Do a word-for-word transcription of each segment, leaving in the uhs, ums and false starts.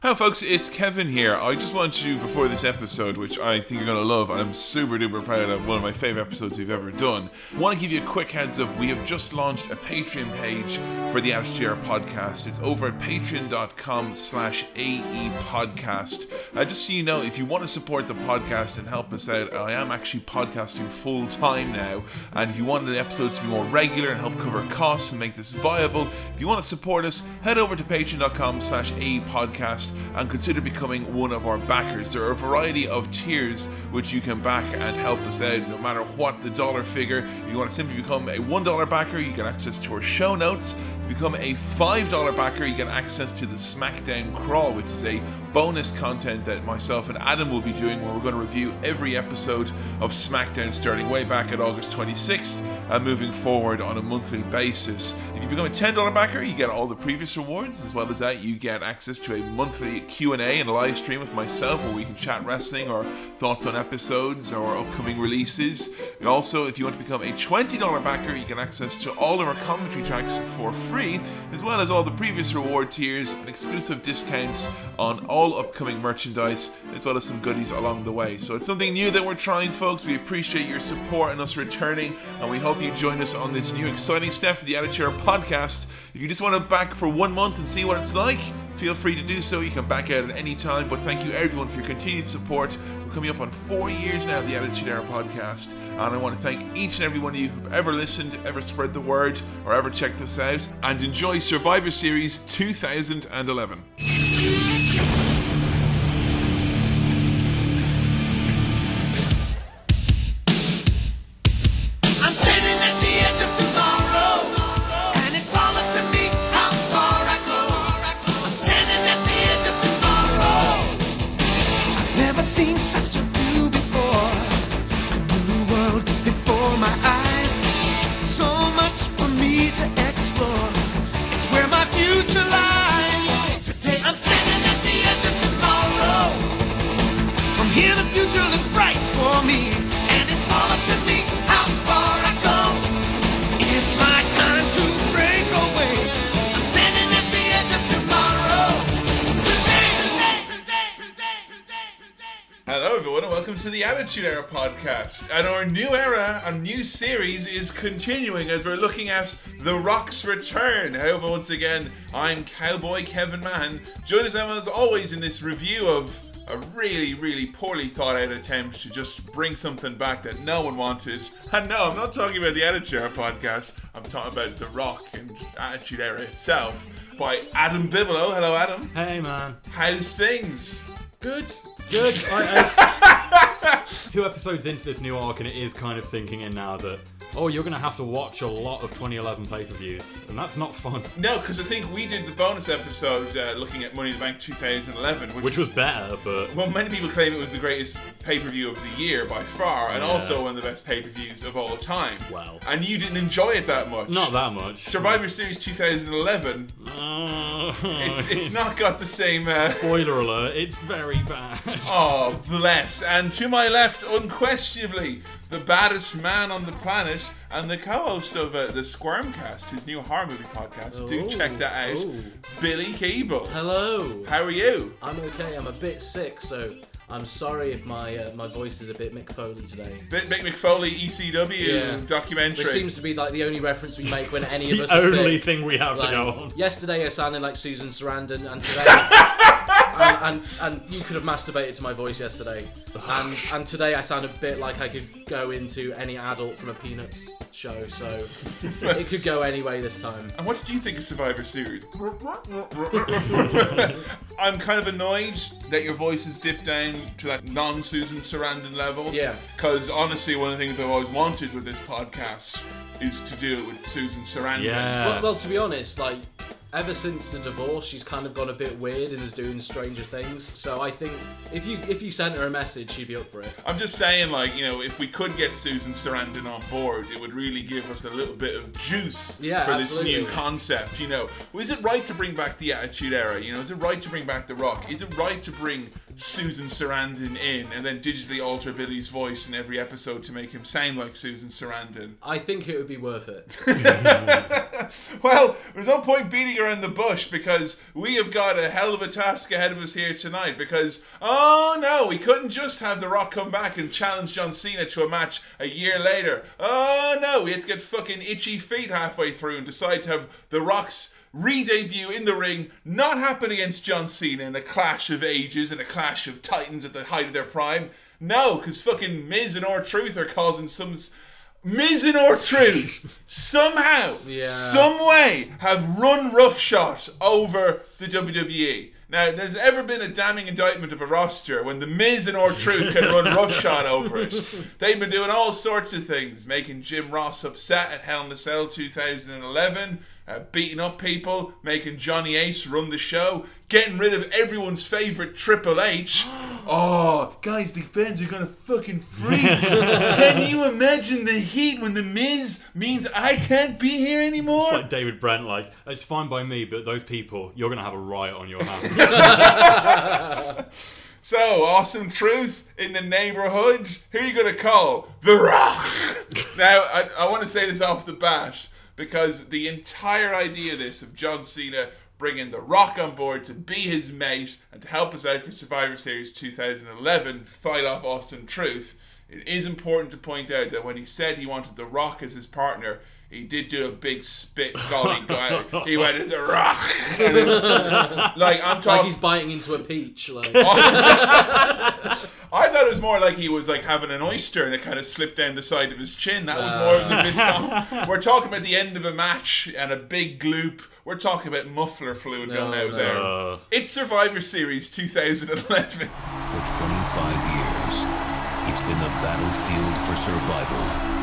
Hello folks, it's Kevin here. I just want you, before this episode, which I think you're going to love, and I'm super duper proud of, one of my favourite episodes we've ever done, I want to give you a quick heads up. We have just launched a Patreon page for the Attitude Era podcast. It's over at patreon.com slash AE podcast. Uh, just so you know, if you want to support the podcast and help us out, I am actually podcasting full time now, and if you want the episodes to be more regular and help cover costs and make this viable, if you want to support us, head over to patreon.com slash AE podcast and consider becoming one of our backers. There are a variety of tiers which you can back and help us out, no matter what the dollar figure. If you want to simply become a one dollar backer, you get access to our show notes. If you become a five dollar backer, you get access to the SmackDown Crawl, which is a bonus content that myself and Adam will be doing, where we're going to review every episode of SmackDown starting way back at August twenty-sixth and moving forward on a monthly basis. If you become a ten dollar backer, you get all the previous rewards. As well as that, you get access to a monthly Q and A and a live stream with myself, where we can chat wrestling or thoughts on episodes or upcoming releases. And also, if you want to become a twenty dollar backer, you get access to all of our commentary tracks for free, as well as all the previous reward tiers and exclusive discounts on all All upcoming merchandise, as well as some goodies along the way. So it's something new that we're trying, folks. We appreciate your support and us returning, and we hope you join us on this new exciting step of the Attitude Era podcast. If you just want to back for one month and see what it's like, feel free to do so. You can back out at any time, but thank you everyone for your continued support. We're coming up on four years now of the Attitude Era podcast, and I want to thank each and every one of you who've ever listened, ever spread the word, or ever checked us out, and enjoy Survivor Series two thousand eleven. Era podcast, and our new era, a new series is continuing as we're looking at The Rock's return. However, once again, I'm Cowboy Kevin Mann. Join us as always in this review of a really, really poorly thought out attempt to just bring something back that no one wanted. And no, I'm not talking about the Attitude Era podcast, I'm talking about The Rock and Attitude Era itself, by Adam Bibelow. Hello, Adam. Hey, man. How's things? Good. Good. I, two episodes into this new arc, and it is kind of sinking in now that, oh, you're going to have to watch a lot of twenty eleven pay-per-views, and that's not fun. No, because I think we did the bonus episode uh, looking at Money in the Bank two thousand eleven. Which, which was better, but... Well, many people claim it was the greatest pay-per-view of the year by far, and yeah. also one of the best pay-per-views of all time. Wow. And you didn't enjoy it that much. Not that much. Survivor Series two thousand eleven, uh, it's, it's not got the same... Uh... Spoiler alert, it's very bad. Oh, bless. And to my left, unquestionably, the baddest man on the planet and the co-host of uh, the Squirmcast, his new horror movie podcast. Ooh, do check that out. Ooh. Billy Keeble. Hello. How are you? I'm okay. I'm a bit sick, so I'm sorry if my uh, my voice is a bit Mick Foley today. Bit Mick Foley E C W yeah. documentary. Which seems to be like the only reference we make when any of us are sick. The only thing we have like, to go on. Yesterday I sounded like Susan Sarandon, and today... And, and and you could have masturbated to my voice yesterday, and and today I sound a bit like I could go into any adult from a Peanuts show, so it could go any way this time. And what did you think of Survivor Series? I'm kind of annoyed that your voice has dipped down to that non-Susan Sarandon level. Yeah. Because honestly, one of the things I've always wanted with this podcast is to do it with Susan Sarandon. Yeah. Well, well to be honest, like. Ever since the divorce, she's kind of gone a bit weird and is doing stranger things. So I think if you if you sent her a message, she'd be up for it. I'm just saying, like, you know, if we could get Susan Sarandon on board, it would really give us a little bit of juice yeah, for absolutely. This new concept. You know, well, is it right to bring back the Attitude Era? You know, is it right to bring back The Rock? Is it right to bring Susan Sarandon in and then digitally alter Billy's voice in every episode to make him sound like Susan Sarandon. I think it would be worth it. Well, there's no point beating around the bush because we have got a hell of a task ahead of us here tonight because, oh no, we couldn't just have The Rock come back and challenge John Cena to a match a year later. Oh no, we had to get fucking itchy feet halfway through and decide to have The Rock's re-debut in the ring not happen against John Cena in a clash of ages and a clash of titans at the height of their prime. No, because fucking Miz and R-Truth are causing some... Miz and R-Truth somehow, yeah. some way, have run roughshod over the W W E. Now, there's ever been a damning indictment of a roster when the Miz and R-Truth can run roughshod over it. They've been doing all sorts of things, making Jim Ross upset at Hell in a Cell two thousand eleven, uh, beating up people, making Johnny Ace run the show, getting rid of everyone's favourite Triple H. Oh, guys, the fans are going to fucking freak. Can you imagine the heat when the Miz means I can't be here anymore? It's like David Brent, like, it's fine by me, but those people, you're going to have a riot on your hands. So, awesome truth in the neighbourhood. Who are you going to call? The Rock. Now, I, I want to say this off the bat because the entire idea of this, of John Cena bringing The Rock on board to be his mate and to help us out for Survivor Series two thousand eleven, fight off Austin Truth, it is important to point out that when he said he wanted The Rock as his partner, he did do a big spit golly guy. He went, The Rock! And then, like, I'm talking... Like he's biting into a peach. Like. I thought it was more like he was like having an oyster and it kind of slipped down the side of his chin. That was uh. more of the misconception. We're talking about the end of a match and a big gloop. We're talking about muffler fluid no, going out no. there. Uh. It's Survivor Series two thousand eleven. For twenty-five years, it's been the battlefield for survival.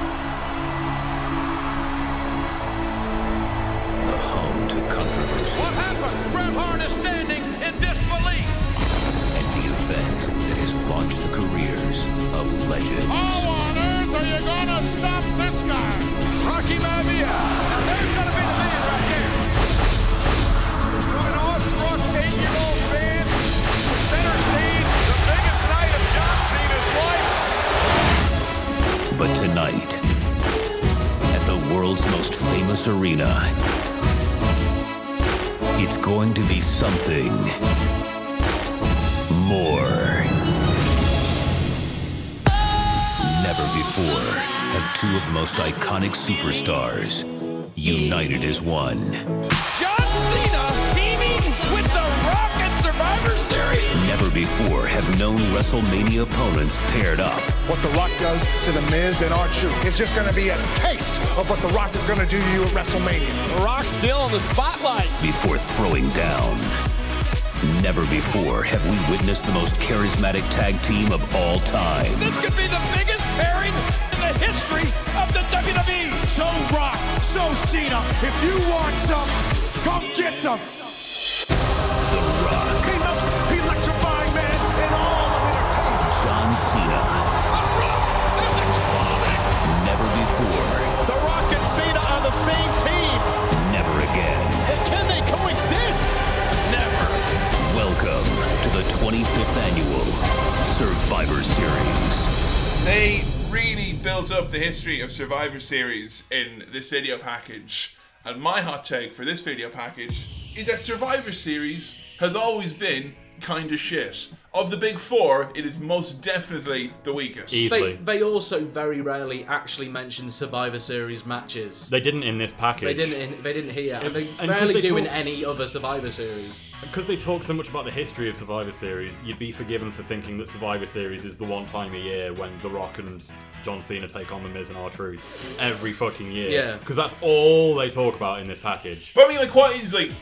The home to controversy. What happened? Bret Hart is standing in disbelief. The event that has launched the careers of legends. How on earth are you going to stop this guy? Rocky Maivia. Now there's going to be the man right there. To an awestruck eight-year-old fan, center stage, the biggest night of John Cena's life. But tonight, at the world's most famous arena, it's going to be something... more. Never before have two of the most iconic superstars united as one. John Cena teaming with The Rock at Survivor Series. Never before have known WrestleMania opponents paired up. What The Rock does to The Miz and R-Truth is just going to be a taste of what The Rock is going to do to you at WrestleMania. The Rock's still in the spotlight. Before throwing down. Never before have we witnessed the most charismatic tag team of all time. This could be the biggest pairing in the history of the W W E. So Rock, so Cena, if you want some, come get some. The Rock. Peanuts, electrifying man, and all of entertainment. John Cena. The Rock is exploding. Never before. The Rock and Cena on the same team. Never again. And can they coexist? Welcome to the twenty-fifth annual Survivor Series. They really built up the history of Survivor Series in this video package. And my hot take for this video package is that Survivor Series has always been kind of shit. Of the big four, it is most definitely the weakest. Easily. They, they also very rarely actually mention Survivor Series matches. They didn't in this package. They didn't. In, they didn't here, and, and they and rarely they do talk, in any other Survivor Series. Because they talk so much about the history of Survivor Series, you'd be forgiven for thinking that Survivor Series is the one time a year when The Rock and John Cena take on The Miz and R-Truth every fucking year. Yeah. Because that's all they talk about in this package. But I mean, like, what is like?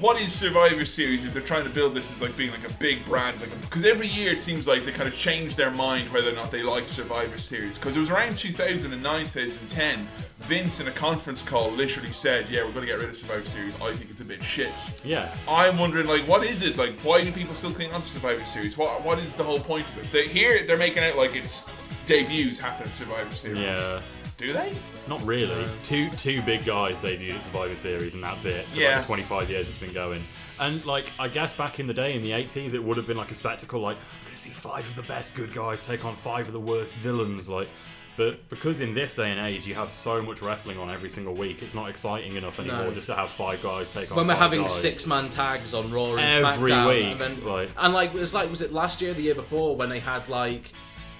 What is Survivor Series if they're trying to build this as like being like a big brand? Because like every year it seems like they kind of change their mind whether or not they like Survivor Series. Because it was around two thousand nine, two thousand ten, Vince in a conference call literally said, yeah, we're going to get rid of Survivor Series. I think it's a bit shit. Yeah. I'm wondering, like, what is it? Like, why do people still cling on to Survivor Series? What What is the whole point of it? They, here, they're making out like it's debuts happen at Survivor Series. Yeah. Do they? Not really. Two two big guys debuted at Survivor Series and that's it. For yeah. Like twenty-five years it's been going. And like, I guess back in the day in the eighties, it would have been like a spectacle. Like, I'm going to see five of the best good guys take on five of the worst villains. Like, but because in this day and age, you have so much wrestling on every single week, it's not exciting enough anymore no. just to have five guys take on. When we're five having guys. six-man tags on Raw and every SmackDown week, and, then, like, and like, it was like, was it last year, the year before, when they had like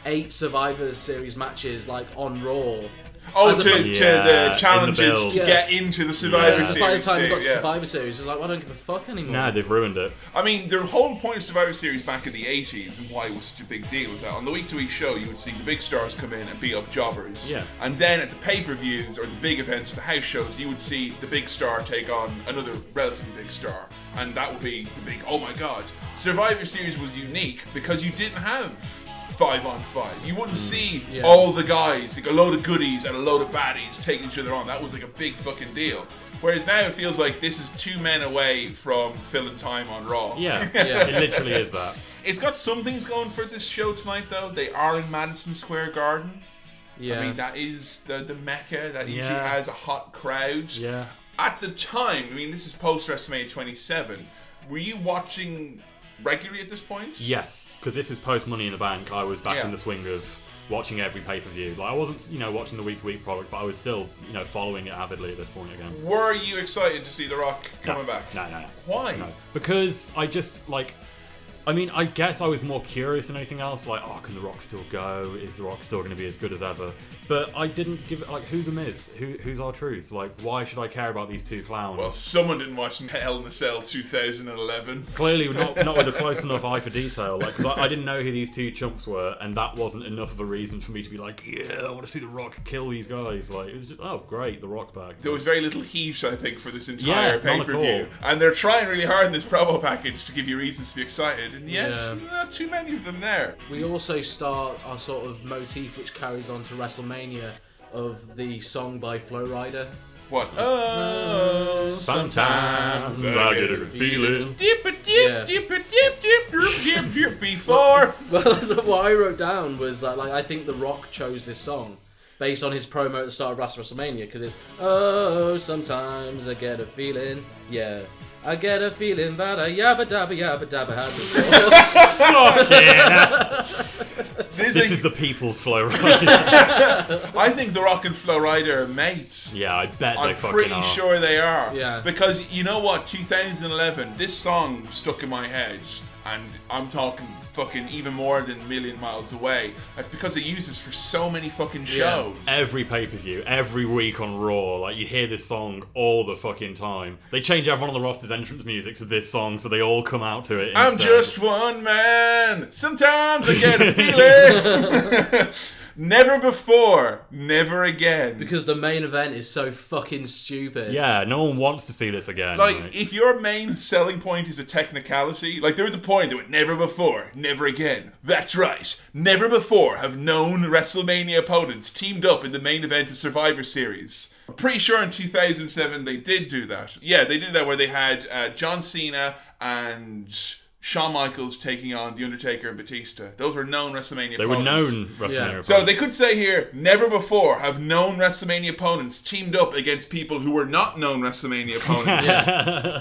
eight Survivor Series matches like on Raw? Oh, to, a, yeah, to the challenges the to yeah. get into the Survivor yeah. Series. By the time we got to yeah. Survivor Series, it's like, well, I don't give a fuck anymore. Nah, they've ruined it. I mean, the whole point of Survivor Series back in the eighties and why it was such a big deal was that on the week-to-week show, you would see the big stars come in and beat up jobbers. Yeah. And then at the pay-per-views or the big events, the house shows, you would see the big star take on another relatively big star. And that would be the big, oh my god. Survivor Series was unique because you didn't have five on five. You wouldn't see yeah. all the guys, like a load of goodies and a load of baddies taking each other on. That was like a big fucking deal. Whereas now it feels like this is two men away from filling time on Raw. Yeah, yeah, it literally is that. It's got some things going for this show tonight, though. They are in Madison Square Garden. Yeah. I mean, that is the, the mecca that usually yeah. has a hot crowd. Yeah. At the time, I mean, this is post-WrestleMania twenty-seven. Were you watching regularly at this point? Yes, because this is post Money in the Bank. I was back yeah. in the swing of watching every pay-per-view. Like, I wasn't, you know, watching the week-to-week product, but I was still, you know, following it avidly at this point again. Were you excited to see The Rock coming no, back? No, no. Why? No. Because I just, like, I mean, I guess I was more curious than anything else. Like, oh, can The Rock still go? Is The Rock still going to be as good as ever? But I didn't give it, like, who The Miz? Who, who's R-Truth? Like, why should I care about these two clowns? Well, someone didn't watch Hell in a Cell two thousand eleven. Clearly not, not with a close enough eye for detail. Like, because I, I didn't know who these two chumps were, and that wasn't enough of a reason for me to be like, yeah, I want to see The Rock kill these guys. Like, it was just, oh, great, The Rock's back. There was very little heat, I think, for this entire yeah, pay-per-view. And they're trying really hard in this promo package to give you reasons to be excited. And yes, yeah. not too many of them there. We also start our sort of motif, which carries on to WrestleMania, of the song by Flo Rida. What? Oh, sometimes, sometimes I get a feeling. Dipper dip, yeah. dipper dip, dip, dip, dip, dip, before. Well, that's what I wrote down was like, like I think The Rock chose this song based on his promo at the start of WrestleMania, because it's oh, sometimes I get a feeling, yeah. I get a feeling that I yabba dabba yabba dabba had before. Fuck yeah. This is the people's Flo Rida. I think The Rock and Flo Rida are mates. Yeah, I bet I'm they fucking are. I'm pretty sure they are. Yeah. Because you know what? twenty eleven, this song stuck in my head, and I'm talking fucking even more than a million miles away. That's because it uses for so many fucking shows. Yeah. Every pay-per-view, every week on Raw, like you hear this song all the fucking time. They change everyone on the roster's entrance music to this song, so they all come out to it instead. I'm just one man. Sometimes I get a feeling. Never before, never again. Because the main event is so fucking stupid. Yeah, no one wants to see this again. Like, right? If your main selling point is a technicality, like, there was a point that went never before, never again. That's right. Never before have known WrestleMania opponents teamed up in the main event of Survivor Series. I'm pretty sure in two thousand seven they did do that. Yeah, they did that where they had uh, John Cena and Shawn Michaels taking on The Undertaker and Batista. Those were known WrestleMania they opponents. They were known WrestleMania yeah. opponents. So they could say here, never before have known WrestleMania opponents teamed up against people who were not known WrestleMania opponents.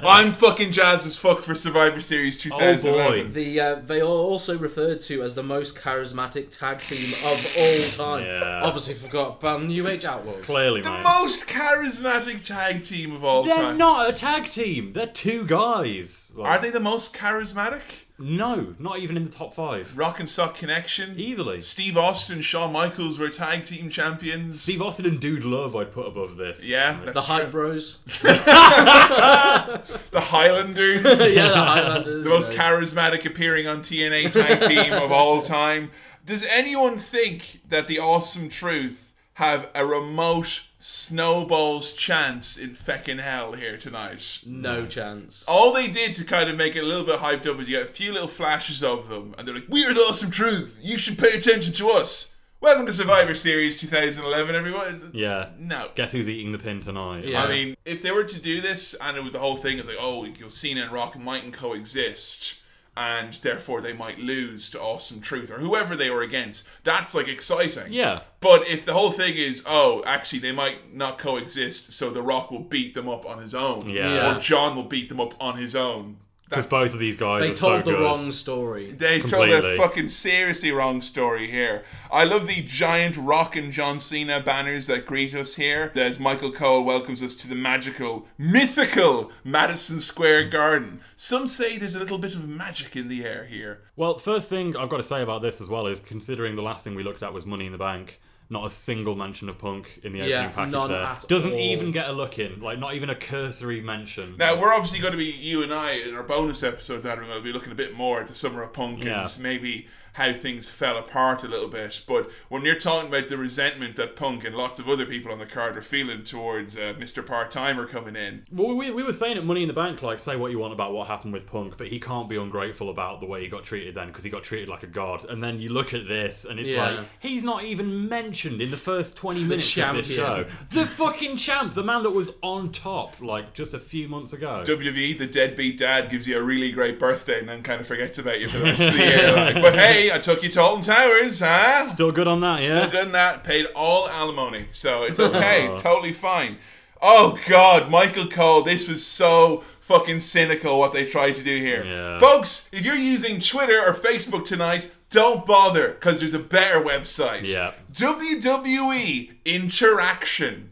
I'm fucking jazzed as fuck for Survivor Series two thousand eleven. Oh boy. The, uh, they are also referred to as the most charismatic tag team of all time. Yeah. Obviously forgot about New Age Outlaws. Clearly, The mate. most charismatic tag team of all They're time. They're not a tag team. They're two guys. Like, are they the most charismatic? No, not even in the top five. Rock and Sock Connection. Easily. Steve Austin, Shawn Michaels were tag team champions. Steve Austin and Dude Love I'd put above this. Yeah, that's The true. Hype Bros. The Highlanders. Yeah, the Highlanders. The most charismatic appearing on T N A tag team of all time. Does anyone think that the Awesome Truth have a remote snowball's chance in feckin' hell here tonight? No chance. All they did to kind of make it a little bit hyped up was you get a few little flashes of them, and they're like, we are the Awesome Truth. You should pay attention to us. Welcome to Survivor Series twenty eleven, everyone. Yeah. No. Guess who's eating the pin tonight? Yeah. I mean, if they were to do this, and it was the whole thing, it's like, oh, Cena and Rock mightn't coexist, and therefore they might lose to Awesome Truth or whoever they were against. That's like exciting. Yeah. But if the whole thing is, oh, actually they might not coexist, so The Rock will beat them up on his own. Yeah. Or John will beat them up on his own. Because both of these guys they are told so the good. wrong story. They Completely. told the fucking seriously wrong story here. I love the giant Rock and John Cena banners that greet us here as Michael Cole welcomes us to the magical, mythical Madison Square Garden. Some say there's a little bit of magic in the air here. Well, first thing I've got to say about this as well is, considering the last thing we looked at was Money in the Bank, not a single mention of Punk in the opening yeah, package none there. At Doesn't all. even get a look in, like not even a cursory mention. Now we're obviously going to be, you and I, in our bonus episodes, Adam, we'll be looking a bit more at the Summer of Punk yeah. and maybe how things fell apart a little bit. But when you're talking about the resentment that Punk and lots of other people on the card are feeling towards uh, Mister Part-Timer coming in. Well, we, we were saying at Money in the Bank, like, say what you want about what happened with Punk, but he can't be ungrateful about the way he got treated then, because he got treated like a god. And then you look at this and it's yeah. like, he's not even mentioned in the first twenty minutes of this show. The fucking champ, the man that was on top, like, just a few months ago. W W E, the deadbeat dad, gives you a really great birthday and then kind of forgets about you for the rest of the year. Like, but hey, I took you to Alton Towers, huh? Still good on that, yeah? Still good on that. Paid all alimony, so it's okay. Totally fine. Oh, God, Michael Cole, this was so fucking cynical what they tried to do here. Yeah. Folks, if you're using Twitter or Facebook tonight, don't bother, because there's a better website. Yeah. W W E Interaction.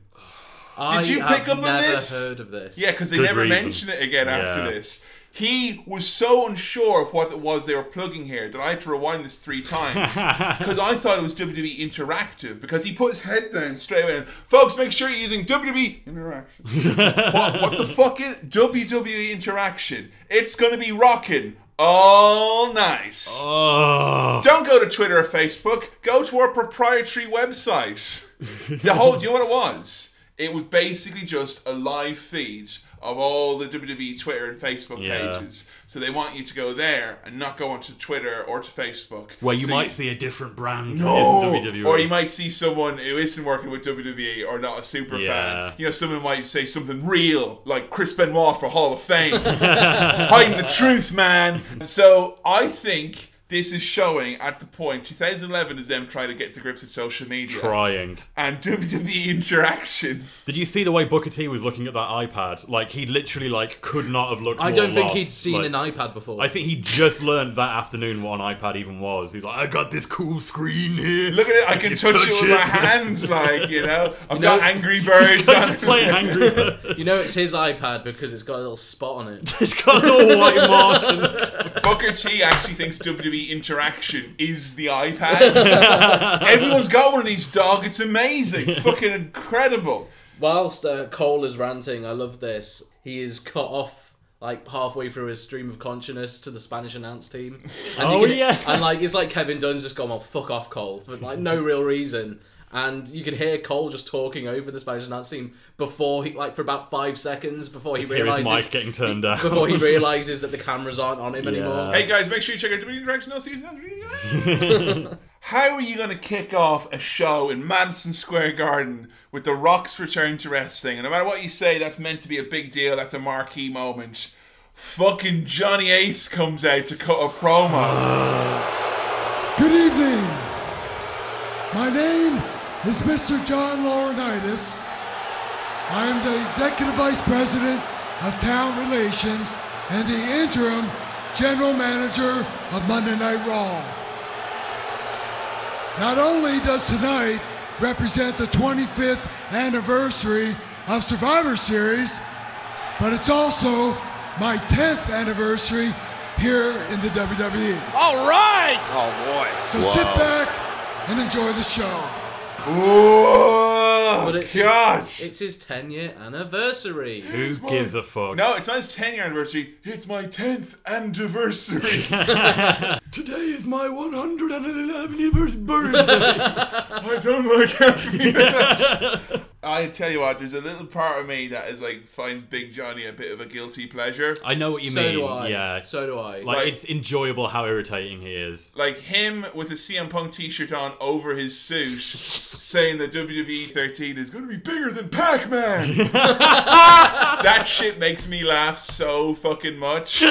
I Did you pick up on this? I've never heard of this. Yeah, because they good never reason. mention it again yeah. after this. He was so unsure of what it was they were plugging here that I had to rewind this three times because I thought it was W W E Interactive, because he put his head down straight away and, folks, make sure you're using W W E Interaction. what, what the fuck is W W E Interaction? It's going to be rocking all night. Oh. Don't go to Twitter or Facebook. Go to our proprietary website. The whole, do you know what it was? It was basically just a live feed of all the W W E Twitter and Facebook yeah. pages. So they want you to go there and not go onto Twitter or to Facebook. Where you so might you... see a different brand no! that isn't W W E. Or you might see someone who isn't working with W W E or not a super yeah. fan. You know, someone might say something real, like Chris Benoit for Hall of Fame. Hiding the truth, man. So I think this is showing at the point, twenty eleven is them trying to get to grips with social media. Trying. And W W E Interaction. Did you see the way Booker T was looking at that iPad? Like, he literally, like, could not have looked I more don't think lost. he'd seen like, an iPad before. I think he just learned that afternoon what an iPad even was. He's like, I got this cool screen here. Look at it, I can touch, touch it with my hands, like, you know. I've you know, got Angry Birds. He's playing Angry Birds. You know it's his iPad because it's got a little spot on it. It's got a little white mark. And Booker T actually thinks W W E Interaction is the iPad. Everyone's got one of these, dog. It's amazing. Fucking incredible. Whilst uh, Cole is ranting, I love this. He is cut off like halfway through his stream of consciousness to the Spanish announce team. And oh, can, yeah. And like, it's like Kevin Dunn's just gone, well, fuck off, Cole, for like no real reason. And you can hear Cole just talking over the Spanish announce team before he, like, for about five seconds before he realizes his mic getting turned down. Before he realizes that the cameras aren't on him yeah. anymore. Hey guys, make sure you check out W W E Interaction. I'll see you soon. How are you going to kick off a show in Madison Square Garden with The Rock's return to wrestling? And no matter what you say, that's meant to be a big deal. That's a marquee moment. Fucking Johnny Ace comes out to cut a promo. Good evening. My name is Mister John Laurinaitis. I am the Executive Vice President of Talent Relations and the Interim General Manager of Monday Night Raw. Not only does tonight represent the twenty-fifth anniversary of Survivor Series, but it's also my tenth anniversary here in the W W E. All right! Oh boy. So Whoa. sit back and enjoy the show. Oh, but it's gosh. His, it's his ten-year anniversary. Who my, gives a fuck? No, it's not his ten-year anniversary. It's my tenth anniversary. Today is my one hundred eleventh birthday. I don't like happy. I tell you what, there's a little part of me that is like finds Big Johnny a bit of a guilty pleasure. I know what you so mean. So do I. Yeah. So do I. Like, like it's enjoyable how irritating he is. Like him with a C M Punk t-shirt on over his suit, saying that W W E thirteen is going to be bigger than Pac-Man. That shit makes me laugh so fucking much.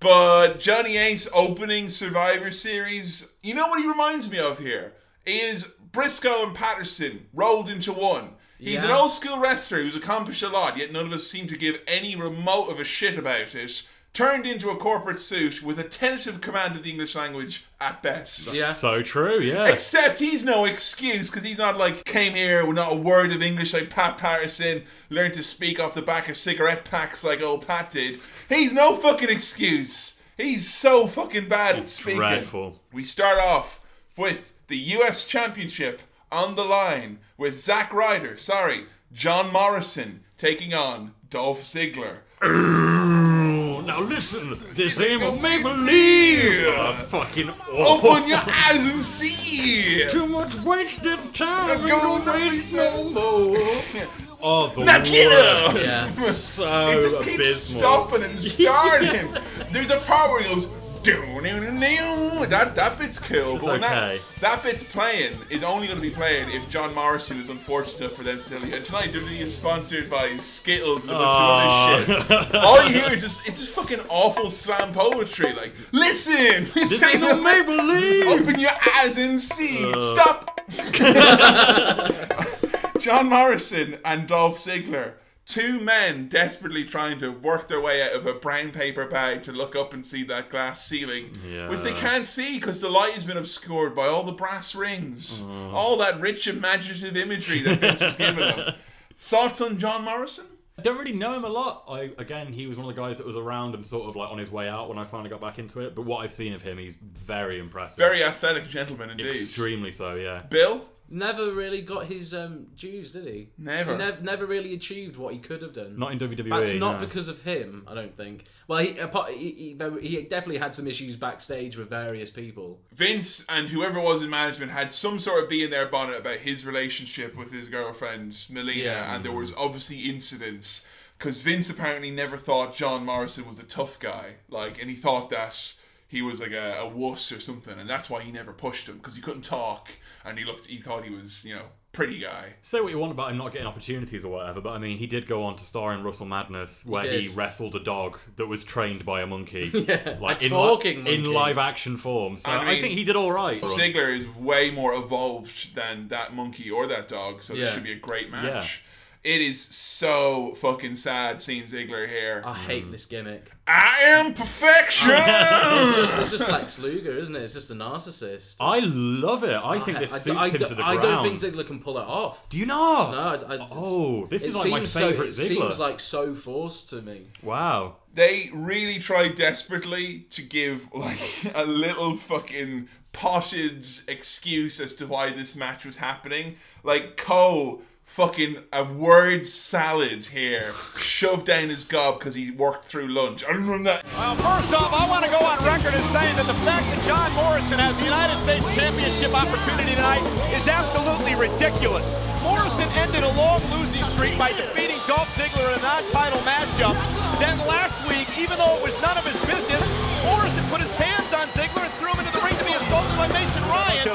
But Johnny Ace opening Survivor Series, you know what he reminds me of here? He is Briscoe and Patterson rolled into one. He's yeah. an old school wrestler who's accomplished a lot, yet none of us seem to give any remote of a shit about it. turned into a corporate suit with a tentative command of the English language at best. That's yeah. so true, yeah. Except he's no excuse, because he's not like, came here with not a word of English like Pat Patterson, learned to speak off the back of cigarette packs like old Pat did. He's no fucking excuse. He's so fucking bad it's at speaking. Dreadful. We start off with the U S Championship on the line with Zack Ryder, sorry, John Morrison taking on Dolph Ziggler. Now listen, this ain't a make-believe. Uh, fucking awful. Open your eyes and see. Too much wasted time. We're going to waste no more. Oh, the now get up. Yeah. So it just abysmal. Keeps stopping and starting. There's a part where he goes, that, that bit's cool. It's but when okay. that, that bit's playing is only going to be playing if John Morrison is unfortunate for them to tell you. And tonight, W W E is sponsored by Skittles and a bunch of other shit. All you hear is just, it's just fucking awful slam poetry. Like, listen! This ain't no make-believe! Open your eyes and see! Uh. Stop! John Morrison and Dolph Ziggler. Two men desperately trying to work their way out of a brown paper bag to look up and see that glass ceiling, yeah. which they can't see because the light has been obscured by all the brass rings, mm. all that rich imaginative imagery that Vince has given them. Thoughts on John Morrison? I don't really know him a lot. I, again, he was one of the guys that was around and sort of like on his way out when I finally got back into it. But what I've seen of him, he's very impressive. Very athletic gentleman indeed. Extremely so, yeah. Bill? Never really got his um, dues, did he? Never. He nev- never really achieved what he could have done. Not in W W E. That's not no. because of him, I don't think. Well, he, he he definitely had some issues backstage with various people. Vince and whoever was in management had some sort of bee in their bonnet about his relationship with his girlfriend, Melina, yeah. and there was obviously incidents, because Vince apparently never thought John Morrison was a tough guy, like, and he thought that he was like a, a wuss or something, and that's why he never pushed him, because he couldn't talk. And he looked. He thought he was, you know, pretty guy. Say what you want about him not getting opportunities or whatever, but I mean, he did go on to star in Russell Madness, where he, he wrestled a dog that was trained by a monkey, yeah, like a in, talking li- monkey. in live action form. So I, mean, I think he did all right. Ziggler is way more evolved than that monkey or that dog, so yeah. this should be a great match. Yeah. It is so fucking sad seeing Ziggler here. I hate mm. this gimmick. I am perfection! it's, just, it's just like Luger, isn't it? It's just a narcissist. It's... I love it. I, I think this I, suits I, him I, to the I ground. I don't think Ziggler can pull it off. Do you not? No. I, I, oh, this is like my favourite so, Ziggler. It seems like so forced to me. Wow. They really tried desperately to give like a little fucking potted excuse as to why this match was happening. Like Cole... Fucking a word salad here shoved down his gob because he worked through lunch. I don't know that. Well, first off, I want to go on record as saying that the fact that John Morrison has the United States Championship opportunity tonight is absolutely ridiculous. Morrison ended a long losing streak by defeating Dolph Ziggler in a non-title matchup. Then last week, even though it was none of his business, Morrison put his hands on Ziggler and threw him into the ring to be assaulted by Mason Ryan. Hey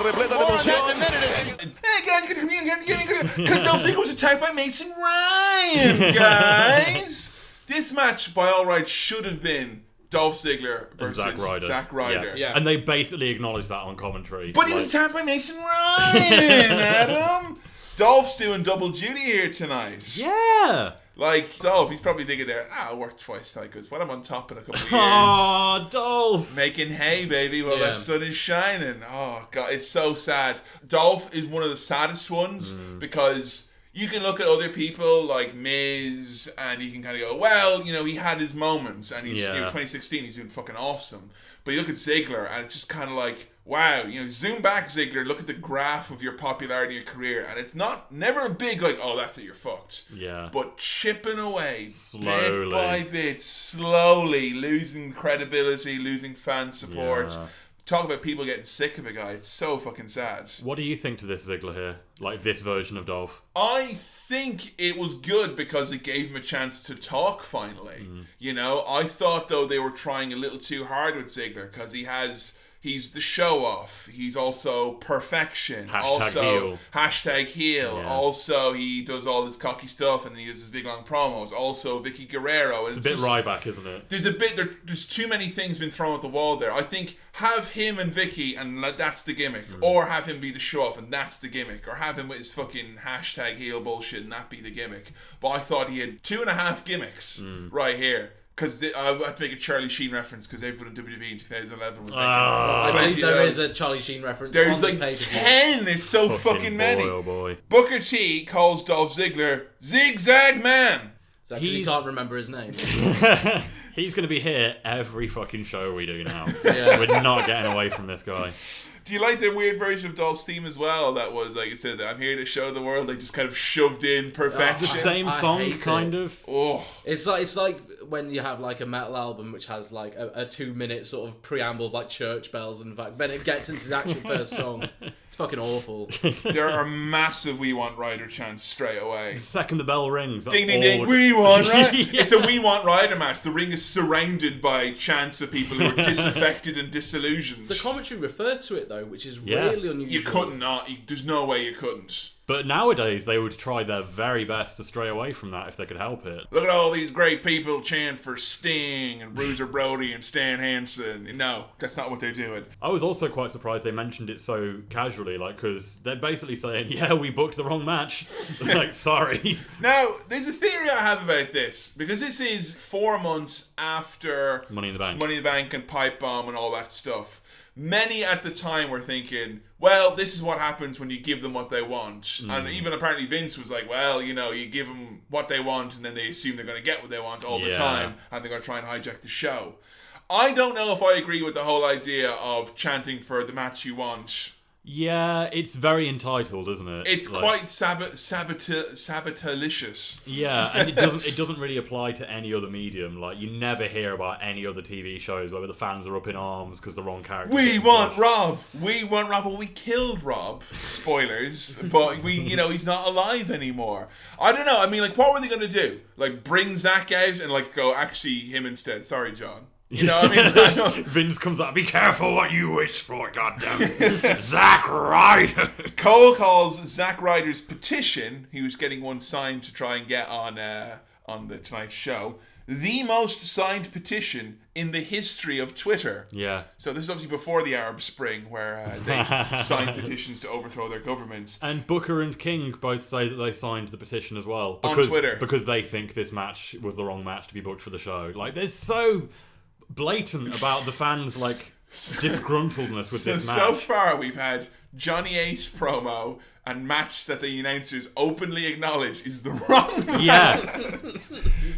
guys, because Dolph Ziggler was attacked by Mason Ryan, guys. This match, by all rights, should have been Dolph Ziggler versus Zack Ryder. Zack Ryder. Yeah. Yeah. And they basically acknowledged that on commentary. But like... he was attacked by Mason Ryan, Adam. Dolph's doing double duty here tonight. Yeah. Like, Dolph, he's probably thinking there, ah, I'll work twice tonight, because when I'm on top in a couple of years... Oh, Dolph! Making hay, baby, while yeah. that sun is shining. Oh, God, it's so sad. Dolph is one of the saddest ones, mm. because you can look at other people, like Miz, and you can kind of go, well, you know, he had his moments, and he's yeah. you know, twenty sixteen, he's doing fucking awesome. But you look at Ziggler, and it's just kind of like... Wow, you know, zoom back, Ziggler. Look at the graph of your popularity and your career, and it's not never a big like, oh, that's it, you're fucked. Yeah. But chipping away, slowly. Bit by bit, slowly losing credibility, losing fan support. Yeah. Talk about people getting sick of a guy. It's so fucking sad. What do you think to this Ziggler here? Like this version of Dolph? I think it was good because it gave him a chance to talk finally. Mm. You know, I thought though they were trying a little too hard with Ziggler because he has. He's the show-off. He's also perfection. Hashtag also, heel. Hashtag heel. Yeah. Also, he does all his cocky stuff and he does his big long promos. Also, Vicky Guerrero. It's, it's a bit just, Ryback, isn't it? There's a bit... There, there's too many things been thrown at the wall there. I think have him and Vicky and that's the gimmick. Mm. Or have him be the show-off and that's the gimmick. Or have him with his fucking hashtag heel bullshit and that be the gimmick. But I thought he had two and a half gimmicks mm. right here. Because I have to make a Charlie Sheen reference because everyone in W W E in twenty eleven was making. Uh, I believe there is a Charlie Sheen reference. There's on like ten. It's so fucking, fucking boy, many. Oh boy. Booker T calls Dolph Ziggler Zigzag Man. Is that because he can't remember his name? He's going to be here every fucking show we do now. Yeah. We're not getting away from this guy. Do you like the weird version of Dolph's theme as well? That was like it said that I'm here to show the world. Like just kind of shoved in perfection. Oh, the same song, kind it. of. Oh, it's like it's like when you have like a metal album which has like a, a two minute sort of preamble of like church bells and fact. Then it gets into the actual first song. It's fucking awful. There are massive "We Want Ryder" chants straight away. The second the bell rings, that's ding ding ding. We want Ryder. Yeah. It's a "We Want Ryder" match. The ring is surrounded by chants of people who are disaffected and disillusioned. The commentary referred to it though, which is yeah. really unusual. You couldn't not. You, there's no way you couldn't. But nowadays, they would try their very best to stray away from that if they could help it. Look at all these great people chant for Sting and Bruiser Brody and Stan Hansen. No, that's not what they're doing. I was also quite surprised they mentioned it so casually, like, because they're basically saying, yeah, we booked the wrong match. Like, sorry. Now, there's a theory I have about this, because this is four months after Money in the Bank, Money in the Bank and Pipe Bomb and all that stuff. Many at the time were thinking, well, this is what happens when you give them what they want. Mm. And even apparently Vince was like, well, you know, you give them what they want and then they assume they're going to get what they want all yeah. the time and they're going to try and hijack the show. I don't know if I agree with the whole idea of chanting for the match you want. Yeah, it's very entitled, isn't it? It's like, quite sabbat sabbat sabbatalicious. Yeah, and it doesn't it doesn't really apply to any other medium. Like you never hear about any other T V shows where the fans are up in arms because the wrong character. We want pushed. Rob. We want Rob. Well, we killed Rob. Spoilers, but we you know he's not alive anymore. I don't know. I mean, like, what were they going to do? Like, bring Zack out and like go actually him instead. Sorry, John. You know what I mean? Vince comes out, be careful what you wish for, goddammit. Zack Ryder. Cole calls Zack Ryder's petition, he was getting one signed to try and get on uh, on the Tonight Show, the most signed petition in the history of Twitter. Yeah. So this is obviously before the Arab Spring, where uh, they signed petitions to overthrow their governments. And Booker and King both say that they signed the petition as well. Because, on Twitter. Because they think this match was the wrong match to be booked for the show. Like, there's so... blatant about the fans' like disgruntledness with so, this match. So far, we've had Johnny Ace promo and match that the announcers openly acknowledge is the wrong match. Yeah,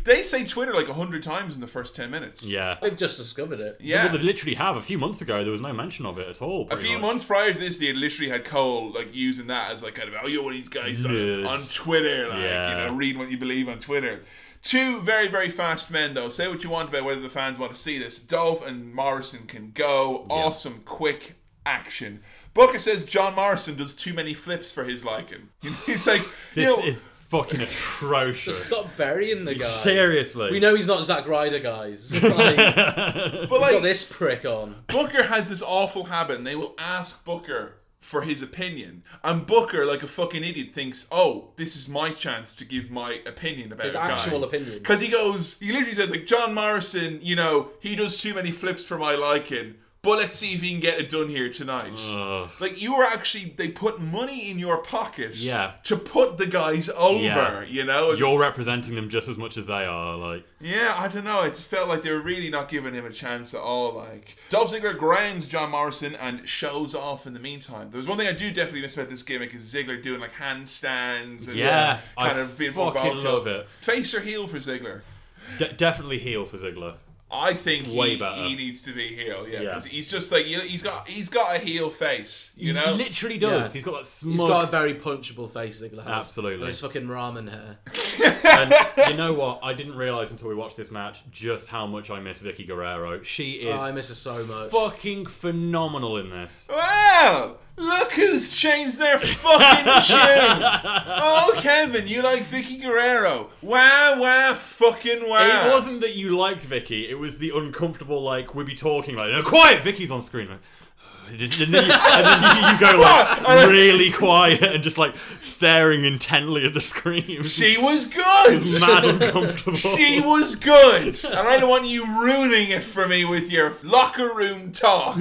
they say Twitter like a hundred times in the first ten minutes. Yeah, they've just discovered it. Yeah, they, they literally have. A few months ago, there was no mention of it at all. A few much. months prior to this, they had literally had Cole like using that as like kind of oh, you're one of these guys on, on Twitter, like yeah. you know, read what you believe on Twitter. Two very, very fast men, though. Say what you want about whether the fans want to see this. Dolph and Morrison can go. Yeah. Awesome, quick action. Booker says John Morrison does too many flips for his liking. He's like... this you know, is... fucking atrocious. Just stop burying the guy. Seriously. We know he's not Zack Ryder, guys. Like, but like, got this prick on. Booker has this awful habit, and they will ask Booker... for his opinion. And Booker, like a fucking idiot, thinks, oh, this is my chance to give my opinion about his a guy. His actual opinion. Because he goes, he literally says, like, John Morrison, you know, he does too many flips for my liking, but let's see if he can get it done here tonight. Ugh. Like, you were actually, they put money in your pocket yeah. to put the guys over, yeah. you know? And you're representing them just as much as they are, like. Yeah, I don't know. It felt like they were really not giving him a chance at all, like. Dolph Ziggler grounds John Morrison and shows off in the meantime. There was one thing I do definitely miss about this gimmick is Ziggler doing, like, handstands and yeah, like, kind I of being fucking vocal. Love it. Face or heel for Ziggler? De- definitely heel for Ziggler. I think Way he, he needs to be heel, yeah, because yeah. he's just like you know, he's got he's got a heel face, you know. He literally does. Yeah. He's got that smug. He's got a very punchable face, Ziggler. Absolutely, and his fucking ramen hair. And you know what? I didn't realize until we watched this match just how much I miss Vicky Guerrero. She is. Oh, I miss her so much. Fucking phenomenal in this. Wow. Look who's changed their fucking tune! Oh, Kevin, you like Vicky Guerrero. Wow, wow, fucking wow. It wasn't that you liked Vicky, it was the uncomfortable, like, we'd be talking, like, no, quiet, Vicky's on screen. Like, and then you, and then you, you go, like, really quiet and just, like, staring intently at the screen. Was, she was good! It was mad uncomfortable. She was good! And I don't want you ruining it for me with your locker room talk.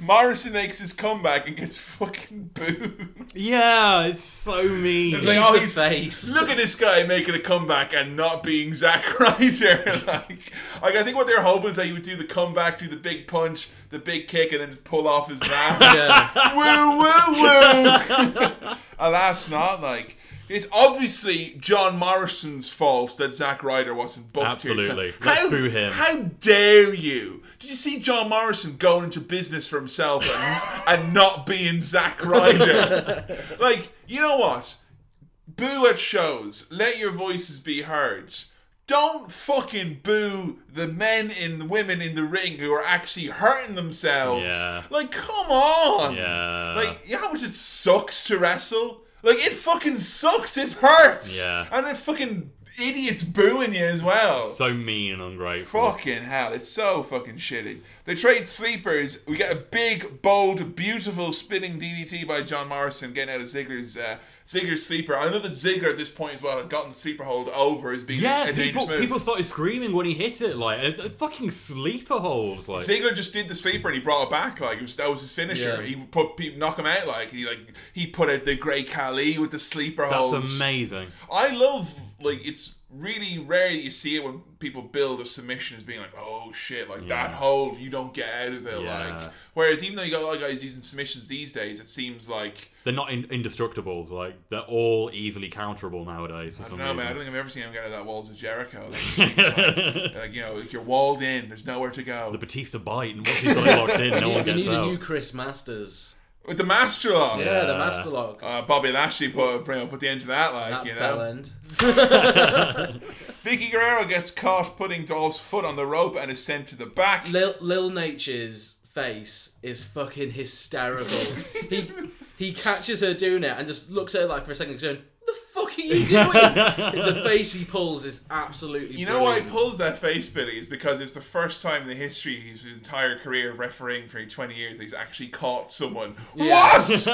Morrison makes his comeback and gets fucking booed. Yeah, it's so mean. It's like, he's oh, the he's, face. Look at this guy making a comeback and not being Zack Ryder. like, like, I think what they're hoping is that he would do the comeback, do the big punch, the big kick, and then just pull off his mask. Yeah. woo, woo, woo. Alas, not like. It's obviously John Morrison's fault that Zack Ryder wasn't booked. Absolutely. Here. Let's how, boo him. How dare you? Did you see John Morrison going into business for himself and, and not being Zack Ryder? Like, you know what? Boo at shows. Let your voices be heard. Don't fucking boo the men and the women in the ring who are actually hurting themselves. Yeah. Like, come on. Yeah. Like, you know how much it sucks to wrestle? Like, it fucking sucks. It hurts. Yeah. And the fucking idiots booing you as well. So mean and ungrateful. Fucking hell. It's so fucking shitty. They trade sleepers. We get a big, bold, beautiful spinning D D T by John Morrison getting out of Ziggler's uh, Ziggler's sleeper. I know that Ziggler at this point as well had gotten the sleeper hold over as being yeah, a dangerous people, move. people started screaming when he hit it. Like, it's a fucking sleeper hold. Like, Ziggler just did the sleeper and he brought it back. Like, it was, that was his finisher. Yeah. He put people knock him out. Like he like he put out the Great Khali with the sleeper hold. That's holds. amazing. I love. Like, it's really rare that you see it when people build a submission as being like, oh shit, like yeah. that hold, you don't get out of it. Yeah. Like, whereas even though you got a lot of guys using submissions these days, it seems like they're not in- indestructible. Like, they're all easily counterable nowadays. For I don't some know, reason. man. I don't think I've ever seen him get out of that Walls of Jericho. That seems like, like, you know, like you're walled in. There's nowhere to go. The Batista bite, and once he's got locked in, no yeah, one gets out. You need out. a new Chris Masters. With the master lock. Yeah, the master lock. Uh, Bobby Lashley put, put the end to that, like, that you know. Bell end. Vicky Guerrero gets caught putting Dolph's foot on the rope and is sent to the back. Lil, Lil Nature's face is fucking hysterical. he he catches her doing it and just looks at her like for a second going, what the fuck are you doing? The face he pulls is absolutely You know brilliant. Why he pulls that face, Billy, is because it's the first time in the history of his entire career of refereeing for twenty years that he's actually caught someone. Yeah. What?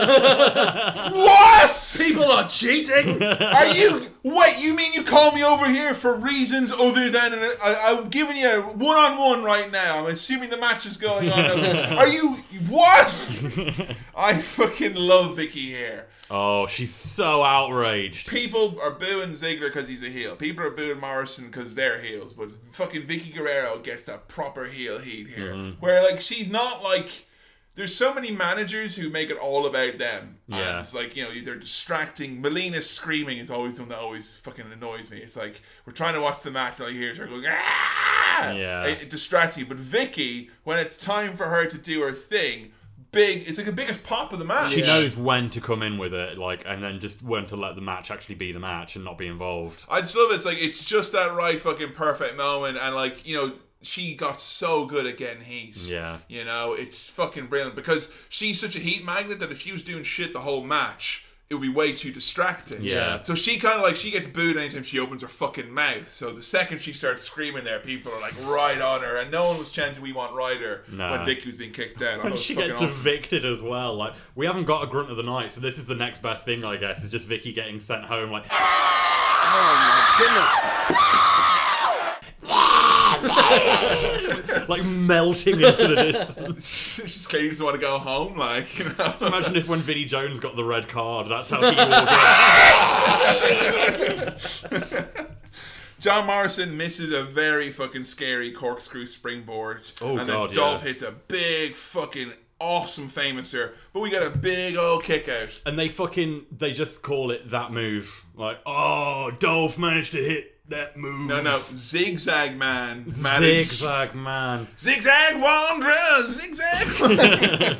What? People are cheating? Are you... Wait, you mean you call me over here for reasons other than... An, I, I'm giving you a one-on-one right now. I'm assuming the match is going on. Are you... What? I fucking love Vicky here. Oh, she's so outraged. People are booing Ziggler because he's a heel. People are booing Morrison because they're heels. But fucking Vicky Guerrero gets that proper heel heat here. Mm-hmm. Where, like, she's not, like... There's so many managers who make it all about them. Yeah. And it's like, you know, they're distracting. Melina's screaming is always one that always fucking annoys me. It's like, we're trying to watch the match and I hear her going, ah! Yeah. It, it distracts you. But Vicky, when it's time for her to do her thing... Big, it's like the biggest pop of the match. She knows when to come in with it, like, and then just when to let the match actually be the match and not be involved. I just love it. It's like it's just that right fucking perfect moment, and like you know, she got so good at getting heat. Yeah, you know, it's fucking brilliant because she's such a heat magnet that if she was doing shit the whole match, it would be way too distracting. Yeah. So she kind of like she gets booed anytime she opens her fucking mouth. So the second she starts screaming there, people are like right on her, and no one was chanting "We want Ryder" nah. when Vicky was being kicked out. And she gets awesome. evicted as well. Like we haven't got a grunt of the night, so this is the next best thing, I guess. Is just Vicky getting sent home. Like, oh my goodness! Like melting into the distance. She just doesn't want to go home. Like, you know? Just imagine if when Vinnie Jones got the red card, that's how he walked in. John Morrison misses a very fucking scary corkscrew springboard. Oh and god! And then Dolph yeah. hits a big fucking awesome famouser, but we got a big old kick out. And they fucking they just call it that move. Like, oh, Dolph managed to hit. That move. No, no. Zigzag man. Managed. Zigzag man. Zigzag wanderer. Zigzag.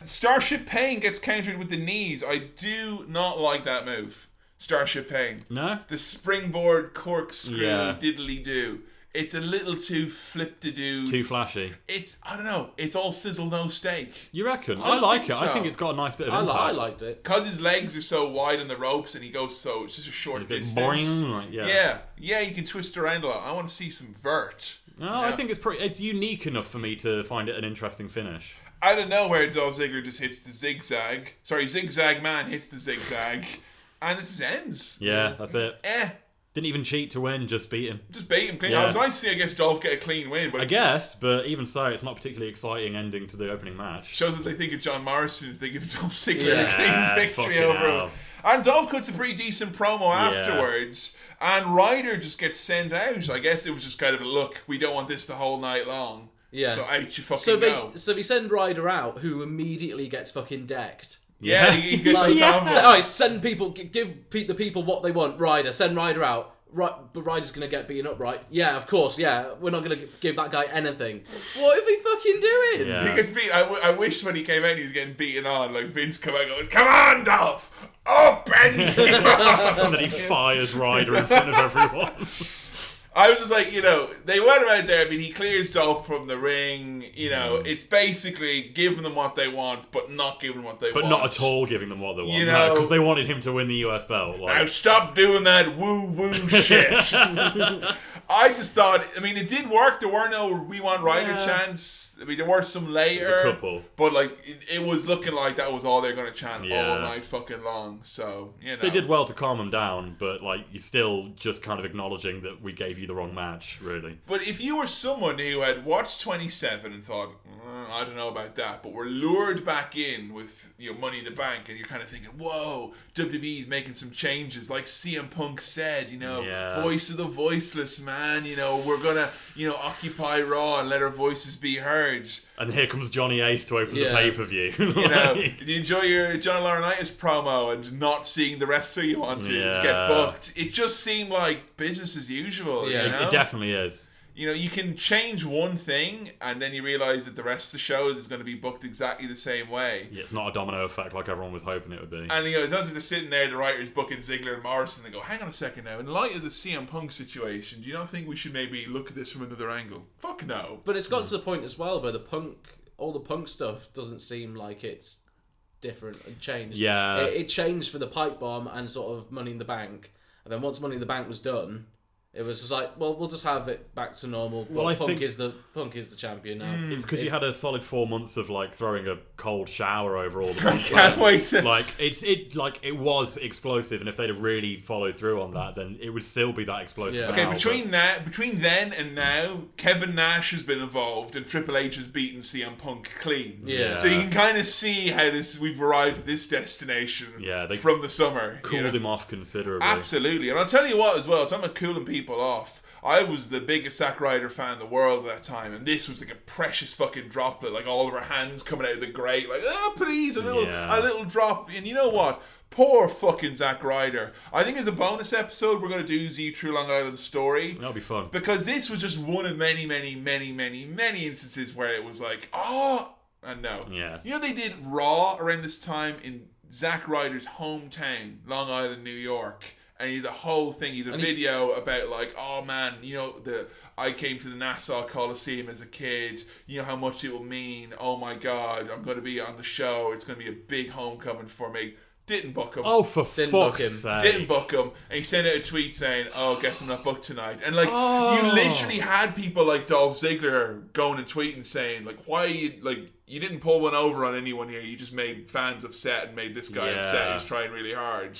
Starship Pain gets countered with the knees. I do not like that move. Starship Pain. No? The springboard corkscrew yeah. diddly do. It's a little too flip-to-do. Too flashy. It's, I don't know, it's all sizzle, no steak. You reckon? I, I like it. So. I think it's got a nice bit of I impact. Li- I liked it. Because his legs are so wide on the ropes and he goes so, it's just a short distance. Boing, like, yeah. yeah, yeah, you can twist around a lot. I want to see some vert. No, you know? I think it's pretty, it's unique enough for me to find it an interesting finish. Out of nowhere, Dolph Ziggler just hits the zigzag. Sorry, Zigzag Man hits the zigzag. And this ends. Yeah, that's it. Eh. Didn't even cheat to win, just beat him. Just beat him clean. Yeah. I was nice to see, I guess, Dolph get a clean win. But I guess, but even so, it's not particularly exciting ending to the opening match. Shows what they think of John Morrison if they give Dolph Ziggler yeah, a clean victory over him. And Dolph cuts a pretty decent promo yeah. afterwards. And Ryder just gets sent out. I guess it was just kind of a look, we don't want this the whole night long. Yeah. So out you fucking so they, go. So they send Ryder out, who immediately gets fucking decked. Yeah, he gets like, yeah. So, all right, send people, give pe- the people what they want. Ryder, send Ryder out. Right, but Ryder's gonna get beaten up, right? Yeah, of course. Yeah, we're not gonna give that guy anything. What is he fucking doing? Yeah. He gets beat. I, w- I wish when he came out, he was getting beaten on. Like Vince come out, goes, "Come on, Dolph, up and and then he fires Ryder in front of everyone. I was just like, you know, they went out there. I mean, he clears Dolph from the ring. You know, mm. it's basically giving them what they want, but not giving them what they but want. But not at all giving them what they want. You know, because no, they wanted him to win the U S belt. Like. Now stop doing that woo-woo shit. I just thought, I mean, it did work. There were no We Want Ryder yeah. chants. I mean, there were some later. There's a couple. But, like, it, it was looking like that was all they were going to chant yeah. all night fucking long. So, you know. They did well to calm him down, but, like, you're still just kind of acknowledging that we gave you the wrong match, really. But if you were someone who had watched twenty-seven and thought, mm, I don't know about that, but were lured back in with, you know, Money in the Bank, and you're kind of thinking, whoa, W W E's making some changes, like C M Punk said, you know, yeah. voice of the voiceless man, you know, we're gonna, you know, occupy Raw and let our voices be heard. And here comes Johnny Ace to open yeah. the pay-per-view. Like, you know, you enjoy your John Laurinaitis promo and not seeing the wrestler you want to yeah. get booked. It just seemed like business as usual. Yeah, you know? It definitely is. You know, you can change one thing and then you realise that the rest of the show is going to be booked exactly the same way. Yeah, it's not a domino effect like everyone was hoping it would be. And, you know, it doesn't, they're sitting there, the writers booking Ziggler and Morrison, they go, hang on a second now, in light of the C M Punk situation, do you not think we should maybe look at this from another angle? Fuck no. But it's got mm. to the point as well where the Punk, all the Punk stuff doesn't seem like it's different and changed. Yeah. It, it changed for the pipe bomb and sort of Money in the Bank. And then once Money in the Bank was done, it was just like, well, we'll just have it back to normal. Well, I Punk think is the Punk is the champion now. Mm, it's because you had a solid four months of like throwing a cold shower over all the Punk I can't wait to... Like it's it like it was explosive, and if they'd have really followed through on that, then it would still be that explosive. Yeah. Okay, now, between but... that, between then and now, Kevin Nash has been involved, and Triple H has beaten C M Punk clean. Yeah. So you can kind of see how this we've arrived at this destination. Yeah, they from the summer cooled you know? him off considerably. Absolutely, and I'll tell you what as well. Talking about cooling people off. I was the biggest Zack Ryder fan in the world at that time, and this was like a precious fucking droplet, like all of her hands coming out of the grate, like, oh, please, a little, yeah. a little drop. And you know what? Poor fucking Zack Ryder. I think as a bonus episode, we're going to do the True Long Island Story. That'll be fun. Because this was just one of many, many, many, many, many instances where it was like, oh, and no. Yeah. You know, they did Raw around this time in Zack Ryder's hometown, Long Island, New York. And he did a whole thing. He did a and video he, about like, oh man, you know, the I came to the Nassau Coliseum as a kid. You know how much it will mean. Oh my God, I'm going to be on the show. It's going to be a big homecoming for me. Didn't book him. Oh, for Didn't fuck's book him. sake. Didn't book him. And he sent out a tweet saying, oh, guess I'm not booked tonight. And like, oh. you literally had people like Dolph Ziggler going and tweeting saying like, why are you like... You didn't pull one over on anyone here. You just made fans upset and made this guy yeah. upset. He's trying really hard.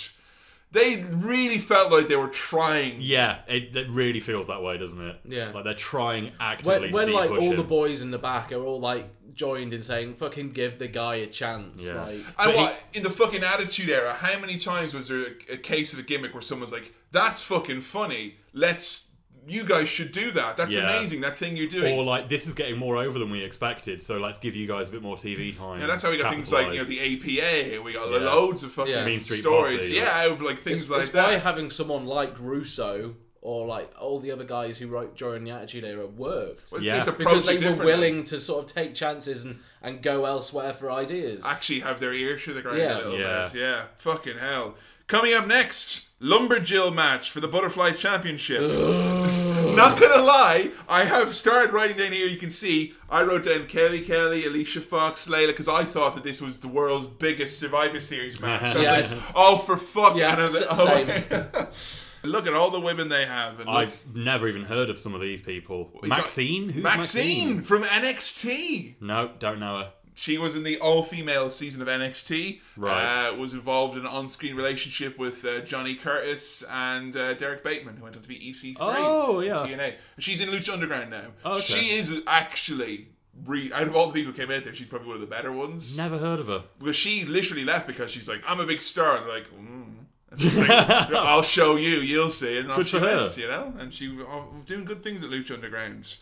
They really felt like they were trying. Yeah, it, it really feels that way, doesn't it? Yeah. Like they're trying actively when, when, to When, like, all him. the boys in the back are all, like, joined in saying, fucking give the guy a chance. Yeah. Like, and what, he, in the fucking Attitude Era, how many times was there a, a case of a gimmick where someone's like, that's fucking funny, let's... You guys should do that. That's yeah. amazing, that thing you're doing. Or like, this is getting more over than we expected, so let's give you guys a bit more T V time. Yeah, that's how we got capitalize. things like, you know, the A P A, and we got yeah. loads of fucking yeah. Mean Street stories. Posse, yeah, yeah, like things it's, like it's that. That's why having someone like Russo or like all the other guys who wrote during the Attitude Era worked. Well, yeah. Because they were willing now. to sort of take chances and, and go elsewhere for ideas. Actually have their ears to the ground yeah. a little yeah. bit. Yeah, fucking hell. Coming up next... Lumberjill match for the Butterfly Championship. Not gonna lie, I have started writing down here, you can see, I wrote down Kelly Kelly, Alicia Fox, Layla, because I thought that this was the world's biggest Survivor Series match. So yeah. I was like, oh, for fuck. Yeah, and I was like, oh, same. Look at all the women they have. And I've look. never even heard of some of these people. Maxine? Who's Maxine? Maxine from N X T. No, don't know her. She was in the all-female season of N X T. Right. Uh, was involved in an on-screen relationship with uh, Johnny Curtis and uh, Derek Bateman, who went on to be E C three. Oh, yeah. T N A. She's in Lucha Underground now. Okay. She is actually... Re- out of all the people who came out there, she's probably one of the better ones. Never heard of her. Well, she literally left because she's like, I'm a big star. And they're like, mm. And she's like, I'll show you, you'll see. And off she went, you know? And she was oh, doing good things at Lucha Underground.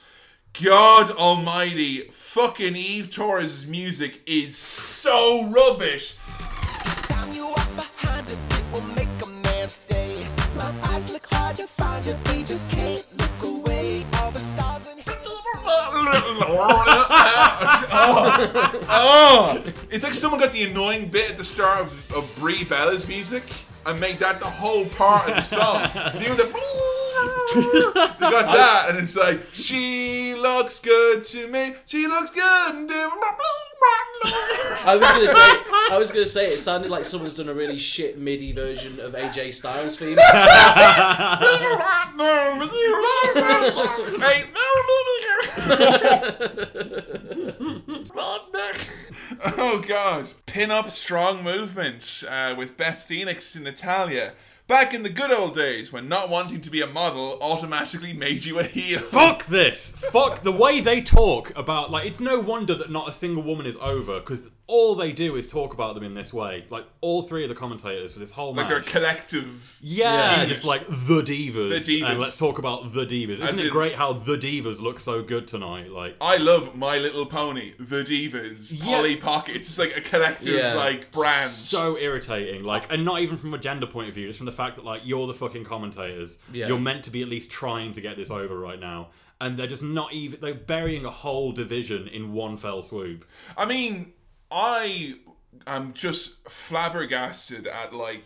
God almighty, fucking Eve Torres' music is so rubbish. Time you walk behind it, it will make a man stay. My eyes look hard to find it, they just can't look away. All the stars and oh, oh. It's like someone got the annoying bit at the start of, of Brie Bella's music and made that the whole part of the song. They were the they got that, and it's like, she looks good to me, she looks good. I was gonna say, I was gonna say, it sounded like someone's done a really shit MIDI version of A J Styles' theme. Oh God! Pin-up strong movement uh, with Beth Phoenix and Natalya. Back in the good old days when not wanting to be a model automatically made you a heel. Fuck this. Fuck the way they talk about, like, it's no wonder that not a single woman is over, because all they do is talk about them in this way. Like, all three of the commentators for this whole match. Like a collective... Yeah, just like, the divas. The divas. And let's talk about the divas. Isn't As it in, great how the divas look so good tonight? Like, I love My Little Pony, the divas, yeah. Polly Pocket. It's just like a collective, yeah. like, brand. So irritating. Like, and not even from a gender point of view, just from the fact that, like, you're the fucking commentators. Yeah. You're meant to be at least trying to get this over right now. And they're just not even... They're burying a whole division in one fell swoop. I mean... I am just flabbergasted at, like,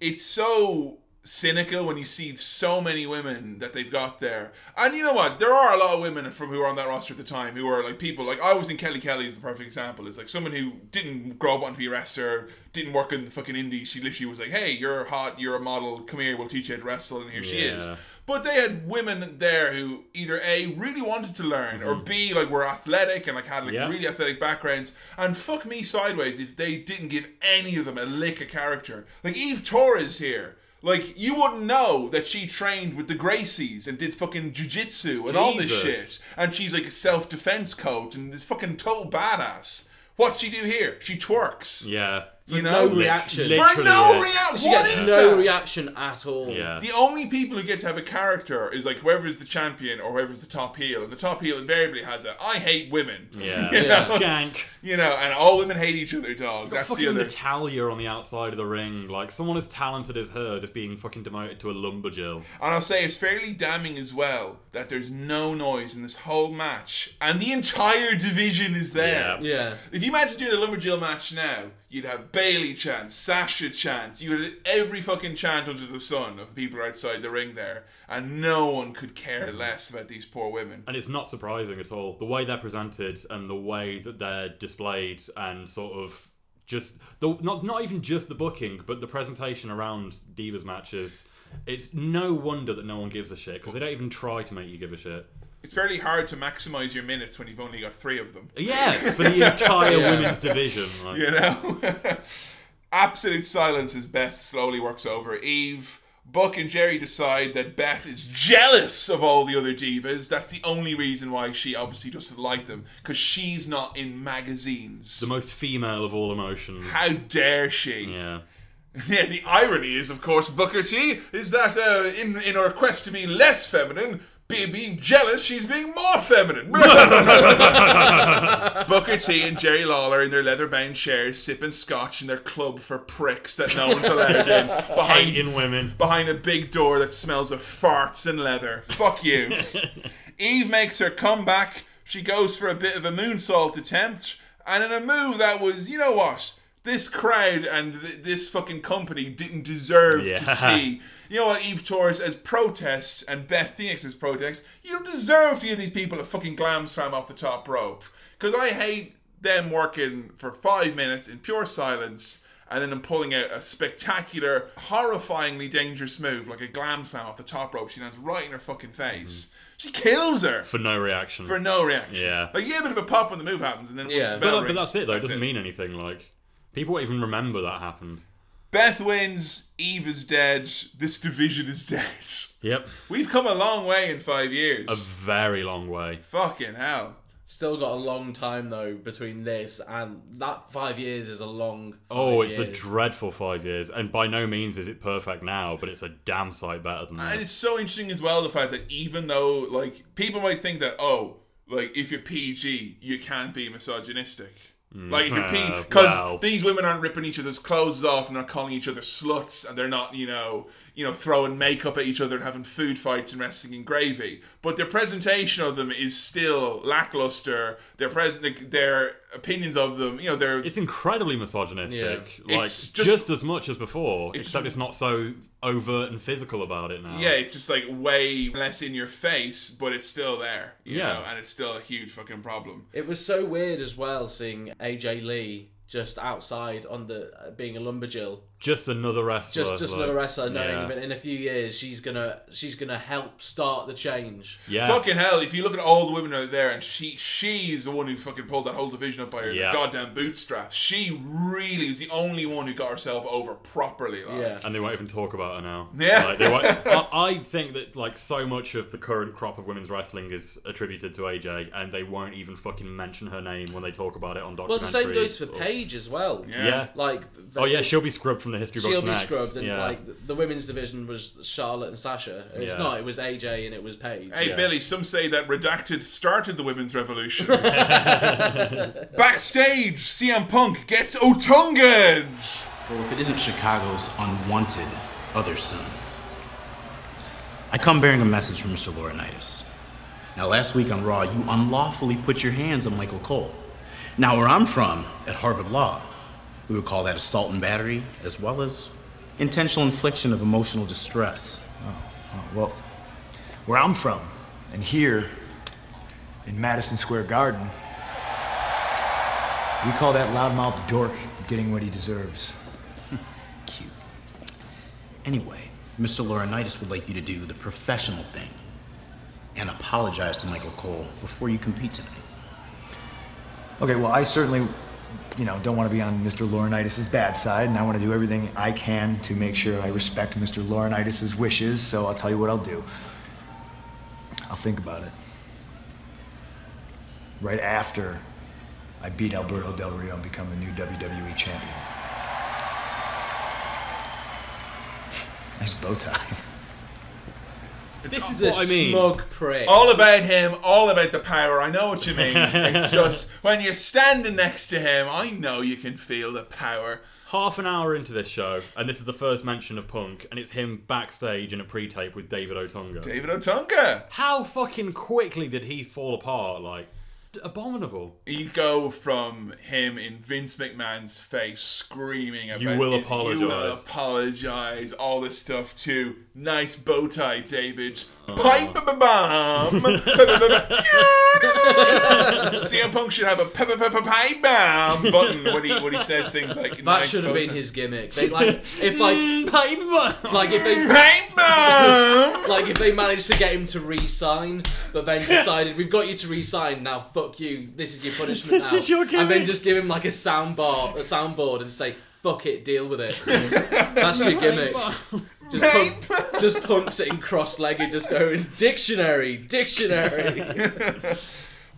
it's so cynical when you see so many women that they've got there. And you know what? There are a lot of women from who were on that roster at the time who are, like, people. Like, I always think Kelly Kelly is the perfect example. It's, like, someone who didn't grow up wanting to be a wrestler, didn't work in the fucking indies. She literally was like, hey, you're hot, you're a model, come here, we'll teach you how to wrestle, and here yeah. she is. But they had women there who either A, really wanted to learn, mm-hmm. or B, like, were athletic and, like, had, like, yeah. really athletic backgrounds. And fuck me sideways if they didn't give any of them a lick of character. Like, Eve Torres here. Like, you wouldn't know that she trained with the Gracies and did fucking jiu-jitsu and Jesus. all this shit. And she's, like, a self-defense coach and this fucking total badass. What's she do here? She twerks. Yeah. You know, no reaction. Literally, For no yeah. reaction. She what gets no that? reaction at all. Yeah. The only people who get to have a character is like whoever's the champion or whoever's the top heel. And the top heel invariably has a, I hate women. Yeah. you yeah. Skank. You know, and all women hate each other, dog. That's the other. Natalya on the outside of the ring. Like, someone as talented as her just being fucking demoted to a lumberjill. And I'll say it's fairly damning as well that there's no noise in this whole match. And the entire division is there. Yeah. yeah. If you imagine doing a lumberjill match now, you'd have Bailey chants, Sasha chants. You had every fucking chant under the sun of people outside the ring there. And no one could care less about these poor women. And it's not surprising at all. The way they're presented and the way that they're displayed and sort of just... the Not, not even just the booking, but the presentation around Divas matches. It's no wonder that no one gives a shit, because they don't even try to make you give a shit. It's fairly hard to maximise your minutes when you've only got three of them. Yeah, for the entire yeah. women's division. Like. You know? Absolute silence as Beth slowly works over Eve. Buck and Jerry decide that Beth is jealous of all the other divas. That's the only reason why she obviously doesn't like them. Because she's not in magazines. The most female of all emotions. How dare she? Yeah. Yeah, the irony is, of course, Booker T, is that uh, in, in her quest to be less feminine... being jealous, she's being more feminine. Booker T and Jerry Lawler in their leather-bound chairs sipping scotch in their club for pricks that no one's allowed in. Behind Hating women. Behind a big door that smells of farts and leather. Fuck you. Eve makes her comeback. She goes for a bit of a moonsault attempt. And in a move that was, you know what? This crowd and th- this fucking company didn't deserve yeah. to see... You know what, Eve Torres as protests and Beth Phoenix as protests, you don't deserve to give these people a fucking glam slam off the top rope. Because I hate them working for five minutes in pure silence and then pulling out a spectacular, horrifyingly dangerous move, like a glam slam off the top rope. She lands right in her fucking face. Mm-hmm. She kills her. For no reaction. For no reaction. Yeah. Like, you get a bit of a pop when the move happens, and then yeah. the bell but, rings. But that's it, though. That's it doesn't it. mean anything. Like, people won't even remember that happened. Beth wins, Eve is dead, this division is dead. Yep. We've come a long way in five years. A very long way. Fucking hell. Still got a long time, though, between this and that five years is a long five Oh, it's years. a dreadful five years. And by no means is it perfect now, but it's a damn sight better than that. And it's so interesting as well, the fact that even though, like, people might think that, oh, like, if you're P G, you can't be misogynistic. Like, if you're P G, because uh, well. these women aren't ripping each other's clothes off, and they're calling each other sluts, and they're not, you know, you know, throwing makeup at each other and having food fights and wrestling in gravy. But their presentation of them is still lackluster. Their present, their opinions of them, you know, they're it's incredibly misogynistic. Yeah. Like just, just as much as before, it's, except it's not so overt and physical about it now. Yeah, it's just like way less in your face, but it's still there. You yeah, know, and it's still a huge fucking problem. It was so weird as well seeing A J Lee just outside on the uh, being a lumberjill. Just another wrestler. Just, just like, another wrestler. Knowing yeah. that in a few years she's gonna she's gonna help start the change. Yeah. Fucking hell! If you look at all the women out there, and she she's the one who fucking pulled that whole division up by her yeah. goddamn bootstraps. She really was the only one who got herself over properly. Like. Yeah. And they won't even talk about her now. Yeah. Like, they won't, I, I think that like so much of the current crop of women's wrestling is attributed to A J, and they won't even fucking mention her name when they talk about it on documentaries. Well, the same goes for or, Paige as well. Yeah. yeah. Like. Oh yeah, she'll be scrubbed from the history books. She'll be next. scrubbed, and yeah. like the women's division was Charlotte and Sasha. It's yeah. not. It was A J and it was Paige. Hey yeah. Billy, some say that Redacted started the women's revolution. Backstage, C M Punk gets Otungans. Well, if it isn't Chicago's unwanted other son, I come bearing a message from Mister Laurinaitis. Now, last week on Raw, you unlawfully put your hands on Michael Cole. Now, where I'm from, at Harvard Law, we would call that assault and battery, as well as intentional infliction of emotional distress. Oh, oh, well, where I'm from, and here in Madison Square Garden, we call that loudmouth dork getting what he deserves. Cute. Anyway, Mister Laurinaitis would like you to do the professional thing and apologize to Michael Cole before you compete tonight. Okay, well, I certainly... you know, don't want to be on Mister Laurinaitis' bad side, and I want to do everything I can to make sure I respect Mister Laurinaitis' wishes, so I'll tell you what I'll do. I'll think about it. Right after I beat Alberto Del Rio and become the new W W E champion. Nice bow tie. It's this is what I mean. Smug prick. All about him, all about the power. I know what you mean. It's just when you're standing next to him, I know you can feel the power. Half an hour into this show, and this is the first mention of Punk, and it's him backstage in a pre-tape with David Otunga. David Otunga. How fucking quickly did he fall apart? Like, abominable. You go from him in Vince McMahon's face screaming about you will it, apologize you will apologize all this stuff to nice bow tie David uh. pipe a bomb. C M Punk should have a pipe bomb button when he when he says things like that. Nice should have been his gimmick. They like if like pipe bomb like if they pipe bomb like if they managed to get him to re-sign but then decided we've got you to re-sign now, fuck Fuck you, this is your punishment now. This is your gimmick. And then just give him like a sound bar, a soundboard and say, fuck it, deal with it. That's your gimmick. Just punk, just Punk sitting cross-legged, just going, dictionary, dictionary.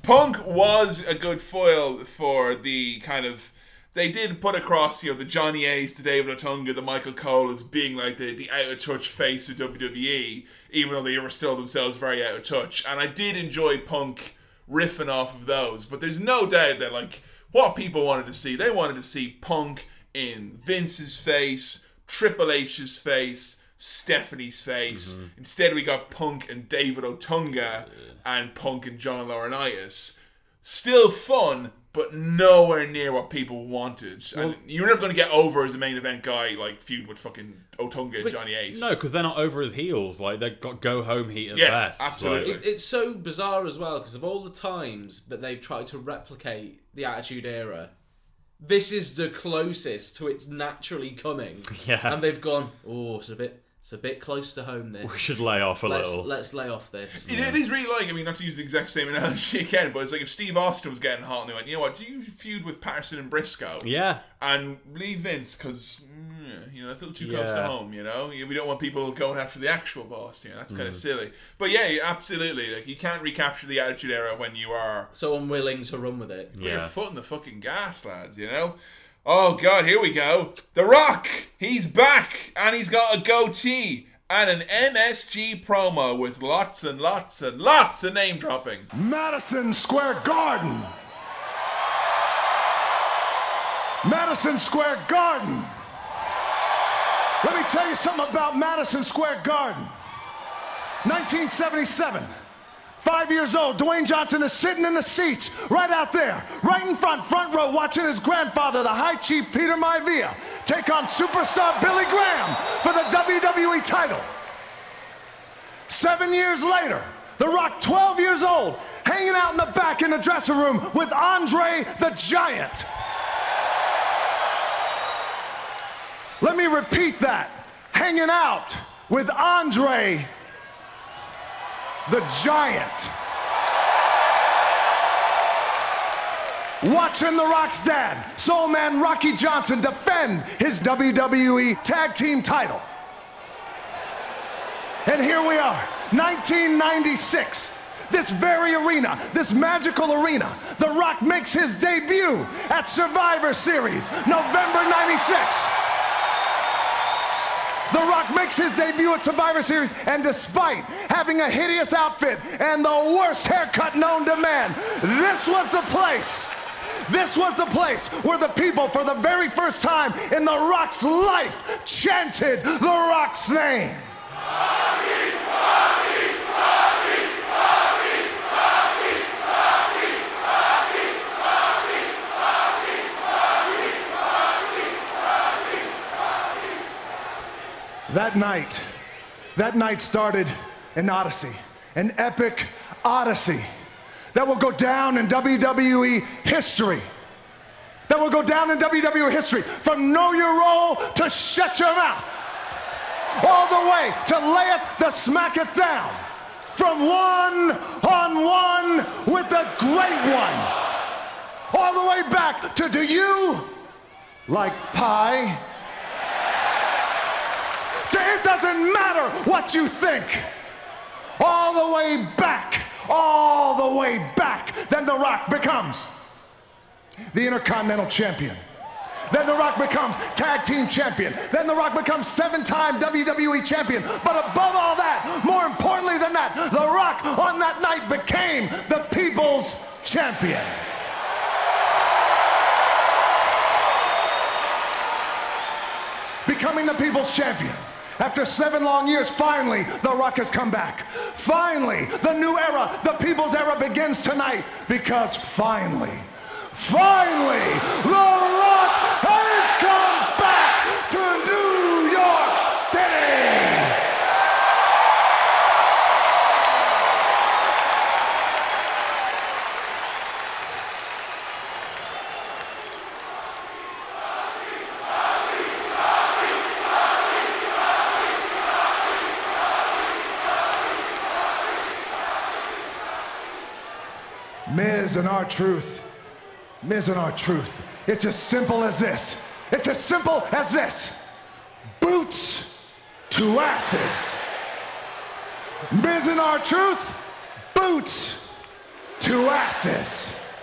Punk was a good foil for the kind of... They did put across, you know, the Johnny Ace, the David Otunga, the Michael Cole as being like the, the out-of-touch face of W W E, even though they were still themselves very out-of-touch. And I did enjoy Punk... riffing off of those, but there's no doubt that like what people wanted to see, they wanted to see Punk in Vince's face, Triple H's face, Stephanie's face. Mm-hmm. Instead, we got Punk and David Otunga yeah. and Punk and John Laurinaitis. Still fun, but nowhere near what people wanted. Well, and you're never going to get over as a main event guy, like feud with fucking Otunga and Johnny Ace. No, because they're not over as heels. Like, they've got go home heat at yeah, best. Yeah, absolutely. Like. It, it's so bizarre as well, because of all the times that they've tried to replicate the Attitude Era, this is the closest to it's naturally coming. Yeah. And they've gone, oh, it's a bit it's a bit close to home, this. We should lay off a let's, little. Let's lay off this. It, yeah. it is really like, I mean, not to use the exact same analogy again, but it's like if Steve Austin was getting hot and they went, you know what, do you feud with Patterson and Briscoe? Yeah. And leave Vince, because, you know, that's a little too yeah. close to home, you know? We don't want people going after the actual boss, you know? That's mm. kind of silly. But yeah, absolutely. Like, you can't recapture the Attitude Era when you are so unwilling to run with it. Put yeah. your foot in the fucking gas, lads, you know? Oh god, here we go. The Rock! He's back! And he's got a goatee and an M S G promo with lots and lots and lots of name dropping. Madison Square Garden! Madison Square Garden! Let me tell you something about Madison Square Garden. nineteen seventy-seven. Five years old, Dwayne Johnson is sitting in the seats right out there, right in front, front row, watching his grandfather, the High Chief Peter Maivia, take on superstar Billy Graham for the W W E title. Seven years later, The Rock, twelve years old, hanging out in the back in the dressing room with Andre the Giant. Let me repeat that. Hanging out with Andre the Giant. Watching The Rock's dad, Soul Man Rocky Johnson, defend his W W E Tag Team title. And here we are, nineteen ninety-six. This very arena, this magical arena, The Rock makes his debut at Survivor Series, November ninety-six. The Rock makes his debut at Survivor Series, and despite having a hideous outfit and the worst haircut known to man, this was the place. This was the place where the people, for the very first time in The Rock's life, chanted The Rock's name. Rocky, Rocky, Rocky, Rocky, Rocky, Rocky, Rocky, Rocky, Rocky, Rocky, Rocky, Rocky, Rocky. That night, that night started an odyssey, an epic odyssey that will go down in W W E history. That will go down in W W E history from Know Your Role to Shut Your Mouth, all the way to Lay It the Smack It Down, from one on one with the Great One, all the way back to Do You Like Pie? To It Doesn't Matter What You Think. All the way back, all the way back. Then The Rock becomes the Intercontinental Champion. Then The Rock becomes Tag Team Champion. Then The Rock becomes seven-time W W E Champion. But above all that, more importantly than that, The Rock on that night became the People's Champion. Becoming the People's Champion. After seven long years, finally, The Rock has come back. Finally, the new era, the People's Era, begins tonight, because finally, finally, The Rock has come back to New York City. Miz and R-Truth, Miz and R-Truth. It's as simple as this. It's as simple as this. Boots to asses. Miz and R-Truth, boots to asses.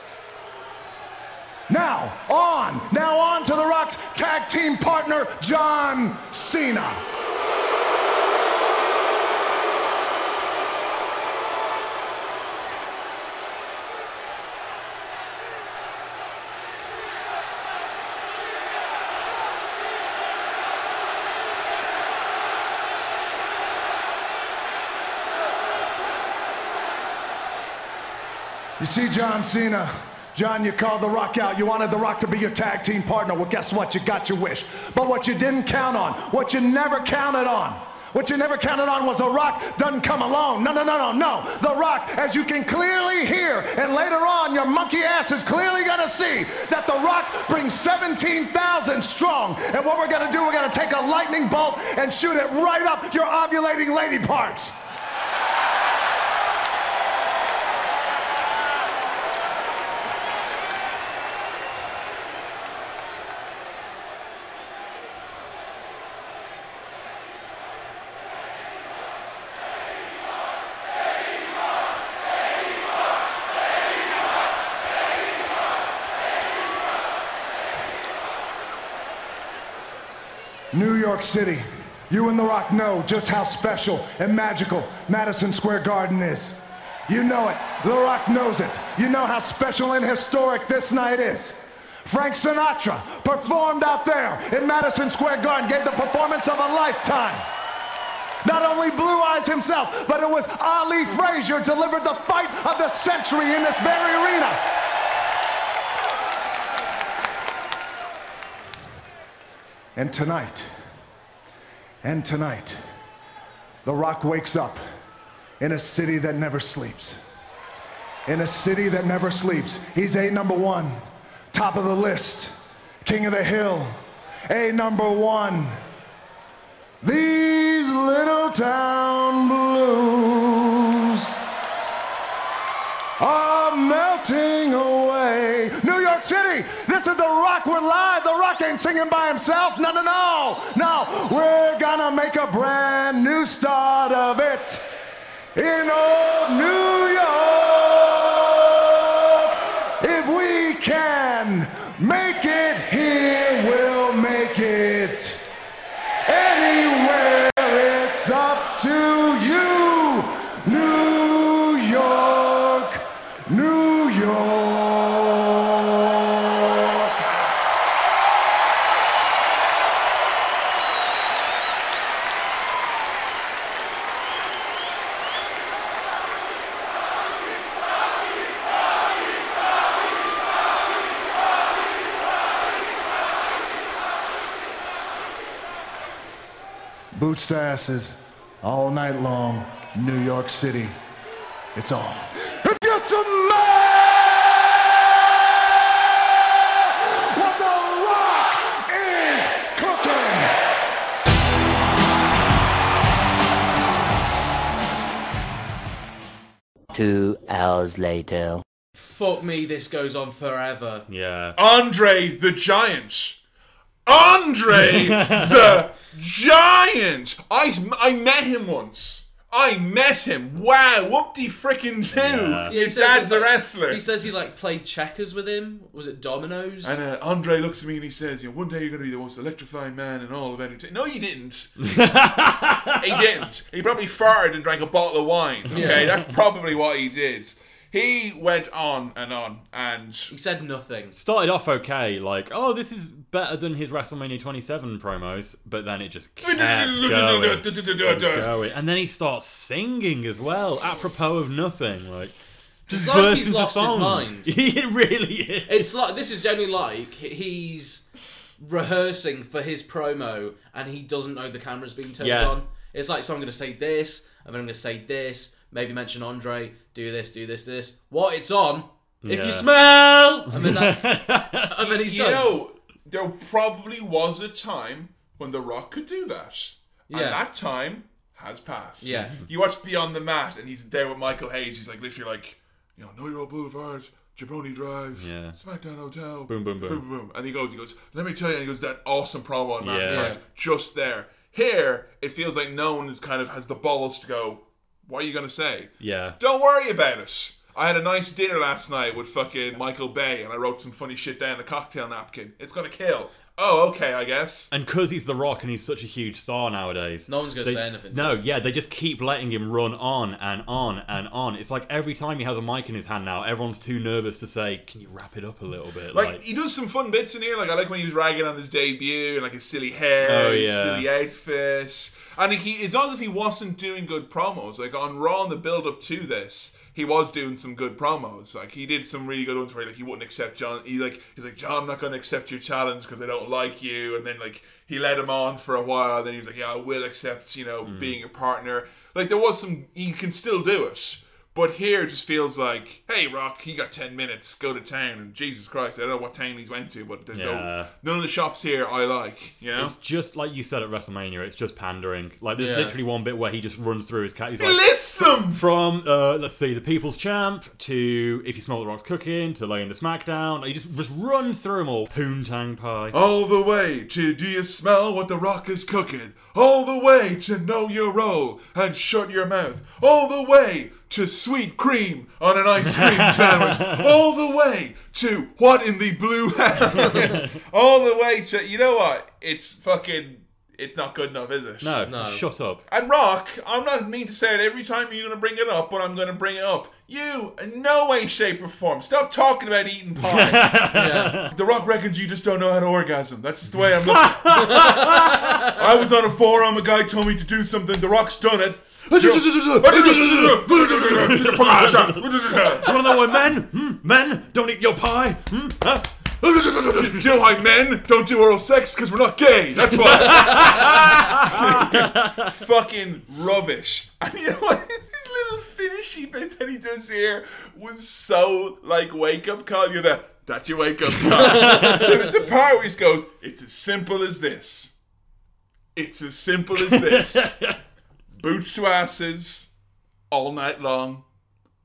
Now on, now on to The Rock's tag team partner, John Cena. You see, John Cena, John, you called The Rock out. You wanted The Rock to be your tag team partner. Well, guess what? You got your wish. But what you didn't count on, what you never counted on, What you never counted on was The Rock doesn't come alone. No, no, no, no, no. The Rock, as you can clearly hear, and later on your monkey ass is clearly going to see that The Rock brings seventeen thousand strong. And what we're going to do, we're going to take a lightning bolt and shoot it right up your ovulating lady parts. New York City, you and The Rock know just how special and magical Madison Square Garden is. You know it. The Rock knows it. You know how special and historic this night is. Frank Sinatra performed out there in Madison Square Garden, gave the performance of a lifetime. Not only Blue Eyes himself, but it was Ali Frazier delivered the fight of the century in this very arena. And tonight, and tonight, The Rock wakes up in a city that never sleeps. In a city that never sleeps. He's a number one, top of the list, king of the hill, a number one. These little town blues are melting away. New York City, this is The Rock, we're live. The Rock ain't singing by himself, no, no, no, no. We're gonna make a brand new start of it in old New York. If we can make it here, we'll make it anywhere. It's up to you, New New York! Boots to asses, all night long, New York City, it's on. It's amazing what The Rock is cooking. Two hours later. Fuck me, this goes on forever. Yeah. Andre the Giant. Andre the Giant. I, I met him once. I met him. Wow, whoopty frickin' do. Yeah. Yeah, His dad's a wrestler. He says he like played checkers with him. Was it dominoes? And uh, Andre looks at me and he says, "You know, one day you're going to be the most electrifying man in all of entertainment." No, you didn't. He didn't. He probably farted and drank a bottle of wine. Okay, yeah. That's probably what he did. He went on and on and... He said nothing. Started off okay, like, oh, this is better than his WrestleMania twenty-seven promos, but then it just kept going, going. And then he starts singing as well, apropos of nothing, like... Just it's bursts like he's into lost song. His mind. It really is. It's like, this is generally like, he's rehearsing for his promo and he doesn't know the camera's being turned yeah. on. It's like, so I'm going to say this, and then I'm going to say this, maybe mention Andre, do this, do this, this. What? It's on. Yeah. If you smell! And then, that, and then he's you done. You know, there probably was a time when The Rock could do that. Yeah. And that time has passed. Yeah. You watch Beyond the Mat, and he's there with Michael Hayes. He's like, literally like, you know, Know Your Old Boulevard, Jabroni Drive, yeah. Smackdown Hotel. Boom, boom, boom. Boom, boom, boom. And he goes, he goes, let me tell you, and he goes, that awesome promo on yeah. Mankind, yeah. just there. Here, it feels like no one is kind of has the balls to go, what are you going to say? Yeah. Don't worry about it. I had a nice dinner last night with fucking Michael Bay and I wrote some funny shit down a cocktail napkin. It's going to kill. Oh, okay, I guess. And because he's The Rock and he's such a huge star nowadays. No one's going to say anything. No, to yeah, they just keep letting him run on and on and on. It's like every time he has a mic in his hand now, everyone's too nervous to say, can you wrap it up a little bit? Like, like he does some fun bits in here. Like, I like when he was ragging on his debut and like his silly hair, oh, his yeah. silly outfits. And he, it's not as if he wasn't doing good promos. Like on Raw in the build up to this, he was doing some good promos. Like, he did some really good ones where he, like, he wouldn't accept John. He like he's like, John, I'm not going to accept your challenge because I don't like you. And then, like, he led him on for a while. Then he was like, yeah, I will accept, you know, mm. being a partner. Like, there was some, you can still do it. But here it just feels like, hey, Rock, he got ten minutes, go to town. And Jesus Christ, I don't know what town he's went to, but there's yeah. no, none of the shops here I like, you know? It's just, like you said at WrestleMania, it's just pandering. Like, there's yeah. literally one bit where he just runs through his cat. He's he like, lists them! From, uh, let's see, the People's Champ, to If You Smell the Rock's Cooking, to Laying the Smackdown. He just, just runs through them all. Poontang Pie. All the way to Do You Smell What the Rock Is Cooking? All the way to Know Your Role and Shut Your Mouth. All the way to sweet cream on an ice cream sandwich, all the way to what in the blue hell, all the way to, you know what, it's fucking, it's not good enough, is it? No, no. Shut up. And Rock, I'm not mean to say it every time you're going to bring it up, but I'm going to bring it up. You, in no way, shape, or form. Stop talking about eating pie. yeah. The Rock reckons you just don't know how to orgasm. That's just the way I'm looking. I was on a forum, a guy told me to do something, The Rock's done it. You wanna know why men, hmm, men don't eat your pie? Hmm? Huh? Do you know why men don't do oral sex? Because we're not gay. That's why. Fucking rubbish. I mean, you know what? This little finishy bit that he does here was so like wake up call. You're the, that's your wake up call. the, the part where he goes, it's as simple as this. It's as simple as this. Boots to asses, all night long,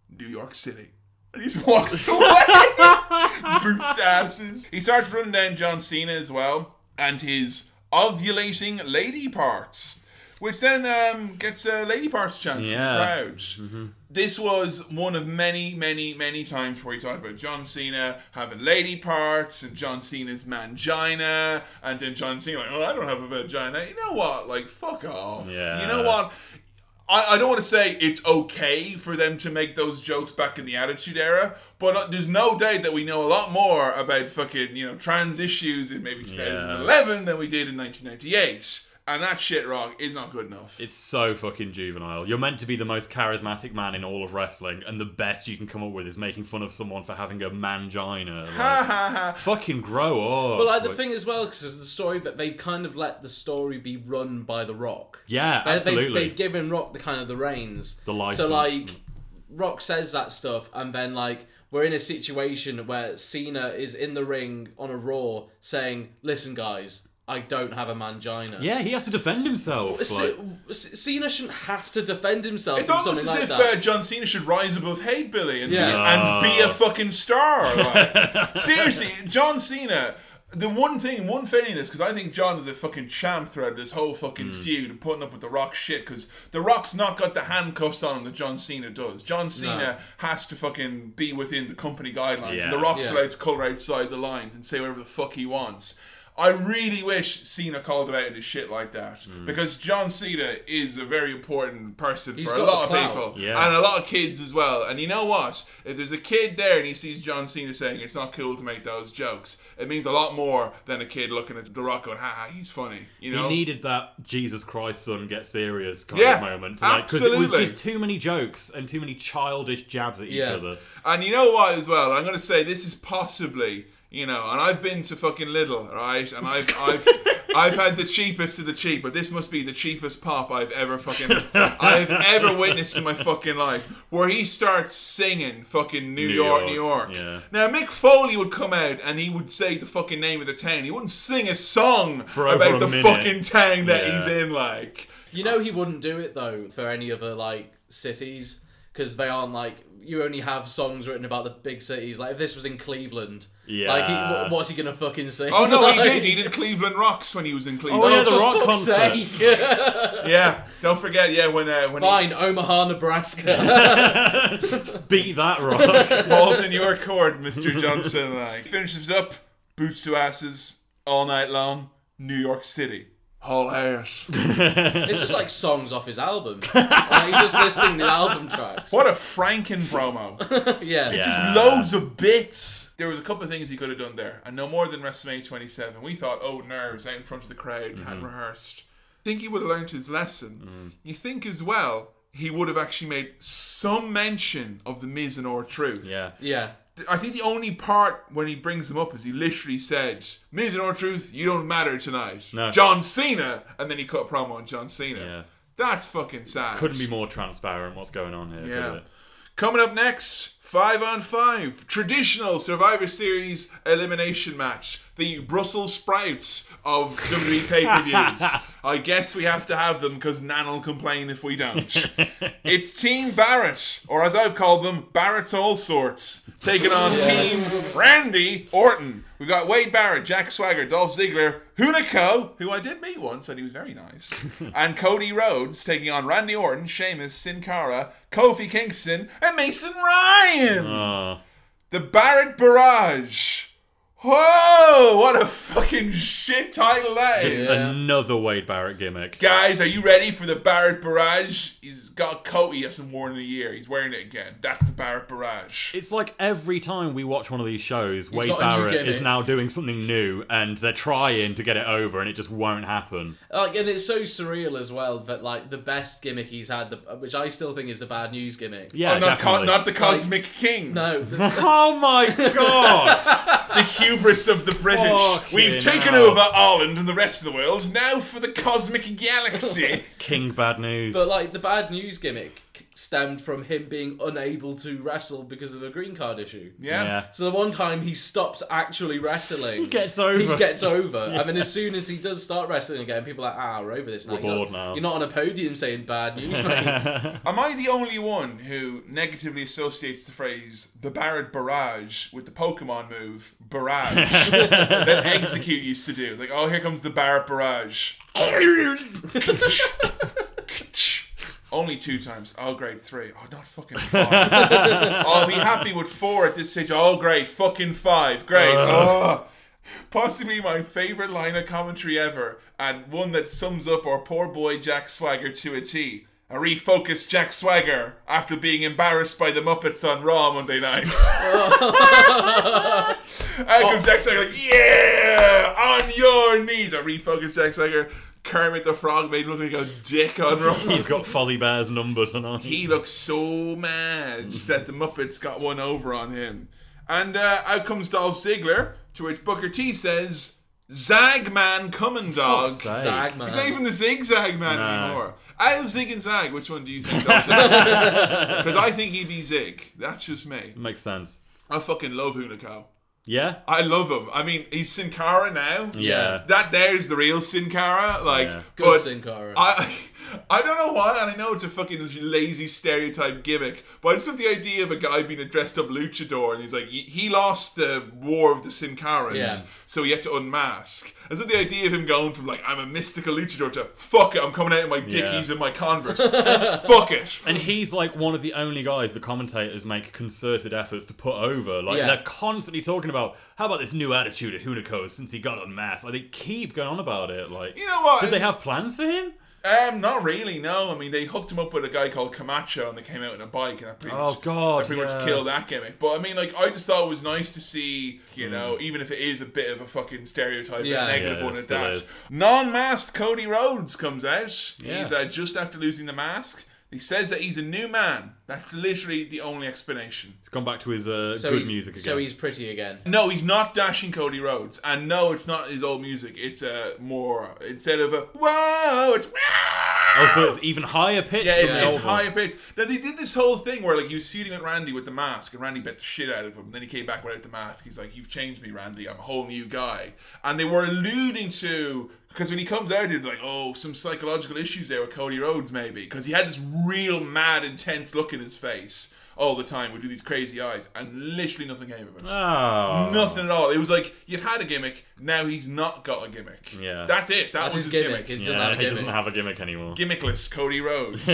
New York City. And he just walks away. Boots to asses. He starts running down John Cena as well, and his ovulating lady parts, which then um, gets a lady parts chant yeah. from the crowd. Mm-hmm. This was one of many, many, many times where he talked about John Cena having lady parts and John Cena's mangina, and then John Cena like, oh, I don't have a vagina. You know what? Like, fuck off. Yeah. You know what? I, I don't want to say it's okay for them to make those jokes back in the Attitude Era, but there's no doubt that we know a lot more about fucking, you know, trans issues in maybe twenty eleven yeah. than we did in nineteen ninety-eight. And that shit, Rock, is not good enough. It's so fucking juvenile. You're meant to be the most charismatic man in all of wrestling, and the best you can come up with is making fun of someone for having a mangina. Like, fucking grow up. But like the like, thing as well, because the story that they've kind of let the story be run by The Rock. Yeah, they, absolutely. They've, they've given Rock the kind of the reins, the license. So like, Rock says that stuff, and then like. We're in a situation where Cena is in the ring on a Raw saying, listen guys, I don't have a mangina. Yeah, he has to defend himself. C- like. C- Cena shouldn't have to defend himself. It's almost as like if uh, John Cena should rise above hate Billy and, yeah. be, and be a fucking star. Like. Seriously, John Cena, the one thing, one thing in this, because I think John is a fucking champ throughout this whole fucking mm. feud and putting up with The Rock shit, because The Rock's not got the handcuffs on him that John Cena does. John Cena no. has to fucking be within the company guidelines, yeah. and The Rock's yeah. allowed to colour outside the lines and say whatever the fuck he wants. I really wish Cena called him out into shit like that. Mm. Because John Cena is a very important person He's for a lot a of people. Yeah. And a lot of kids as well. And you know what? If there's a kid there and he sees John Cena saying it's not cool to make those jokes, it means a lot more than a kid looking at The Rock going, ha ha, he's funny. You know? He needed that Jesus Christ son get serious kind yeah, of moment. Yeah, absolutely. Because like, it was just too many jokes and too many childish jabs at each yeah. other. And you know what as well? I'm going to say this is possibly... You know, and I've been to fucking Lidl, right? And I've I've I've had the cheapest of the cheap, but this must be the cheapest pop I've ever fucking I've ever witnessed in my fucking life. Where he starts singing fucking New, New York, York, New York. Yeah. Now Mick Foley would come out and he would say the fucking name of the town. He wouldn't sing a song for about the minute. fucking town that yeah. he's in, like. You know he wouldn't do it though for any other like cities, because they aren't like. You only have songs written about the big cities. Like, if this was in Cleveland, yeah. like, he, what's he going to fucking sing? Oh, no, like... he did. He did Cleveland Rocks when he was in Cleveland. Oh, yeah, the oh, Rock concert. Sake. yeah, don't forget, yeah, when... Uh, when Fine, he... Omaha, Nebraska. Beat that, Rock. Balls in your court, Mister Johnson. Like. Finishes up, boots to asses, all night long, New York City. Whole house. It's just like songs off his album. Like, he's just listing the album tracks. What a Franken promo. yeah. It's yeah. just loads of bits. There was a couple of things he could have done there. And no more than WrestleMania twenty-seven. We thought, oh, nerves out in front of the crowd, mm-hmm. hadn't rehearsed. I think he would have learned his lesson. Mm. You think as well, he would have actually made some mention of The Miz and R-Truth. Yeah. Yeah. I think the only part when he brings them up is he literally says, Miz and R-Truth, you don't matter tonight. No. John Cena. And then he cut a promo on John Cena. Yeah. That's fucking sad. Couldn't be more transparent what's going on here. Yeah. Coming up next, five on five, traditional Survivor Series elimination match. The Brussels sprouts of W W E pay-per-views. I guess we have to have them because Nan'll complain if we don't. It's Team Barrett, or as I've called them, Barrett's All Sorts, taking on Team Randy Orton. We've got Wade Barrett, Jack Swagger, Dolph Ziggler, Hunico, who I did meet once and he was very nice, and Cody Rhodes taking on Randy Orton, Sheamus, Sin Cara, Kofi Kingston, and Mason Ryan. Uh. The Barrett Barrage. Whoa, what a fucking shit title that Just is. Just another Wade Barrett gimmick. Guys, are you ready for the Barrett Barrage? He's got a coat he hasn't worn in a year. He's wearing it again. That's the Barrett Barrage. It's like every time we watch one of these shows, He's Wade Barrett is now doing something new and they're trying to get it over and it just won't happen. Like, and it's so surreal as well that like the best gimmick he's had, the, which I still think is the bad news gimmick. Yeah, oh, not, co- not the Cosmic like, King. No. Oh my God. The huge hubris of the British. Fucking We've taken hell. over Ireland and the rest of the world. Now for the cosmic galaxy. King bad news. But like the bad news gimmick stemmed from him being unable to wrestle because of a green card issue. Yeah. yeah. So the one time he stops actually wrestling, he gets over. He gets over. Yeah. I mean, as soon as he does start wrestling again, people are like, ah, we're over this now. We're bored now. You're not on a podium saying bad news, mate. Am I the only one who negatively associates the phrase the Barrett Barrage with the Pokemon move Barrage that Execute used to do? Like, oh, here comes the Barrett Barrage. Only two times. Oh, great. Three. Oh, not fucking five. I'll be happy with four at this stage. Oh, great. Fucking five. Great. Oh. Possibly my favourite line of commentary ever, and one that sums up our poor boy Jack Swagger to a T. A refocused Jack Swagger after being embarrassed by the Muppets on Raw Monday night. Out comes Jack Swagger like, yeah, on your knees. A refocused Jack Swagger. Kermit the Frog made him look like a dick on Raw. He's got Fozzie Bear's number tonight. He looks so mad that the Muppets got one over on him. And uh, out comes Dolph Ziggler, to which Booker T says, Zag Man coming, dog. Zag Man. It's not even the Zigzag Man no. anymore. Out of Zig and Zag, which one do you think Dolph Ziggler? Because I think he'd be Zig. That's just me. Makes sense. I fucking love Hunico. Yeah, I love him. I mean, he's Sin Cara now. Yeah, that there is the real Sin Cara. Like, yeah. Good Sin Cara. I, I don't know why, and I know it's a fucking lazy stereotype gimmick, but I just have the idea of a guy being a dressed up luchador, and he's like, he lost the war of the Sin Caras, yeah. so he had to unmask. I just have the idea of him going from like, I'm a mystical luchador to fuck it, I'm coming out in my Dickies yeah. and my Converse. Fuck it. And he's like one of the only guys the commentators make concerted efforts to put over. Like yeah. they're constantly talking about. About, how about this new attitude of Hunico since he got unmasked? Like, they keep going on about it. Like, you know what? Did they have plans for him? Um, not really. No, I mean they hooked him up with a guy called Camacho, and they came out on a bike, and that pretty much, oh god, that pretty yeah. much killed that gimmick. But I mean, like, I just thought it was nice to see, you know, mm. even if it is a bit of a fucking stereotype, yeah, and a negative yeah, one at that. Non-masked Cody Rhodes comes out. Yeah. He's uh, just after losing the mask. He says that he's a new man. That's literally the only explanation. He's gone back to his uh, so good music again. So he's pretty again. No, he's not dashing Cody Rhodes. And no, it's not his old music. It's a uh, more, instead of a, whoa, it's, oh, so it's even higher pitched. Yeah, it, it's higher pitched. Now, they did this whole thing where like he was feuding with Randy with the mask, and Randy bet the shit out of him. And then he came back without the mask. He's like, you've changed me, Randy. I'm a whole new guy. And they were alluding to... Because when he comes out, he's like, oh, some psychological issues there with Cody Rhodes, maybe. Because he had this real mad, intense look in his face all the time. We'd do these crazy eyes. And literally nothing came of it. Oh. Nothing at all. It was like, you've had a gimmick. Now he's not got a gimmick. Yeah. That's it. That That's was his gimmick. gimmick. Yeah, he gimmick. doesn't have a gimmick anymore. Gimmickless Cody Rhodes.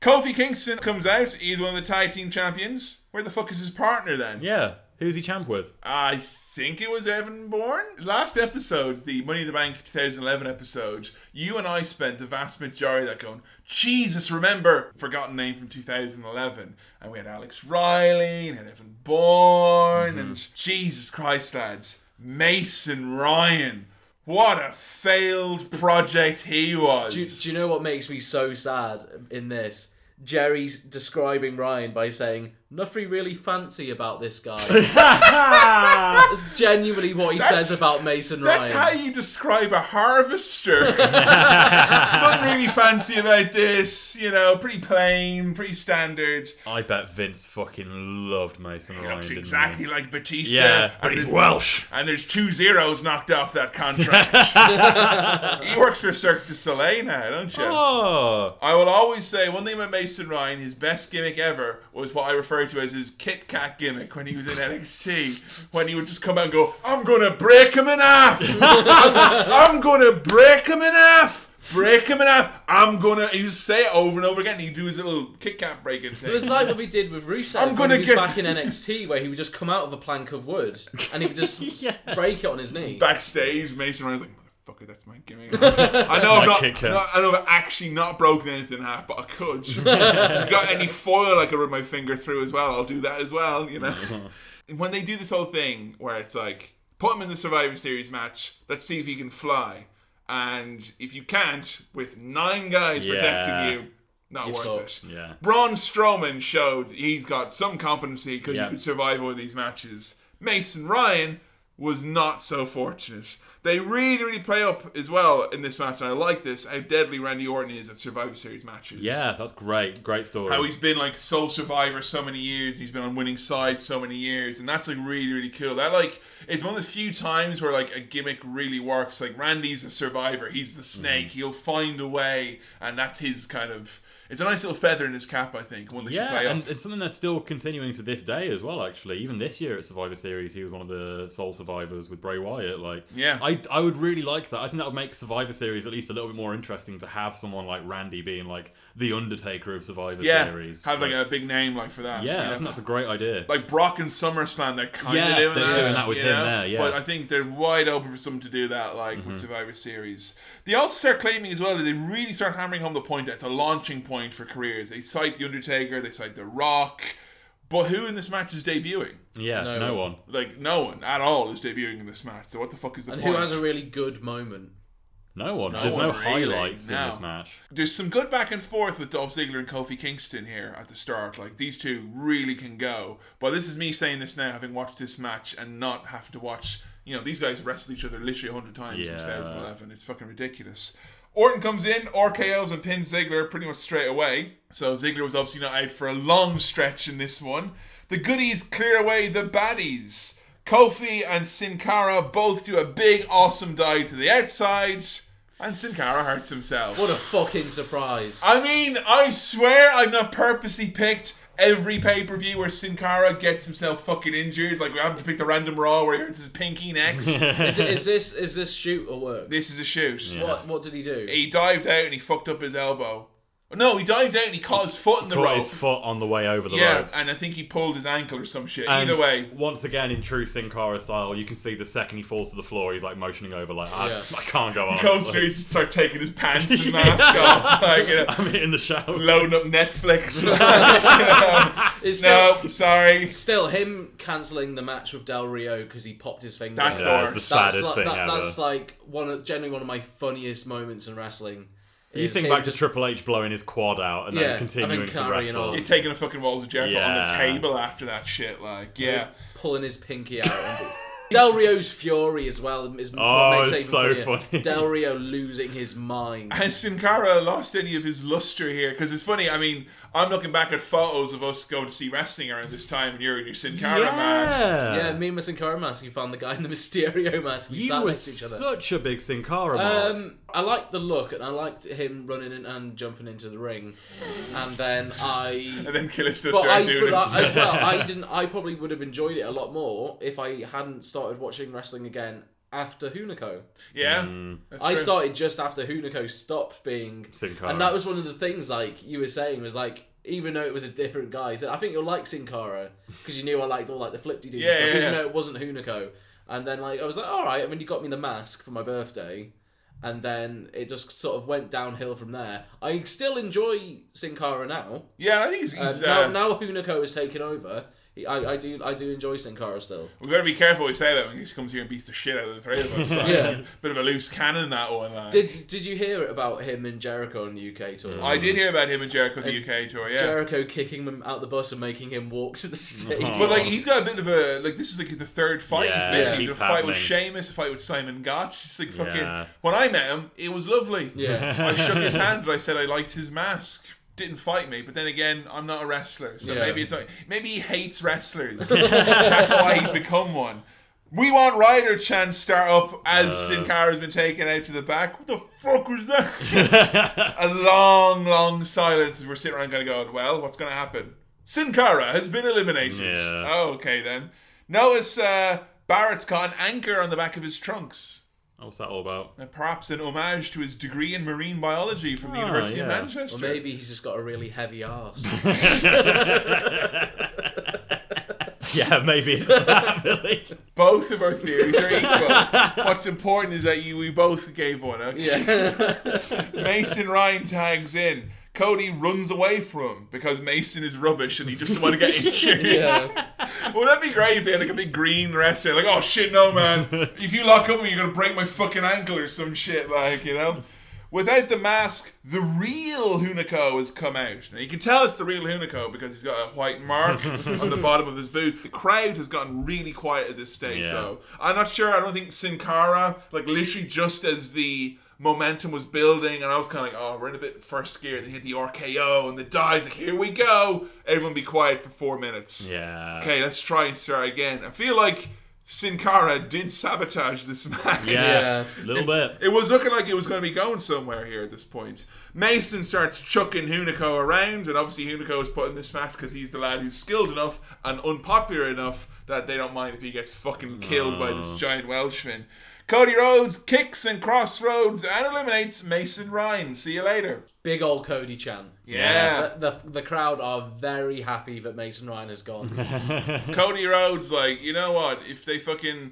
Kofi Kingston comes out. He's one of the tag team champions. Where the fuck is his partner then? Yeah. Who's he champ with? I think... think it was Evan Bourne. Last episode, the Money in the Bank twenty eleven episode, you and I spent the vast majority of that going, Jesus, remember, forgotten name from two thousand eleven. And we had Alex Riley and Evan Bourne mm-hmm. and Jesus Christ, lads, Mason Ryan. What a failed project he was. Do you, do you know what makes me so sad in this? Jerry's describing Ryan by saying, nothing really fancy about this guy. That's genuinely what he that's, says about Mason that's Ryan. That's how you describe a harvester. Not really fancy about this, you know, pretty plain, pretty standard. I bet Vince fucking loved Mason Ryan. He looks exactly like Batista. Yeah, but he's Welsh. And there's two zeros knocked off that contract. He works for Cirque du Soleil now, don't you? Oh. I will always say, one thing about Mason Ryan, his best gimmick ever was what I refer to as his Kit Kat gimmick when he was in N X T, when he would just come out and go, I'm gonna break him in half. I'm, I'm gonna break him in half. Break him in half. I'm gonna. He would say it over and over again. He'd do his little Kit Kat breaking thing. It was like what we did with Rusev I'm gonna when he was get... back in N X T, where he would just come out of a plank of wood and he would just yeah. break it on his knee. Backstage, Mason Ryan was like, fucker, that's my gimmick. I know I've not, not, I know I've actually not broken anything in half, but I could. If you've got any foil I could rub my finger through as well, I'll do that as well, you know. When they do this whole thing where it's like, put him in the Survivor Series match, let's see if he can fly. And if you can't, with nine guys yeah. protecting you, not You've worth thought, it. Yeah. Braun Strowman showed he's got some competency because yep. he could survive all these matches. Mason Ryan was not so fortunate. They really, really play up as well in this match, and I like this, how deadly Randy Orton is at Survivor Series matches. Yeah, that's great. Great story. How he's been like sole survivor so many years, and he's been on winning side so many years, and that's like really, really cool. That like, it's one of the few times where like a gimmick really works. Like Randy's a survivor, he's the snake, mm-hmm. he'll find a way, and that's his kind of... It's a nice little feather in his cap, I think, one they yeah, should play up. And it's something they're still continuing to this day as well, actually. Even this year at Survivor Series, he was one of the sole survivors with Bray Wyatt. Like, yeah. I, I would really like that. I think that would make Survivor Series at least a little bit more interesting to have someone like Randy being like the Undertaker of Survivor yeah, Series. Have like, like a big name like for that. Yeah, so, yeah, I think that's a great idea. Like Brock and SummerSlam, they're kind yeah, of doing they're that. They're doing that with him know? there, yeah. But I think they're wide open for someone to do that, like mm-hmm. with Survivor Series. They also start claiming as well that they really start hammering home the point that it's a launching point for careers. They cite The Undertaker, they cite The Rock, but who in this match is debuting? Yeah, no, no one. Like, no one at all is debuting in this match, so what the fuck is the and point? And who has a really good moment? No one. No There's one no really. highlights no. in this match. There's some good back and forth with Dolph Ziggler and Kofi Kingston here at the start. Like, these two really can go, but this is me saying this now, having watched this match and not have to watch, you know, these guys wrestle each other literally one hundred times yeah. in twenty eleven. It's fucking ridiculous. Orton comes in, R K Os and pins Ziggler pretty much straight away. So Ziggler was obviously not out for a long stretch in this one. The goodies clear away the baddies. Kofi and Sin Cara both do a big awesome dive to the outside. And Sin Cara hurts himself. What a fucking surprise. I mean, I swear I've not purposely picked every pay-per-view where Sin Cara gets himself fucking injured. Like, we haven't picked a random Raw where he hurts his pinky next. is, it, is this is this shoot or work? This is a shoot. Yeah. What What did he do? He dived out and he fucked up his elbow. No, he dived out and he caught his foot in the rope. Caught his foot on the way over the yeah, ropes. Yeah, and I think he pulled his ankle or some shit. And either way, once again, in true Sin Cara style, you can see the second he falls to the floor, he's like motioning over, like, I, yeah. I can't go on. He goes through, he starts taking his pants and mask off. Like, you know, I'm hitting the shower. Loading up Netflix. Like, you know, no, sorry. Still, him cancelling the match with Del Rio because he popped his finger. That's, yeah, that's the saddest that's like, thing that, ever. That's like one of, generally one of my funniest moments in wrestling. You think back to Triple H blowing his quad out and yeah, then continuing to wrestle. On. You're taking a fucking Walls of Jericho yeah. on the table after that shit, like, yeah. You're pulling his pinky out. Del Rio's fury as well is oh, what makes it's so funnier. funny. Del Rio losing his mind. And Sin Cara lost any of his luster here, because it's funny, I mean, I'm looking back at photos of us going to see wrestling around this time and you're in your Sin Cara yeah. mask. Yeah, me and my Sin Cara mask, you found the guy in the Mysterio mask. We you sat next to each other. You were such a big Sin Cara Mark. Um, I liked the look and I liked him running in and jumping into the ring. And then I... and then Callisto started doing it. I, as well, I, didn't, I probably would have enjoyed it a lot more if I hadn't started started watching wrestling again after Hunico. Yeah. Mm. I started just after Hunico stopped being Sin Cara. And that was one of the things like you were saying was like, even though it was a different guy, he said, I think you'll like Sin Cara because you knew I liked all like the flip-de-doo yeah, stuff, yeah, even yeah. though it wasn't Hunico. And then like I was like, alright, I mean you got me the mask for my birthday. And then it just sort of went downhill from there. I still enjoy Sin Cara now. Yeah, I think he's... he's uh, uh... Now, now Hunico has taken over. I, I do I do enjoy Sin Cara still. We've got to be careful what we say about when he comes here and beats the shit out of the three of us. Like, yeah. Bit of a loose cannon, that one. Like. Did Did you hear about him and Jericho on the U K tour? I did hear about him and Jericho on the U K tour, yeah. Jericho kicking him out the bus and making him walk to the stage. Aww. But like he's got a bit of a... like this is like the third fight yeah, he's made. Yeah. He's a fight happening. With Sheamus, a fight with Simon Gotch. It's like fucking... Yeah. When I met him, it was lovely. Yeah. I shook his hand and I said I liked his mask. Didn't fight me, but then again, I'm not a wrestler, so yeah. maybe it's like, maybe he hates wrestlers. That's why he's become one. We want Ryder chance start up as uh, Sin Cara's been taken out to the back. What the fuck was that? A long, long silence as we're sitting around kind of going, well, what's going to happen? Sin Cara has been eliminated. Yeah. Oh, okay then. Notice uh, Barrett's got an anchor on the back of his trunks. What's that all about? And perhaps an homage to his degree in marine biology from the oh, University yeah. of Manchester. Or maybe he's just got a really heavy arse. Yeah, maybe it's that, Billy. Both of our theories are equal. What's important is that you we both gave one, okay? Yeah. Mason Ryan tags in. Cody runs away from him because Mason is rubbish and he just doesn't want to get injured. Yeah. Well, that'd be great if they had like a big green wrestler. Like, oh shit, no man. If you lock up me, you're going to break my fucking ankle or some shit. Like, you know. Without the mask, the real Hunico has come out. Now, you can tell it's the real Hunico because he's got a white mark on the bottom of his boot. The crowd has gotten really quiet at this stage, yeah. though. I'm not sure. I don't think Sin Cara, like, literally just as the... momentum was building, and I was kind of like, oh, we're in a bit first gear. They hit the R K O and the dives, like, here we go. Everyone be quiet for four minutes. Yeah. Okay, let's try and start again. I feel like Sin Cara did sabotage this match. Yeah, a little it, bit. It was looking like it was going to be going somewhere here at this point. Mason starts chucking Hunico around, and obviously Hunico is put in this match because he's the lad who's skilled enough and unpopular enough that they don't mind if he gets fucking killed oh. by this giant Welshman. Cody Rhodes kicks and crossroads and eliminates Mason Ryan. See you later. Big old Cody chant. Yeah. yeah. The, the the crowd are very happy that Mason Ryan has gone. Cody Rhodes, like, you know what? If they fucking...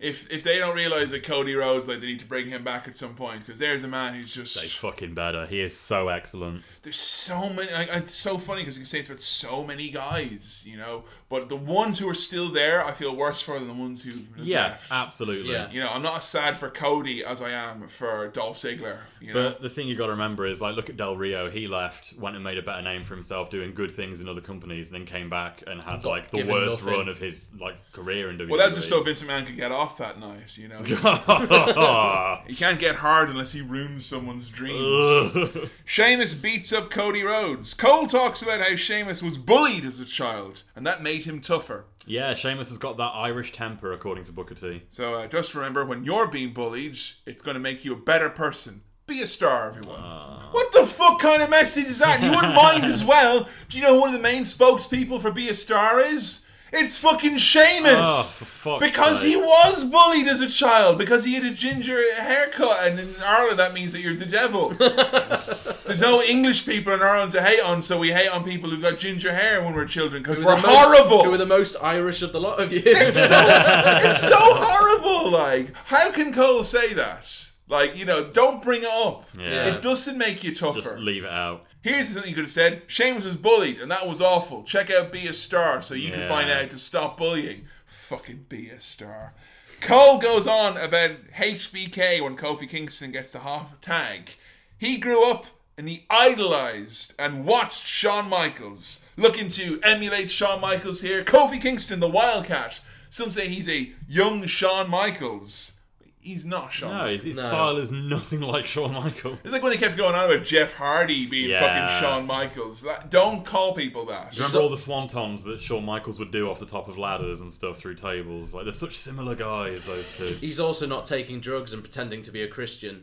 If if they don't realise that Cody Rhodes, like, they need to bring him back at some point, because there's a man who's just... They fucking better. He is so excellent. There's so many... Like, it's so funny, because you can say it's about so many guys, you know? But the ones who are still there, I feel worse for than the ones who've yeah, left. Absolutely. Yeah, absolutely. You know, I'm not as sad for Cody as I am for Dolph Ziggler. You know? But the thing you got to remember is, like, look at Del Rio. He left, went and made a better name for himself, doing good things in other companies, and then came back and had, like, the worst nothing. run of his, like, career in W W E. Well, that's just so Vince McMahon could get off that night, you know. He can't get hard unless he ruins someone's dreams. Sheamus beats up Cody Rhodes. Cole talks about how Sheamus was bullied as a child, and that made him tougher. Yeah, Sheamus has got that Irish temper, according to Booker T. So uh, just remember, when you're being bullied, it's going to make you a better person. Be a star, everyone. Aww. What the fuck kind of message is that? You wouldn't mind as well. Do you know who one of the main spokespeople for Be a Star is? It's fucking Sheamus! Oh, for fuck's because sake. He was bullied as a child, because he had a ginger haircut, and in Ireland that means that you're the devil. There's no English people in Ireland to hate on, so we hate on people who've got ginger hair when we're children, because we're, we're horrible! Most, who are the most Irish of the lot of you. It's so, it's so horrible, like, how can Cole say that? Like, you know, don't bring it up. Yeah. It doesn't make you tougher. Just leave it out. Here's something you could have said. Sheamus was bullied, and that was awful. Check out Be a Star so you yeah. can find out to stop bullying. Fucking Be a Star. Cole goes on about H B K when Kofi Kingston gets the half tag. He grew up and he idolised and watched Shawn Michaels. Looking to emulate Shawn Michaels here. Kofi Kingston, the Wildcat. Some say he's a young Shawn Michaels. He's not Shawn no, Michaels. His no, his style is nothing like Shawn Michaels. It's like when they kept going on about Jeff Hardy being yeah. fucking Shawn Michaels. That, don't call people that. Do you remember so, all the swantoms that Shawn Michaels would do off the top of ladders and stuff through tables? Like, they're such similar guys, those two. He's also not taking drugs and pretending to be a Christian.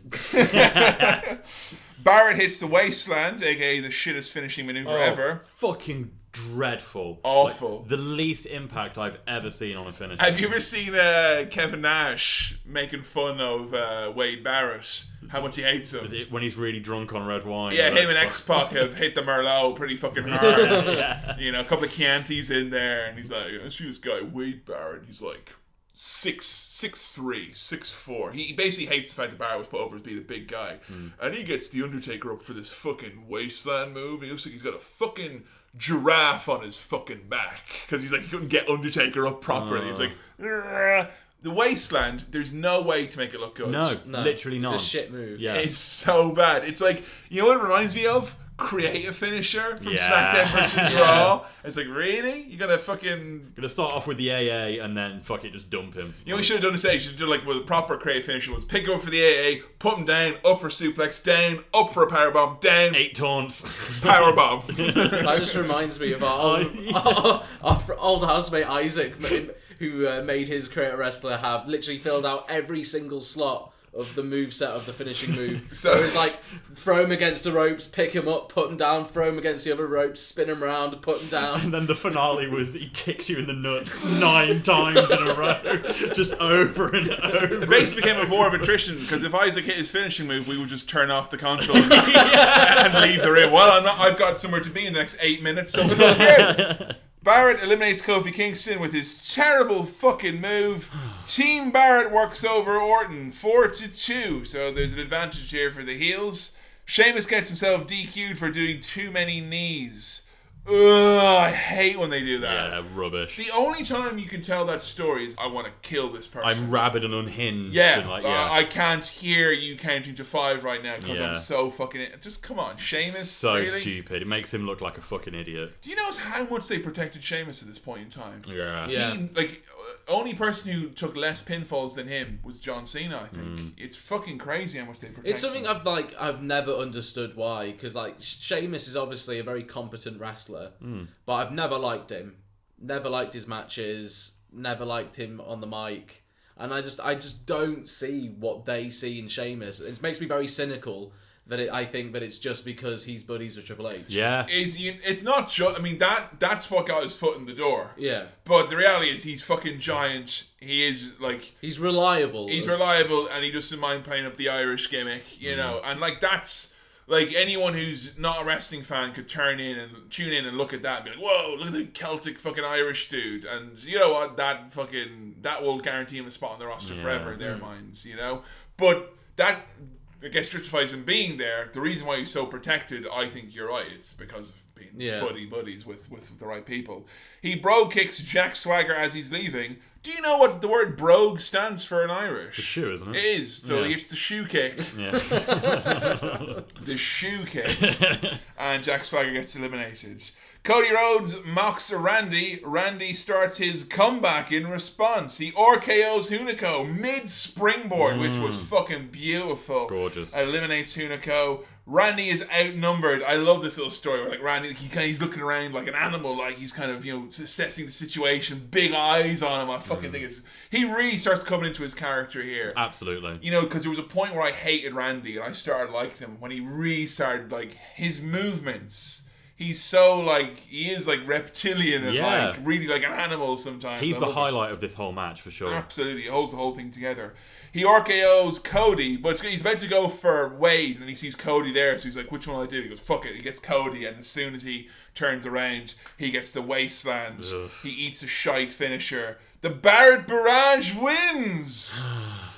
Barrett hits the wasteland, aka the shittest finishing maneuver oh, ever. Fucking dreadful. Awful. Like, the least impact I've ever seen on a finish. Have you ever seen uh, Kevin Nash making fun of uh, Wade Barrett? How much he hates him. Is it when he's really drunk on red wine. Yeah, him and X-Pac have hit the Merlot pretty fucking hard. Yeah. You know, a couple of Chiantis in there, and he's like, let's see this guy, Wade Barrett. He's like... Six, six, three, six, four. He basically hates the fact that Barrett was put over as being a big guy. Mm. And he gets The Undertaker up for this fucking wasteland move. He looks like he's got a fucking giraffe on his fucking back because he's like, he couldn't get Undertaker up properly. Oh. It's like, Rrr. The Wasteland, there's no way to make it look good. No, no, literally not. It's a shit move. Yeah. It's so bad. It's like, you know what it reminds me of? Creative finisher from yeah. SmackDown versus yeah. Raw. It's like, really? You gotta fucking... Gonna start off with the A A and then, fuck it, just dump him. You know what we should have done instead? You should have done like, well, the proper creative finisher was pick him up for the A A, put him down, up for suplex, down, up for a powerbomb, down. Eight taunts. Powerbomb. That just reminds me of our old, our, our, our old housemate Isaac, who uh, made his creative wrestler have literally filled out every single slot of the move set of the finishing move. So it was like, throw him against the ropes, pick him up, put him down, throw him against the other ropes, spin him round, put him down. And then the finale was he kicked you in the nuts nine times in a row, just over and over. It basically became a war of attrition, because if Isaac hit his finishing move, we would just turn off the console and, yeah. and leave the ring. Well, I'm not, I've got somewhere to be in the next eight minutes, so fuck you. Barrett eliminates Kofi Kingston with his terrible fucking move. Team Barrett works over Orton four to two, so there's an advantage here for the heels. Sheamus gets himself D Q'd for doing too many knees. Ugh, I hate when they do that. Yeah, rubbish. The only time you can tell that story is, I want to kill this person. I'm rabid and unhinged. Yeah, and like, yeah. I can't hear you counting to five right now because yeah. I'm so fucking... In- Just come on, Sheamus. So really? Stupid. It makes him look like a fucking idiot. Do you notice how much they protected Sheamus at this point in time? Yeah. yeah. He, like, only person who took less pinfalls than him was John Cena, I think. Mm. It's fucking crazy how much they protect It's something him. I've like I've never understood why, because like Sheamus is obviously a very competent wrestler. Mm. But I've never liked him, never liked his matches, never liked him on the mic, and I just I just don't see what they see in Sheamus. It makes me very cynical that it, I think that it's just because he's buddies with Triple H. Yeah, is it's not just. I mean that that's what got his foot in the door. Yeah, but the reality is he's fucking giant. He is like he's reliable. He's reliable, and he doesn't mind playing up the Irish gimmick, you mm. know, and like that's. Like, anyone who's not a wrestling fan could turn in and tune in and look at that and be like, whoa, look at the Celtic fucking Irish dude. And you know what? That fucking, that will guarantee him a spot on the roster yeah. forever in their mm. minds, you know? But that, I guess, justifies him being there. The reason why he's so protected, I think you're right. It's because of being yeah. buddy-buddies with, with the right people. He bro-kicks Jack Swagger as he's leaving. Do you know what the word brogue stands for in Irish? It's a shoe, isn't it? It is. So yeah. it's the shoe kick. Yeah. The shoe kick. And Jack Swagger gets eliminated. Cody Rhodes mocks Randy. Randy starts his comeback in response. He R K Os Hunico mid-springboard, mm. which was fucking beautiful. Gorgeous. Eliminates Hunico. Randy is outnumbered. I love this little story where like Randy, he, he's looking around like an animal, like he's kind of, you know, assessing the situation. Big eyes on him. I fucking mm. think it's... He really starts coming into his character here. Absolutely. You know, because there was a point where I hated Randy and I started liking him when he really started, like, his movements... He's so, like, he is, like, reptilian and, yeah. like, really like an animal sometimes. He's I the highlight it. Of this whole match, for sure. Absolutely. He holds the whole thing together. He R K Os Cody, but it's, he's about to go for Wade, and he sees Cody there, so he's like, which one will I do? He goes, fuck it. He gets Cody, and as soon as he turns around, he gets the Wasteland. Ugh. He eats a shite finisher. The Barrett Barrage wins!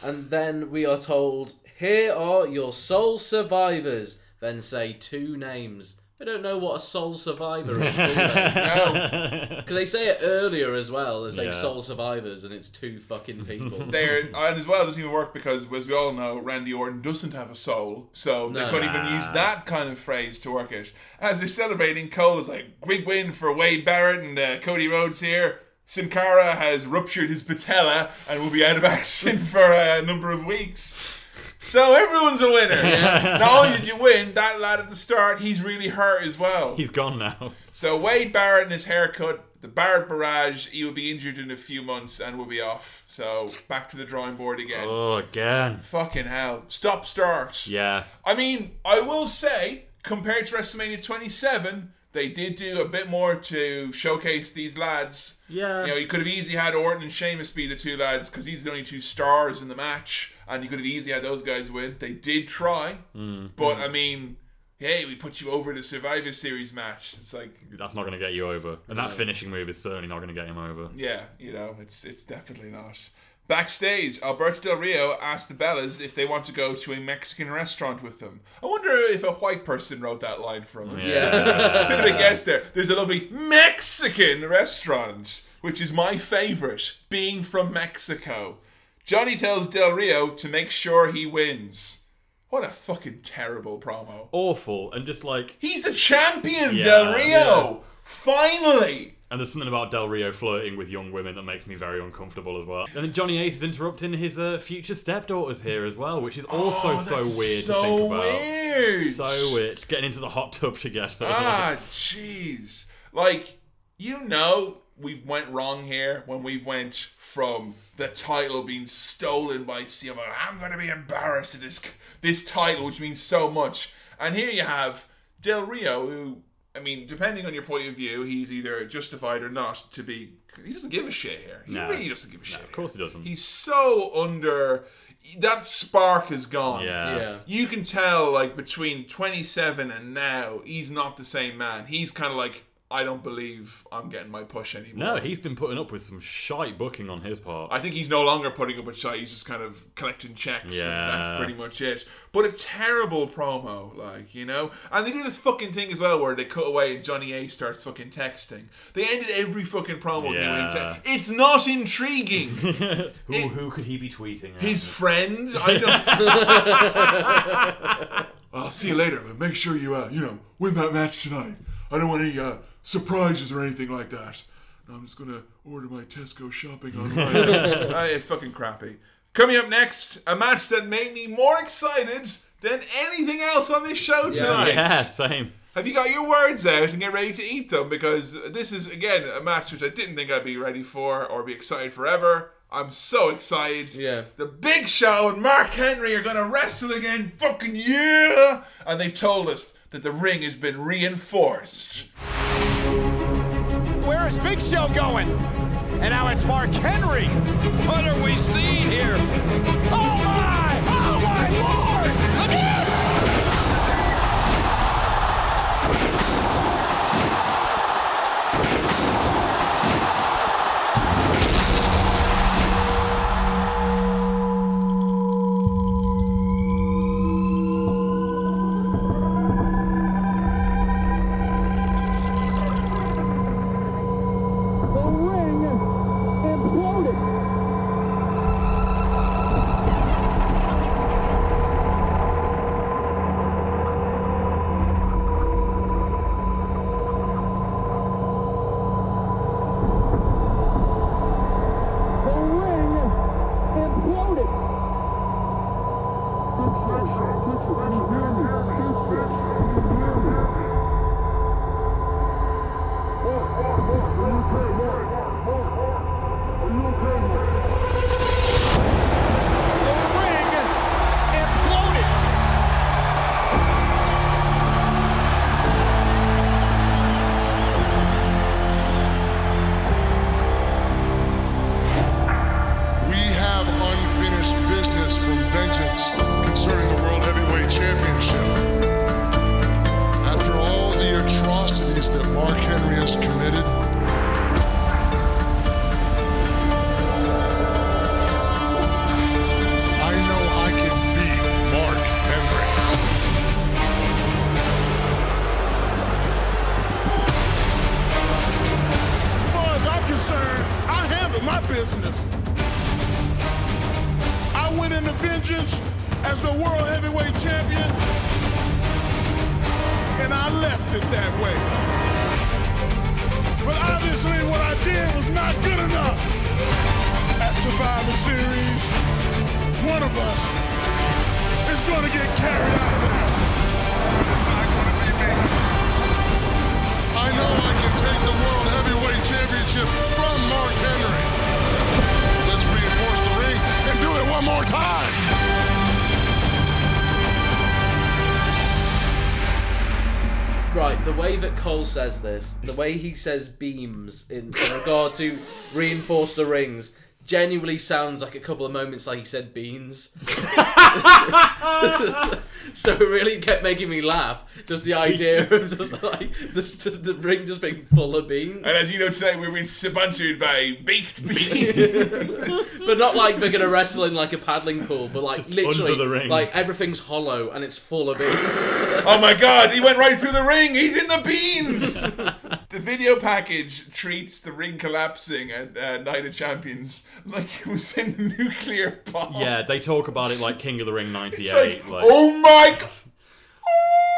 And then we are told, here are your sole survivors. Then say two names. I don't know what a sole survivor is, do they? No. Because they say it earlier as well. It's like yeah. sole survivors, and it's two fucking people. They're, and as well, it doesn't even work because, as we all know, Randy Orton doesn't have a soul. So no. they couldn't even use that kind of phrase to work it. As they're celebrating, Cole is like, big win for Wade Barrett and uh, Cody Rhodes here. Sin Cara has ruptured his patella and will be out of action for a number of weeks. So everyone's a winner. Yeah. Not only did you win, that lad at the start, he's really hurt as well. He's gone now. So Wade Barrett and his haircut, the Barrett Barrage, he will be injured in a few months and will be off. So back to the drawing board again. Oh, again. Fucking hell. Stop start. Yeah. I mean, I will say, compared to WrestleMania twenty-seven... They did do a bit more to showcase these lads. Yeah. You know, you could have easily had Orton and Sheamus be the two lads because he's the only two stars in the match. And you could have easily had those guys win. They did try. Mm. But, mm. I mean, hey, we put you over the Survivor Series match. It's like... That's not going to get you over. And that finishing move is certainly not going to get him over. Yeah, you know, it's it's definitely not. Backstage, Alberto Del Rio asked the Bellas if they want to go to a Mexican restaurant with them. I wonder if a white person wrote that line for him. Yeah. Bit of a guess there. There's a lovely Mexican restaurant, which is my favorite, being from Mexico. Johnny tells Del Rio to make sure he wins. What a fucking terrible promo. Awful. And just like... He's the champion, yeah, Del Rio! Yeah. Finally! And there's something about Del Rio flirting with young women that makes me very uncomfortable as well. And then Johnny Ace is interrupting his uh, future stepdaughters here as well, which is also oh, so weird so to think about. Weird. So weird. Getting into the hot tub together. Ah, jeez. Like, you know we've went wrong here when we've went from the title being stolen by C M. I'm going to be embarrassed at this, this title, which means so much. And here you have Del Rio, who... I mean, depending on your point of view, he's either justified or not to be... He doesn't give a shit here. He no. really doesn't give a shit. No, of course here. He doesn't. He's so under... That spark is gone. Yeah. yeah. You can tell, like, between twenty-seven and now, he's not the same man. He's kind of like, I don't believe I'm getting my push anymore. No, he's been putting up with some shite booking on his part. I think he's no longer putting up with shite. He's just kind of collecting checks. Yeah. And that's pretty much it. But a terrible promo, like, you know? And they do this fucking thing as well where they cut away and Johnny A starts fucking texting. They ended every fucking promo. Yeah. Te- it's not intriguing. who it, who could he be tweeting at? His friend? I don't... I'll see you later, but make sure you, uh, you know, win that match tonight. I don't want any uh, surprises or anything like that. No, I'm just going to order my Tesco shopping online. I, fucking crappy. Coming up next, a match that made me more excited than anything else on this show tonight. Yeah, yeah, same. Have you got your words out and get ready to eat them? Because this is, again, a match which I didn't think I'd be ready for or be excited forever. I'm so excited. Yeah. The Big Show and Mark Henry are going to wrestle again. Fucking yeah! And they've told us that the ring has been reinforced. Where is Big Show going? And now it's Mark Henry. What are we seeing here? Oh my! Oh my Lord! Look at Cole says this, the way he says beams in regard to reinforce the rings genuinely sounds like a couple of moments like he said beans. So it really kept making me laugh Just the idea of just like the, the ring just being full of beans. And as you know, today we've been sponsored by baked beans. But not like they're gonna wrestle in like a paddling pool, but like just literally under the ring. Like everything's hollow and it's full of beans. Oh my god, he went right through the ring, he's in the beans. The video package treats the ring collapsing at uh, Night of Champions like it was a nuclear bomb. Yeah, they talk about it like King of the Ring ninety-eight. Like, like, oh my god,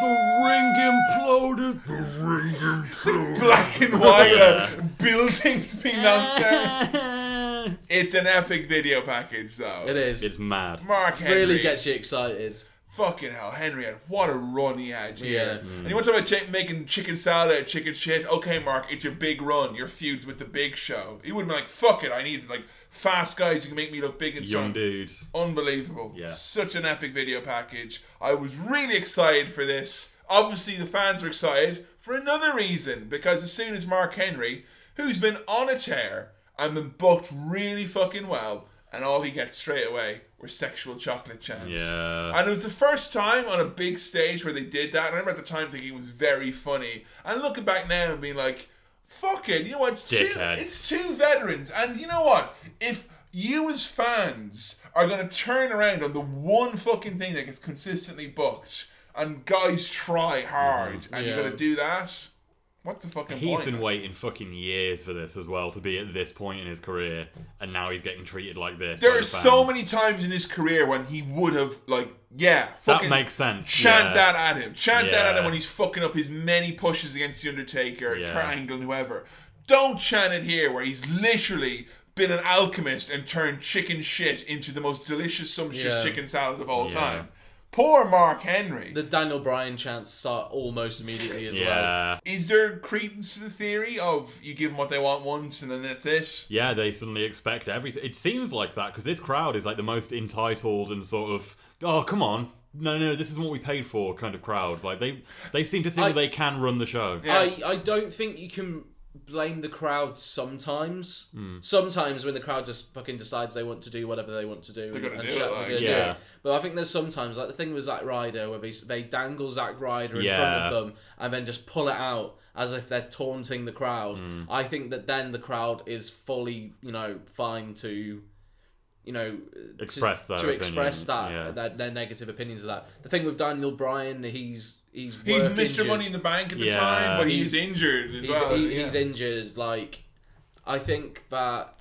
the ring imploded. The ring imploded. It's black and white. Yeah. Buildings being knocked down. It's an epic video package, though. It is. It's mad. Mark Henry really gets you excited. Fucking hell, Henry had what a run he had here. Yeah. Mm. And you want to talk about ch- making chicken salad out of chicken shit? Okay, Mark, it's your big run. Your feud's with the Big Show. He wouldn't be like, fuck it, I need like fast guys who can make me look big and young strong. Dudes. Unbelievable. Yeah. Such an epic video package. I was really excited for this. Obviously, the fans were excited for another reason, because as soon as Mark Henry, who's been on a tear and been booked really fucking well, and all he gets straight away were sexual chocolate chants. Yeah. And it was the first time on a big stage where they did that. And I remember at the time thinking it was very funny. And looking back now and being like, fuck it. You know what? It's two, it's two veterans. And you know what? If you as fans are going to turn around on the one fucking thing that gets consistently booked and guys try hard mm-hmm. and yeah. you're going to do that, what's the fucking point? He's been waiting fucking years for this as well, to be at this point in his career, and now he's getting treated like this. There are so many times in his career when he would have, like, yeah, fucking... that makes sense. Chant yeah. that at him. Chant yeah. that at him when he's fucking up his many pushes against The Undertaker, yeah. Kurt Angle, and whoever. Don't chant it here where he's literally been an alchemist and turned chicken shit into the most delicious, sumptuous yeah. chicken salad of all yeah. time. Poor Mark Henry. The Daniel Bryan chants start almost immediately as yeah. well. Is there credence to the theory of you give them what they want once and then that's it? Yeah, they suddenly expect everything. It seems like that because this crowd is like the most entitled and sort of, oh, come on. No, no, this is what we paid for kind of crowd. Like they, they seem to think I, they can run the show. Yeah. I, I don't think you can blame the crowd sometimes. Mm. Sometimes when the crowd just fucking decides they want to do whatever they want to do. They're going to do it. Like, yeah. Do it. But I think there's sometimes, like the thing with Zack Ryder, where they, they dangle Zack Ryder in yeah. front of them and then just pull it out as if they're taunting the crowd. Mm. I think that then the crowd is fully, you know, fine to, you know, express to, that to express that, yeah. their, their negative opinions of that. The thing with Daniel Bryan, he's He's, he's Mister Injured. Money in the Bank at the yeah. time, but he's, he's injured as he's, well. He, yeah. He's injured. Like, I think that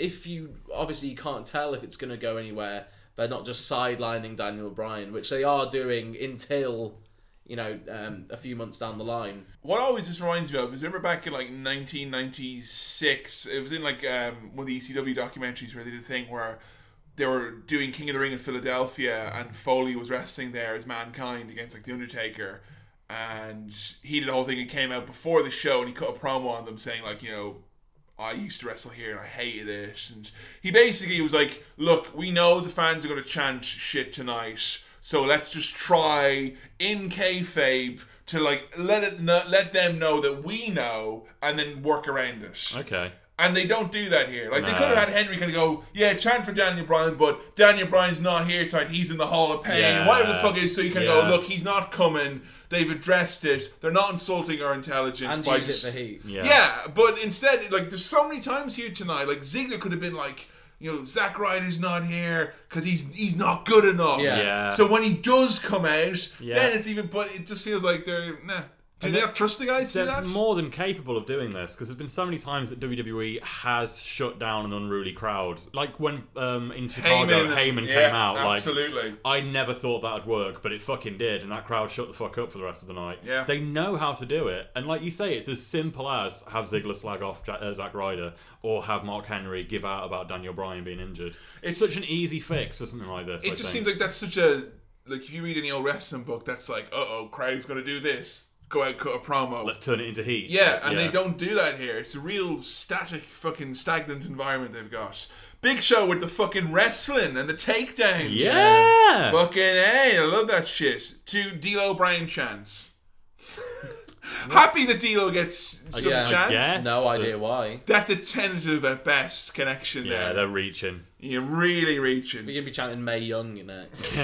if you... Obviously, you can't tell if it's going to go anywhere. They're not just sidelining Daniel Bryan, which they are doing until, you know, um, a few months down the line. What always just reminds me of is, remember back in, like, nineteen ninety-six, it was in, like, um, one of the E C W documentaries where they did a thing where they were doing King of the Ring in Philadelphia and Foley was wrestling there as Mankind against like The Undertaker, and he did the whole thing and came out before the show and he cut a promo on them saying like, you know, I used to wrestle here and I hated it, and he basically was like, look, we know the fans are going to chant shit tonight, so let's just try in kayfabe to like let it no- let them know that we know and then work around it. Okay. And they don't do that here. Like, no. They could have had Henry kind of go, yeah, chant for Daniel Bryan, but Daniel Bryan's not here tonight. He's in the Hall of Pain. Yeah. Whatever the fuck it is. So you can yeah. go, look, he's not coming. They've addressed it. They're not insulting our intelligence. And by use just... it for heat. Yeah. yeah, but instead, like, there's so many times here tonight, like, Ziggler could have been like, you know, Zack Ryder's not here because he's he's not good enough. Yeah. yeah. So when he does come out, yeah. then it's even, but it just feels like they're, nah. Do they not trust the guys to do that? They're more than capable of doing this, because there's been so many times that W W E has shut down an unruly crowd. Like when um, in Chicago, Heyman, Heyman yeah, came out. Absolutely. Like, I never thought that would work, but it fucking did, and that crowd shut the fuck up for the rest of the night. Yeah. They know how to do it, and like you say, it's as simple as have Ziggler slag off Jack, uh, Zack Ryder, or have Mark Henry give out about Daniel Bryan being injured. It's, it's such an easy fix for something like this. It I just think. seems like that's such a... Like, if you read any old wrestling book, that's like, uh-oh, crowd's going to do this. Go out, cut a promo. Let's turn it into heat. Yeah, and yeah. they don't do that here. It's a real static, fucking stagnant environment they've got. Big Show with the fucking wrestling and the takedowns. Yeah! Fucking hey, I love that shit. To D-Lo Bryan chants. Happy the D'Lo gets some yeah, chance. No idea why. That's a tentative at best connection yeah, there. Yeah, they're reaching. You're really reaching. We're going to be chanting Mae Young next.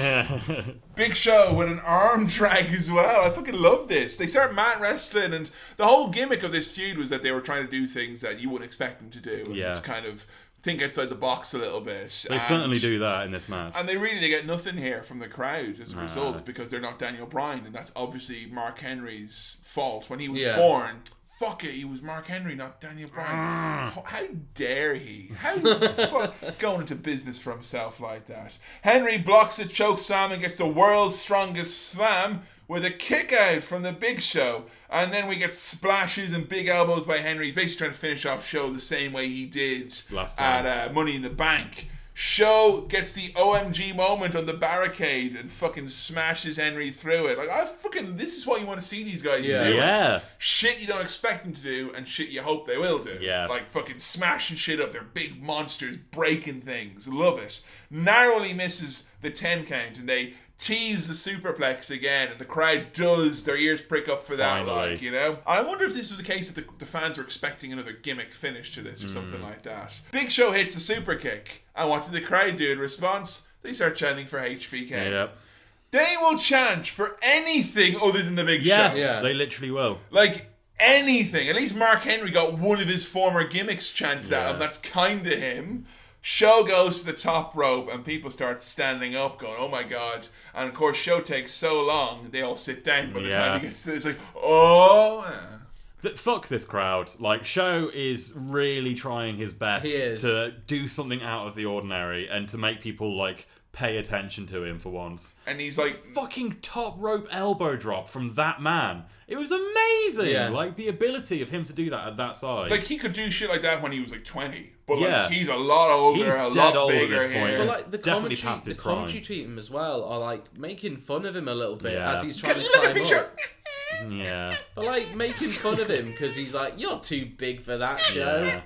Big Show with an arm drag as well. I fucking love this. They start mat wrestling, and the whole gimmick of this feud was that they were trying to do things that you wouldn't expect them to do. And yeah. kind of think outside the box a little bit. They and, certainly do that in this match. And they really they get nothing here from the crowd as a nah. result, because they're not Daniel Bryan, and that's obviously Mark Henry's fault. When he was yeah. born, fuck it, he was Mark Henry, not Daniel Bryan. Mm. How dare he? How fuck going into business for himself like that? Henry blocks a choke slam and gets the world's strongest slam with a kick out from the Big Show. And then we get splashes and big elbows by Henry. He's basically trying to finish off Show the same way he did last time at uh, Money in the Bank. Show gets the O M G moment on the barricade and fucking smashes Henry through it. Like, I fucking, this is what you want to see these guys yeah. do. Yeah. Shit you don't expect them to do and shit you hope they will do. Yeah. Like fucking smashing shit up. They're big monsters breaking things. Love it. Narrowly misses the ten count, and they tease the superplex again, and the crowd does their ears prick up for that. Finally. Like, you know, I wonder if this was a case that the, the fans were expecting another gimmick finish to this or mm. something like that. Big Show hits a super kick, and what did the crowd do in response? They start chanting for H B K. Yep. They will chant for anything other than the Big yeah, Show. Yeah, they literally will. Like anything. At least Mark Henry got one of his former gimmicks chanted yeah. out, and that's kind of him. Show goes to the top rope, and people start standing up going, oh my god. And of course, Show takes so long, they all sit down by the yeah. time he gets to this. It's like, oh. But fuck this crowd. Like, Show is really trying his best to do something out of the ordinary and to make people, like, pay attention to him for once. And he's like... fucking top rope elbow drop from that man. It was amazing. Yeah. Like, the ability of him to do that at that size. Like, he could do shit like that when he was, like, twenty. But, yeah. like, he's a lot older, he's a lot old bigger at this point. But, like, the Definitely past his the prime. The commentary to him as well are, like, making fun of him a little bit yeah. as he's trying Can to climb up. Picture? Yeah. But, like, making fun of him because he's like, you're too big for that, Show. Yeah.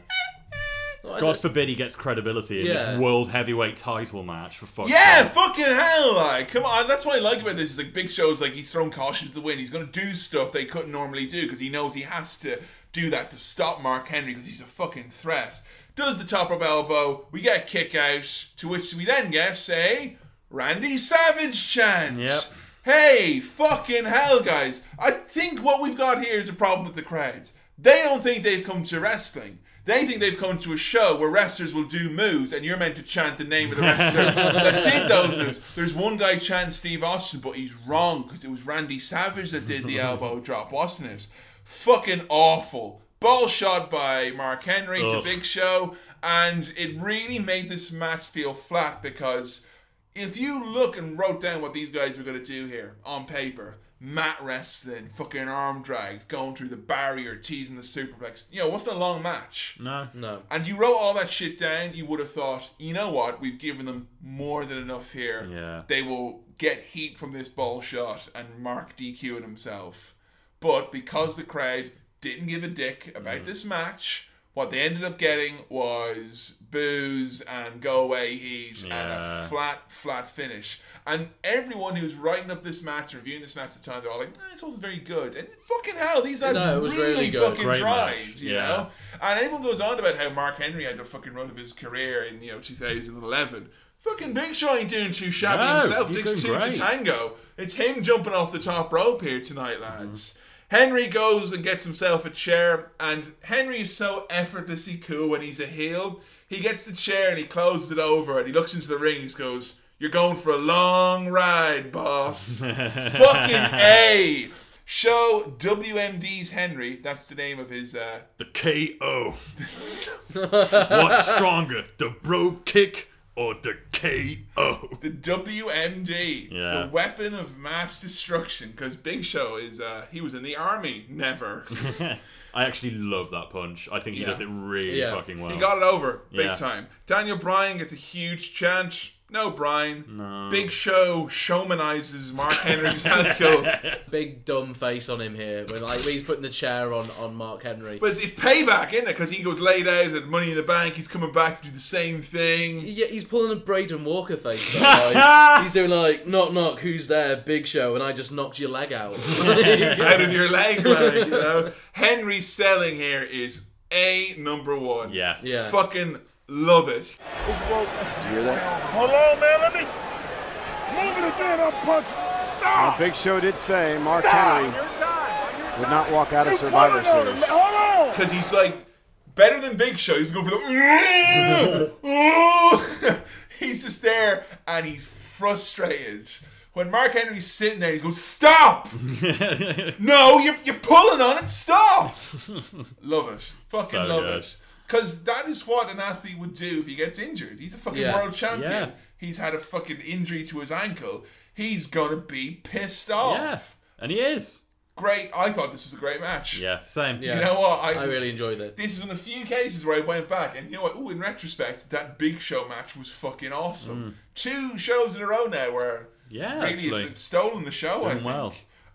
Well, God forbid he gets credibility in yeah. this world heavyweight title match, for fuck's yeah, sake. Yeah, fucking hell, like, come on. That's what I like about this, is like Big Show's like, he's thrown caution to the wind. He's going to do stuff they couldn't normally do because he knows he has to do that to stop Mark Henry because he's a fucking threat. Does the top rope elbow, we get a kick out, to which we then guess a Randy Savage chant. Yep. Hey, fucking hell, guys. I think what we've got here is a problem with the crowds. They don't think they've come to wrestling. They think they've come to a show where wrestlers will do moves and you're meant to chant the name of the wrestler that did those moves. There's one guy chanting Steve Austin, but he's wrong because it was Randy Savage that did the elbow drop, wasn't it? Fucking awful. Ball shot by Mark Henry Ugh. to Big Show, and it really made this match feel flat because if you look and wrote down what these guys were going to do here on paper... mat wrestling, fucking arm drags, going through the barrier, teasing the superplex. You know, it wasn't a long match. No, no. And you wrote all that shit down, you would have thought, you know what, we've given them more than enough here. Yeah. They will get heat from this ball shot and Mark D Q'd himself. But because the crowd didn't give a dick about mm. this match, what they ended up getting was boos and go away heat yeah. and a flat, flat finish. And everyone who's writing up this match, reviewing this match at the time, they're all like, nah, this wasn't very good. And fucking hell, these guys no, really, really fucking Great tried, match. you yeah. know? And everyone goes on about how Mark Henry had the fucking run of his career in, you know, two thousand eleven. Fucking Big Show ain't doing too shabby no, himself. Takes two to tango. It's him jumping off the top rope here tonight, lads. Mm-hmm. Henry goes and gets himself a chair, and Henry is so effortlessly cool when he's a heel. He gets the chair and he closes it over and he looks into the ring and he goes, you're going for a long ride, boss. Fucking A. Show W M D's Henry, that's the name of his... Uh... The K O. What's stronger, the bro kick or the K O? The W M D. Yeah. The weapon of mass destruction. Because Big Show is... Uh, he was in the army. Never. I actually love that punch. I think he yeah. does it really yeah. fucking well. He got it over. Big yeah. time. Daniel Bryan gets a huge chance. No, Brian. No. Big Show showmanizes Mark Henry's ankle. Big dumb face on him here. When like he's putting the chair on, on Mark Henry. But it's, it's payback, isn't it? Because he goes laid out at Money in the Bank. He's coming back to do the same thing. Yeah, he's pulling a Braden Walker face. Like, he's doing like, knock, knock, who's there? Big Show. And I just knocked your leg out. Out of your leg, like, you know? Henry's selling here is A number one. Yes. Yeah. Fucking love it. Did you hear that? Hold on, man. Let me move it again. I'll punch. Stop. Now, Big Show did say Mark Stop. Henry You're would not walk out of Survivor Series. Hold on. Because he's like better than Big Show. He's going for the. He's just there and he's frustrated. When Mark Henry's sitting there, he goes, "Stop! No, you're you're pulling on it. Stop!" Love it. Fucking so love good. It. Because that is what an athlete would do if he gets injured. He's a fucking yeah. world champion. Yeah. He's had a fucking injury to his ankle. He's going to be pissed off. Yeah. And he is. Great. I thought this was a great match. Yeah, same. Yeah. You know what? I, I really enjoyed it. This is one of the few cases where I went back and, you know what? Ooh, in retrospect, that Big Show match was fucking awesome. Mm. Two shows in a row now where yeah, really they've stolen the show, Doing I think. Well.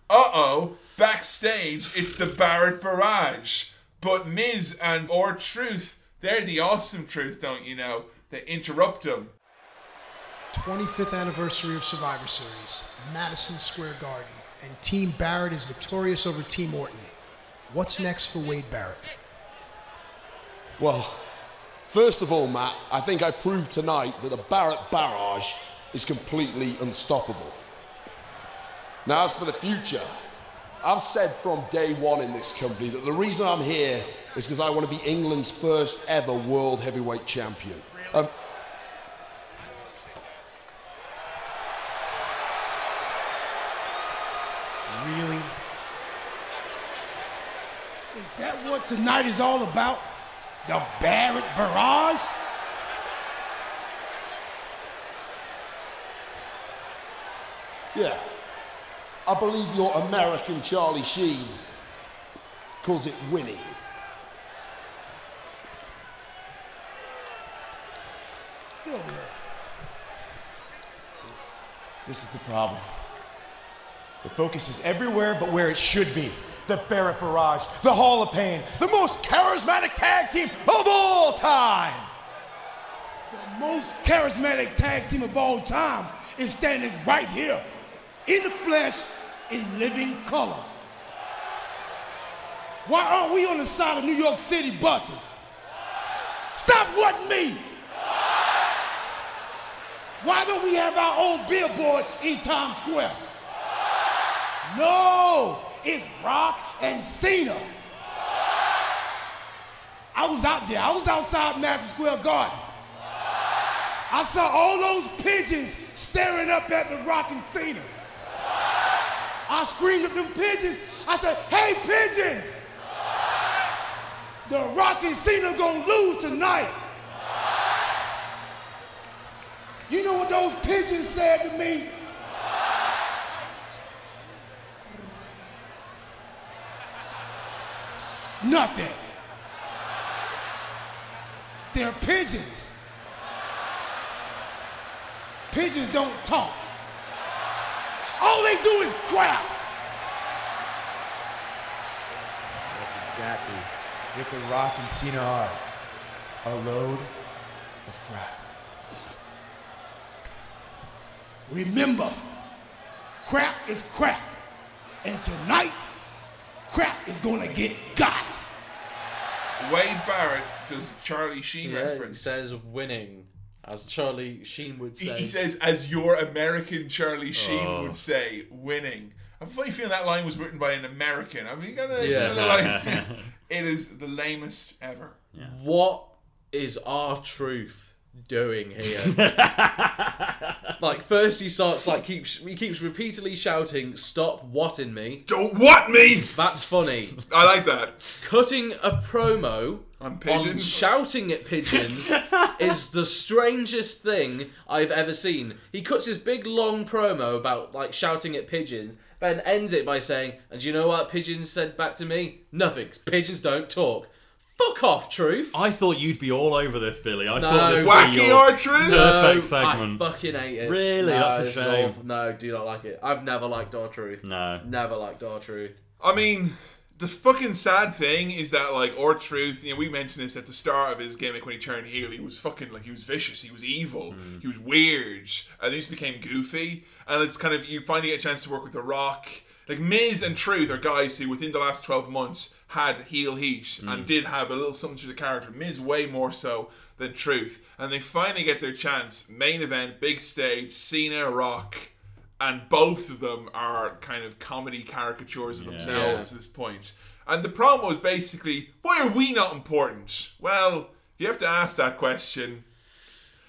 Uh-oh. Backstage, it's the Barrett Barrage. But Miz and R-Truth, they're the awesome truth, don't you know? They interrupt them. twenty-fifth anniversary of Survivor Series, Madison Square Garden, and Team Barrett is victorious over Team Orton. What's next for Wade Barrett? Well, first of all, Matt, I think I proved tonight that the Barrett Barrage is completely unstoppable. Now, as for the future, I've said from day one in this company that the reason I'm here is because I want to be England's first ever world heavyweight champion. Um, really? Is that what tonight is all about? The Barrett Barrage? Yeah. I believe your American Charlie Sheen calls it winning. Get over here. See, this is the problem. The focus is everywhere but where it should be. The Barrett Barrage, the Hall of Pain, the most charismatic tag team of all time. The most charismatic tag team of all time is standing right here. In the flesh, in living color. Why aren't we on the side of New York City buses? Stop wanting me! Why don't we have our own billboard in Times Square? No, it's Rock and Cena. I was out there, I was outside Madison Square Garden. I saw all those pigeons staring up at the Rock and Cena. I screamed at them pigeons. I said, "Hey, pigeons! The Rock and Cena gonna lose tonight." You know what those pigeons said to me? Nothing. They're pigeons. Pigeons don't talk. All they do is crap. That's exactly what The Rock and Cena are. A load of crap. Remember, crap is crap. And tonight, crap is gonna get got. Wade Barrett does a Charlie Sheen yeah, reference. He says winning. As Charlie Sheen would say. He, he says, as your American Charlie Sheen oh. would say, winning. I'm funny feeling that line was written by an American. I mean, gotta, it's yeah. like, it is the lamest ever. Yeah. What is R-Truth doing here? Like, first he starts, like, keeps he keeps repeatedly shouting, "Stop whatting me." Don't what me! That's funny. I like that. Cutting a promo on pigeons. On shouting at pigeons is the strangest thing I've ever seen. He cuts his big long promo about like shouting at pigeons, then ends it by saying, "And you know what pigeons said back to me? Nothing. Pigeons don't talk." Fuck off, Truth. I thought you'd be all over this, Billy. I no, thought this wacky be your R-Truth. No, perfect segment. I fucking hate it. Really? No, that's a shame. Awful. No, do not like it. I've never liked R-Truth. No. Never liked R-Truth. I mean, the fucking sad thing is that, like, R-Truth, you know, we mentioned this at the start of his gimmick when he turned heel. He was fucking, like, he was vicious. He was evil. Mm. He was weird. And he just became goofy. And it's kind of, you finally get a chance to work with The Rock. Like, Miz and Truth are guys who, within the last twelve months, had heel heat mm. and did have a little something to the character. Miz way more so than Truth. And they finally get their chance. Main event, big stage, Cena, Rock. And both of them are kind of comedy caricatures of yeah. themselves at this point. And the promo is basically, why are we not important? Well, if you have to ask that question...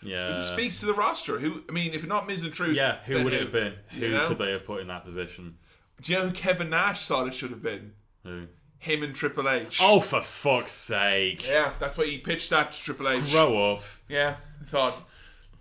Yeah. It just speaks to the roster. Who I mean, if not Miz and Truth... Yeah, who would who, it have been? Who you know? Could they have put in that position? Do you know who Kevin Nash thought it should have been? Who? Him and Triple H. Oh, for fuck's sake. Yeah, that's why he pitched that to Triple H. Grow up. Yeah, I thought...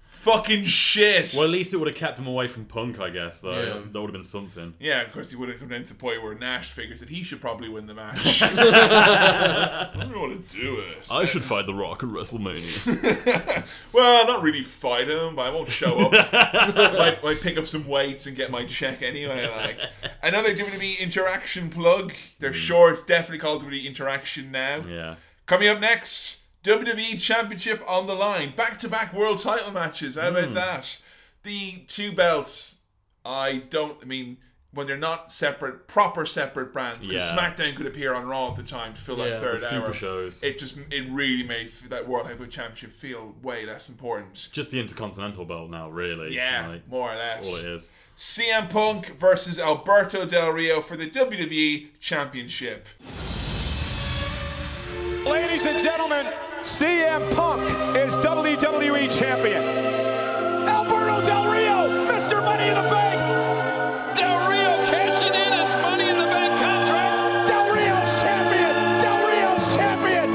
Fucking shit. Well, at least it would have kept him away from Punk, I guess, though. Yeah. That would have been something. Yeah, of course he would have come down to the point where Nash figures that he should probably win the match. I don't want to do it. I should fight The Rock at WrestleMania. Well, not really fight him, but I won't show up. I might pick up some weights and get my check anyway. Like another W W E Interaction plug. They're mm. short, definitely called W W E Interaction now. Yeah. Coming up next... W W E Championship on the line. Back-to-back world title matches. How about mm. that? The two belts, I don't... I mean, when they're not separate, proper separate brands, because yeah. SmackDown could appear on Raw at the time to fill yeah, that third the super hour. Shows. It just, it really made that World Heavyweight Championship feel way less important. Just the Intercontinental belt now, really. Yeah, like, more or less. All it is. C M Punk versus Alberto Del Rio for the W W E Championship. Ladies and gentlemen... C M Punk is W W E Champion. Alberto Del Rio, Mister Money in the Bank. Del Rio cashing in his Money in the Bank contract. Del Rio's champion. Del Rio's champion.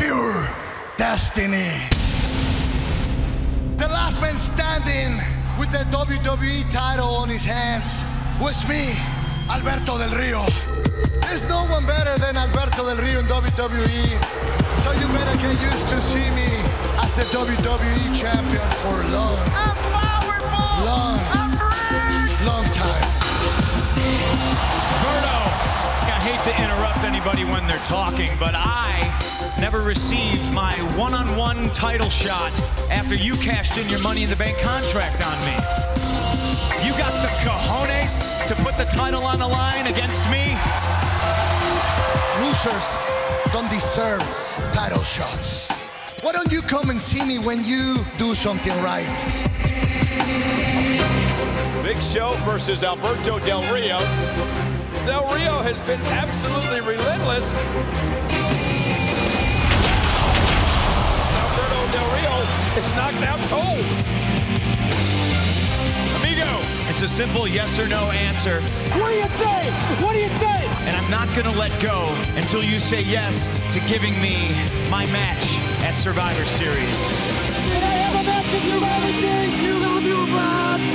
Pure destiny. The last man standing with the W W E title on his hands was me, Alberto Del Rio. There's no one better than Alberto Del Rio in W W E. So you better get used to see me as a W W E champion for long, I'm powerful. long, I'm long time. Alberto, I hate to interrupt anybody when they're talking, but I never received my one-on-one title shot after you cashed in your Money in the Bank contract on me. You got the cojones to put the title on the line against me? Losers don't deserve title shots. Why don't you come and see me when you do something right? Big Show versus Alberto Del Rio. Del Rio has been absolutely relentless. Alberto Del Rio is knocked out cold. Amigo. It's a simple yes or no answer. What do you say? What do you say? And I'm not going to let go until you say yes to giving me my match at Survivor Series. Can I have a match at Survivor Series? You love your match.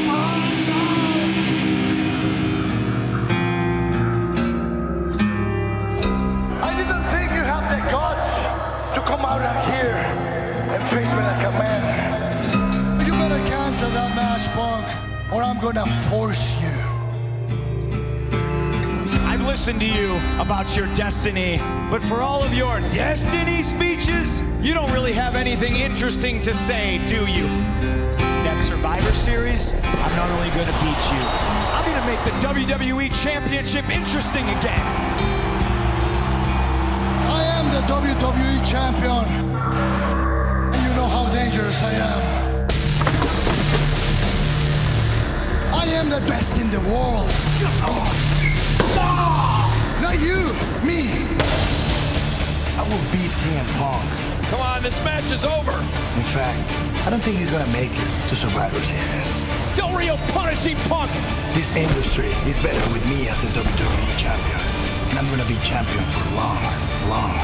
I didn't think you have the guts to come out of here and face me like a man. You better cancel that match, Punk. Or I'm gonna force you. I've listened to you about your destiny, but for all of your destiny speeches, you don't really have anything interesting to say, do you? That Survivor Series, I'm not only gonna beat you, I'm gonna make the W W E Championship interesting again. I am the W W E Champion, and you know how dangerous I am. I am the best in the world. Not you, me. I will beat C M Punk. Come on, this match is over. In fact, I don't think he's gonna make it to Survivor Series. Del Rio punishing Punk. This industry is better with me as a W W E champion. And I'm gonna be champion for long, long,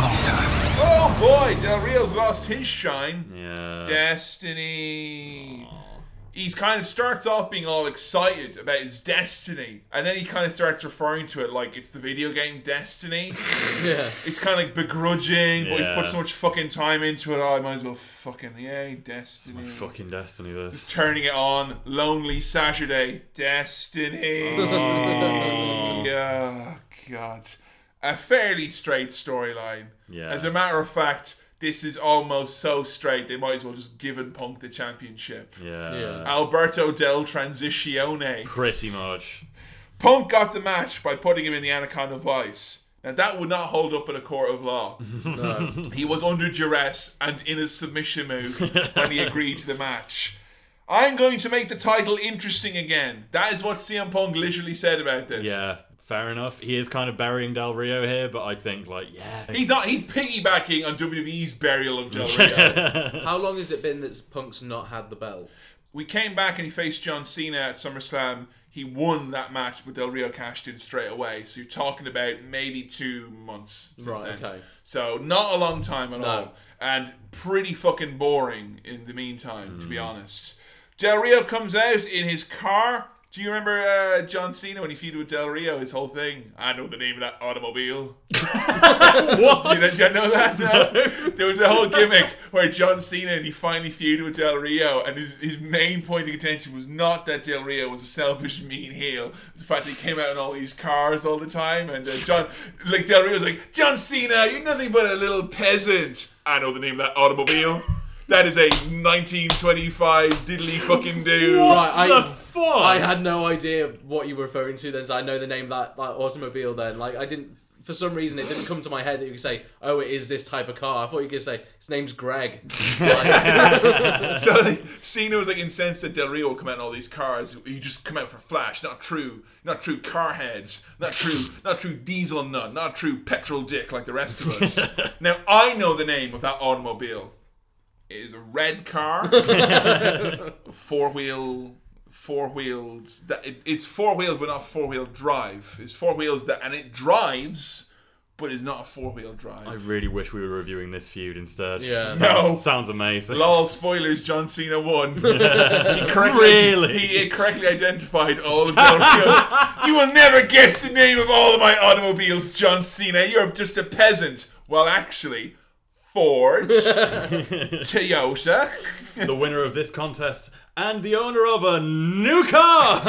long time. Oh boy, Del Rio's lost his shine. Yeah. Destiny. he's kind of starts off being all excited about his destiny, and then he kind of starts referring to it like it's the video game Destiny. Yeah. It's kind of like begrudging, yeah. but he's put so much fucking time into it. Oh, I might as well fucking, yeah, Destiny. It's my fucking Destiny, this. Just turning it on. Lonely Saturday. Destiny. Oh, yeah. God. A fairly straight storyline. Yeah. As a matter of fact, this is almost so straight, they might as well just give Punk the championship. Yeah. yeah. Alberto Del Transitione. Pretty much. Punk got the match by putting him in the Anaconda Vice. Now, that would not hold up in a court of law. No. He was under duress and in a submission move when he agreed to the match. I'm going to make the title interesting again. That is what C M Punk literally said about this. Yeah. Fair enough. He is kind of burying Del Rio here, but I think, like, yeah. He's not. He's piggybacking on W W E's burial of Del Rio. How long has it been that Punk's not had the belt? We came back and he faced John Cena at SummerSlam. He won that match, but Del Rio cashed in straight away. So you're talking about maybe two months since right, then. Okay. So not a long time at no. all. And pretty fucking boring in the meantime, mm. to be honest. Del Rio comes out in his car. Do you remember uh, John Cena when he feuded with Del Rio, his whole thing? I know the name of that automobile. What? Did you know that? No. No. There was a whole gimmick where John Cena, and he finally feuded with Del Rio, and his, his main point of contention was not that Del Rio was a selfish, mean heel. It was the fact that he came out in all these cars all the time, and uh, John, like Del Rio was like, John Cena, you're nothing but a little peasant. I know the name of that automobile. That is a nineteen twenty-five diddly fucking dude. What right, the I, fuck? I had no idea what you were referring to then, so I know the name of that, that automobile then. Like, I didn't, for some reason, it didn't come to my head that you could say, oh, it is this type of car. I thought you could say, his name's Greg. Like, so, like, Cena was, like, incensed that Del Rio would come out in all these cars. You just come out for Flash, not true, not true car heads, not true, not true diesel nut, not true petrol dick like the rest of us. Now, I know the name of that automobile. It is a red car, four wheel, four wheels. That it, it's four wheels, but not four wheel drive. It's four wheels that, and it drives, but it's not a four wheel drive. I really wish we were reviewing this feud instead. Yeah, sounds, no, sounds amazing. Lol, spoilers. John Cena won. Yeah. He correctly, really, he correctly identified all of the automobiles. You will never guess the name of all of my automobiles, John Cena. You're just a peasant. Well, actually. Ford, Toyota, the winner of this contest, and the owner of a new car.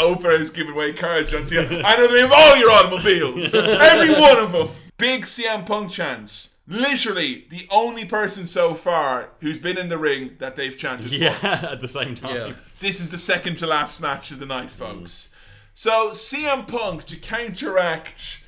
Oprah is giving away cars, John Cena. I know the name of all your automobiles, every one of them. Big C M Punk chants. Literally the only person so far who's been in the ring that they've chanted. Yeah, for. At the same time. Yeah. This is the second to last match of the night, folks. Mm. So C M Punk, to counteract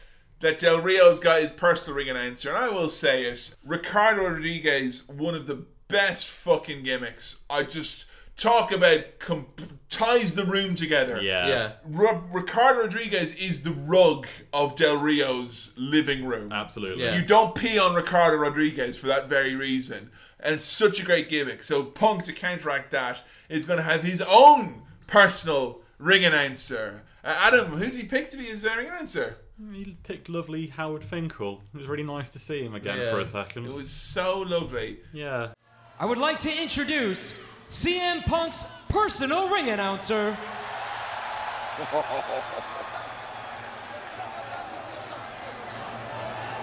that Del Rio's got his personal ring announcer, and I will say it, Ricardo Rodriguez, one of the best fucking gimmicks. I just talk about comp- ties the room together. Yeah. yeah. R- Ricardo Rodriguez is the rug of Del Rio's living room. Absolutely. Yeah. You don't pee on Ricardo Rodriguez for that very reason. And it's such a great gimmick. So Punk, to counteract that, is going to have his own personal ring announcer. Uh, Adam, who did he pick to be his uh, ring announcer? He picked lovely Howard Finkel. It was really nice to see him again yeah. for a second. It was so lovely. Yeah. I would like to introduce C M Punk's personal ring announcer.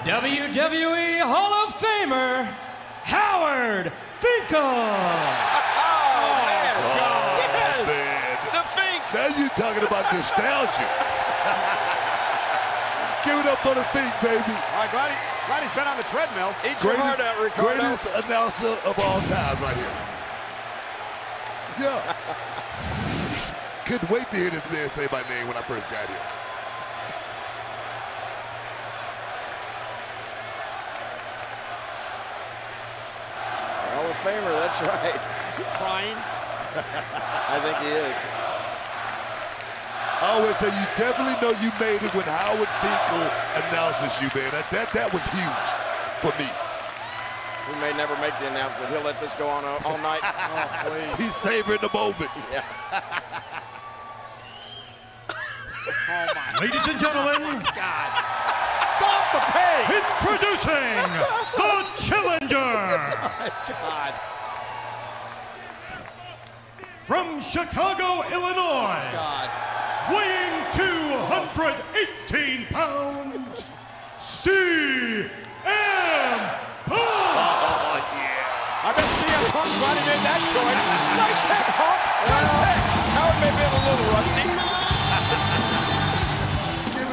W W E Hall of Famer, Howard Finkel. Oh, man. Oh, God. Yes. Man. The Fink. Now you're talking about nostalgia. Give it up for the Fink, baby. All right, glad, he, glad he's been on the treadmill. Eat your heart out, Ricardo. Greatest announcer of all time right here. Yeah. Couldn't wait to hear this man say my name when I first got here. Hall of Famer, that's right. Is he crying? I think he is. I always say you definitely know you made it when Howard Finkel announces you, man. That, that that was huge for me. We may never make the announcement. He'll let this go on all, all night. Oh, please. He's savoring the moment. Yeah. Oh, my. Ladies and gentlemen. Oh, God. Stop the pain. Introducing the challenger. Oh, my God. from Chicago, Illinois, God. weighing two hundred eighteen pounds, C M Punk! Oh, yeah. I bet C M Punk's glad he made that choice. Right pick, Punk. Right pick. Howard may be a little rusty.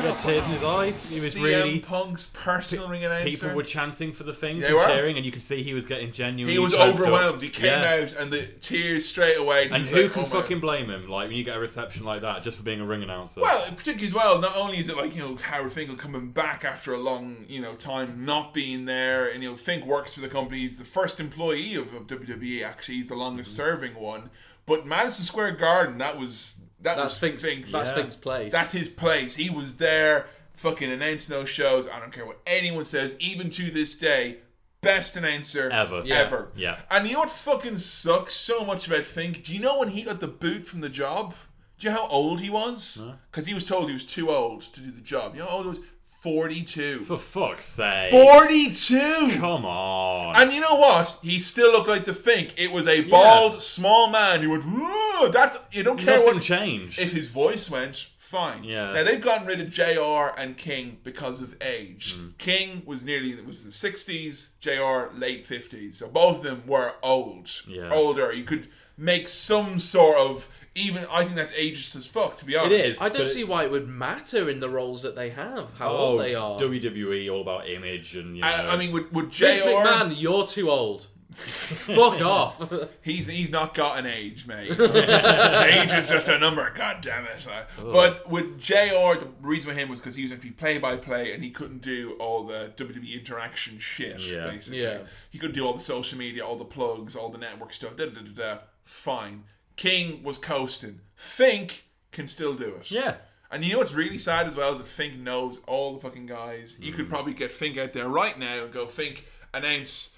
He had tears in his eyes. He was C M really... Punk's personal ring announcer. People were chanting for the thing, yeah, and cheering, and you could see he was getting genuinely... He was overwhelmed. Up. He came yeah. out, and the tears straight away. And, and who like, can oh, fucking blame him, like, when you get a reception like that, just for being a ring announcer? Well, particularly as well, not only is it like, you know, Howard Finkel coming back after a long, you know, time not being there, and, you know, Fink works for the company. He's the first employee of, of W W E, actually. He's the longest-serving mm-hmm. one. But Madison Square Garden, that was... That that's was Fink's, Fink's, that's yeah. Fink's place. That's his place. He was there fucking announcing those shows. I don't care what anyone says, even to this day, best announcer ever. Yeah. Ever. Yeah. And you know what fucking sucks so much about Fink? Do you know when he got the boot from the job? Do you know how old he was? Because huh? he was told he was too old to do the job. You know how old he was? forty-two. For fuck's sake. forty-two! Come on. And you know what? He still looked like the Fink. It was a bald, yeah. small man who went, whoa, that's, you don't care Nothing what... changed. If his voice went, fine. Yeah. Now, they've gotten rid of J R and King because of age. Mm. King was nearly, it was the sixties, J R late fifties. So both of them were old. Yeah. Older. You could make some sort of... Even, I think that's ageist as fuck, to be honest. It is. I don't see why it would matter in the roles that they have, how oh, old they are. W W E, all about image and, you know. I, I mean, would, would J R... Vince McMahon, you're too old. Fuck off. He's he's not got an age, mate. Age is just a number, goddammit. Oh. But with J R, the reason for him was because he was going to be play-by-play and he couldn't do all the W W E interaction shit, yeah. basically. Yeah. He couldn't do all the social media, all the plugs, all the network stuff, da-da-da-da-da. Fine. King was coasting. Fink can still do it. Yeah. And you know what's really sad as well is that Fink knows all the fucking guys. Mm. You could probably get Fink out there right now and go, Fink, announce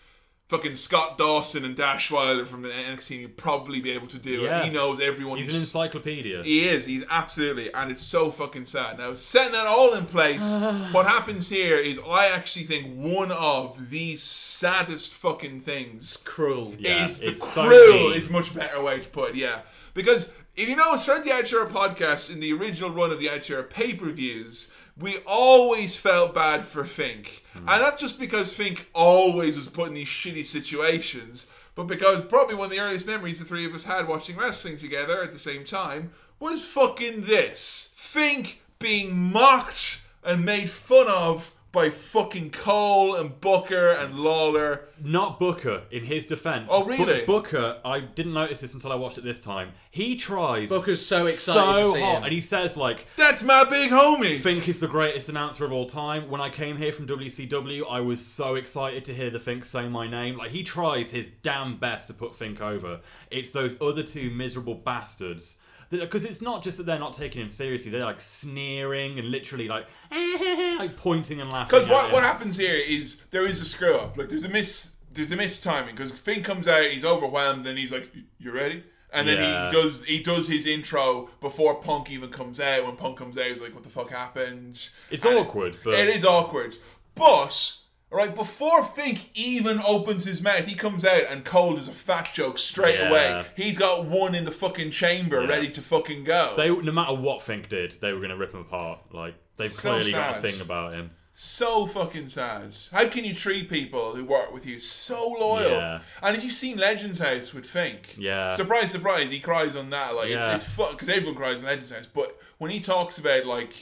fucking Scott Dawson and Dashweiler from the N X T. You'd probably be able to do yeah. it. He knows everyone. He's an encyclopedia. He is. He's absolutely. And it's so fucking sad. Now, setting that all in place, what happens here is I actually think one of the saddest fucking things. It's cruel. Yeah, is the it's cruel so is much better way to put it, yeah. Because if you notice, throughout the Outshare podcast, in the original run of the Outshare pay-per-views, we always felt bad for Fink. Mm. And not just because Fink always was put in these shitty situations, but because probably one of the earliest memories the three of us had watching wrestling together at the same time was fucking this. Fink being mocked and made fun of by fucking Cole and Booker and Lawler. Not Booker, in his defense. Oh, really? But Booker, I didn't notice this until I watched it this time. He tries. Booker's so excited so to see him. And he says, like, that's my big homie. Fink is the greatest announcer of all time. When I came here from W C W, I was so excited to hear the Fink say my name. Like, he tries his damn best to put Fink over. It's those other two miserable bastards. Because it's not just that they're not taking him seriously, they're like sneering and literally like, like pointing and laughing. Because what, what happens here is there is a screw up. Like there's a miss, there's a miss timing. Because Finn comes out, he's overwhelmed, and he's like, "You ready?" And then yeah. he does he does his intro before Punk even comes out. When Punk comes out, he's like, "What the fuck happened?" It's and awkward. But... It is awkward, but. Right, before Fink even opens his mouth, he comes out and Cole does a fat joke straight yeah. away. He's got one in the fucking chamber yeah. ready to fucking go. They, no matter what Fink did, they were going to rip him apart. Like, they've so clearly sad. got a thing about him. So fucking sad. How can you treat people who work with you so loyal? Yeah. And if you've seen Legends House with Fink, yeah. surprise, surprise, he cries on that. Like, yeah. it's, it's fuck, because everyone cries in Legends House. But when he talks about, like,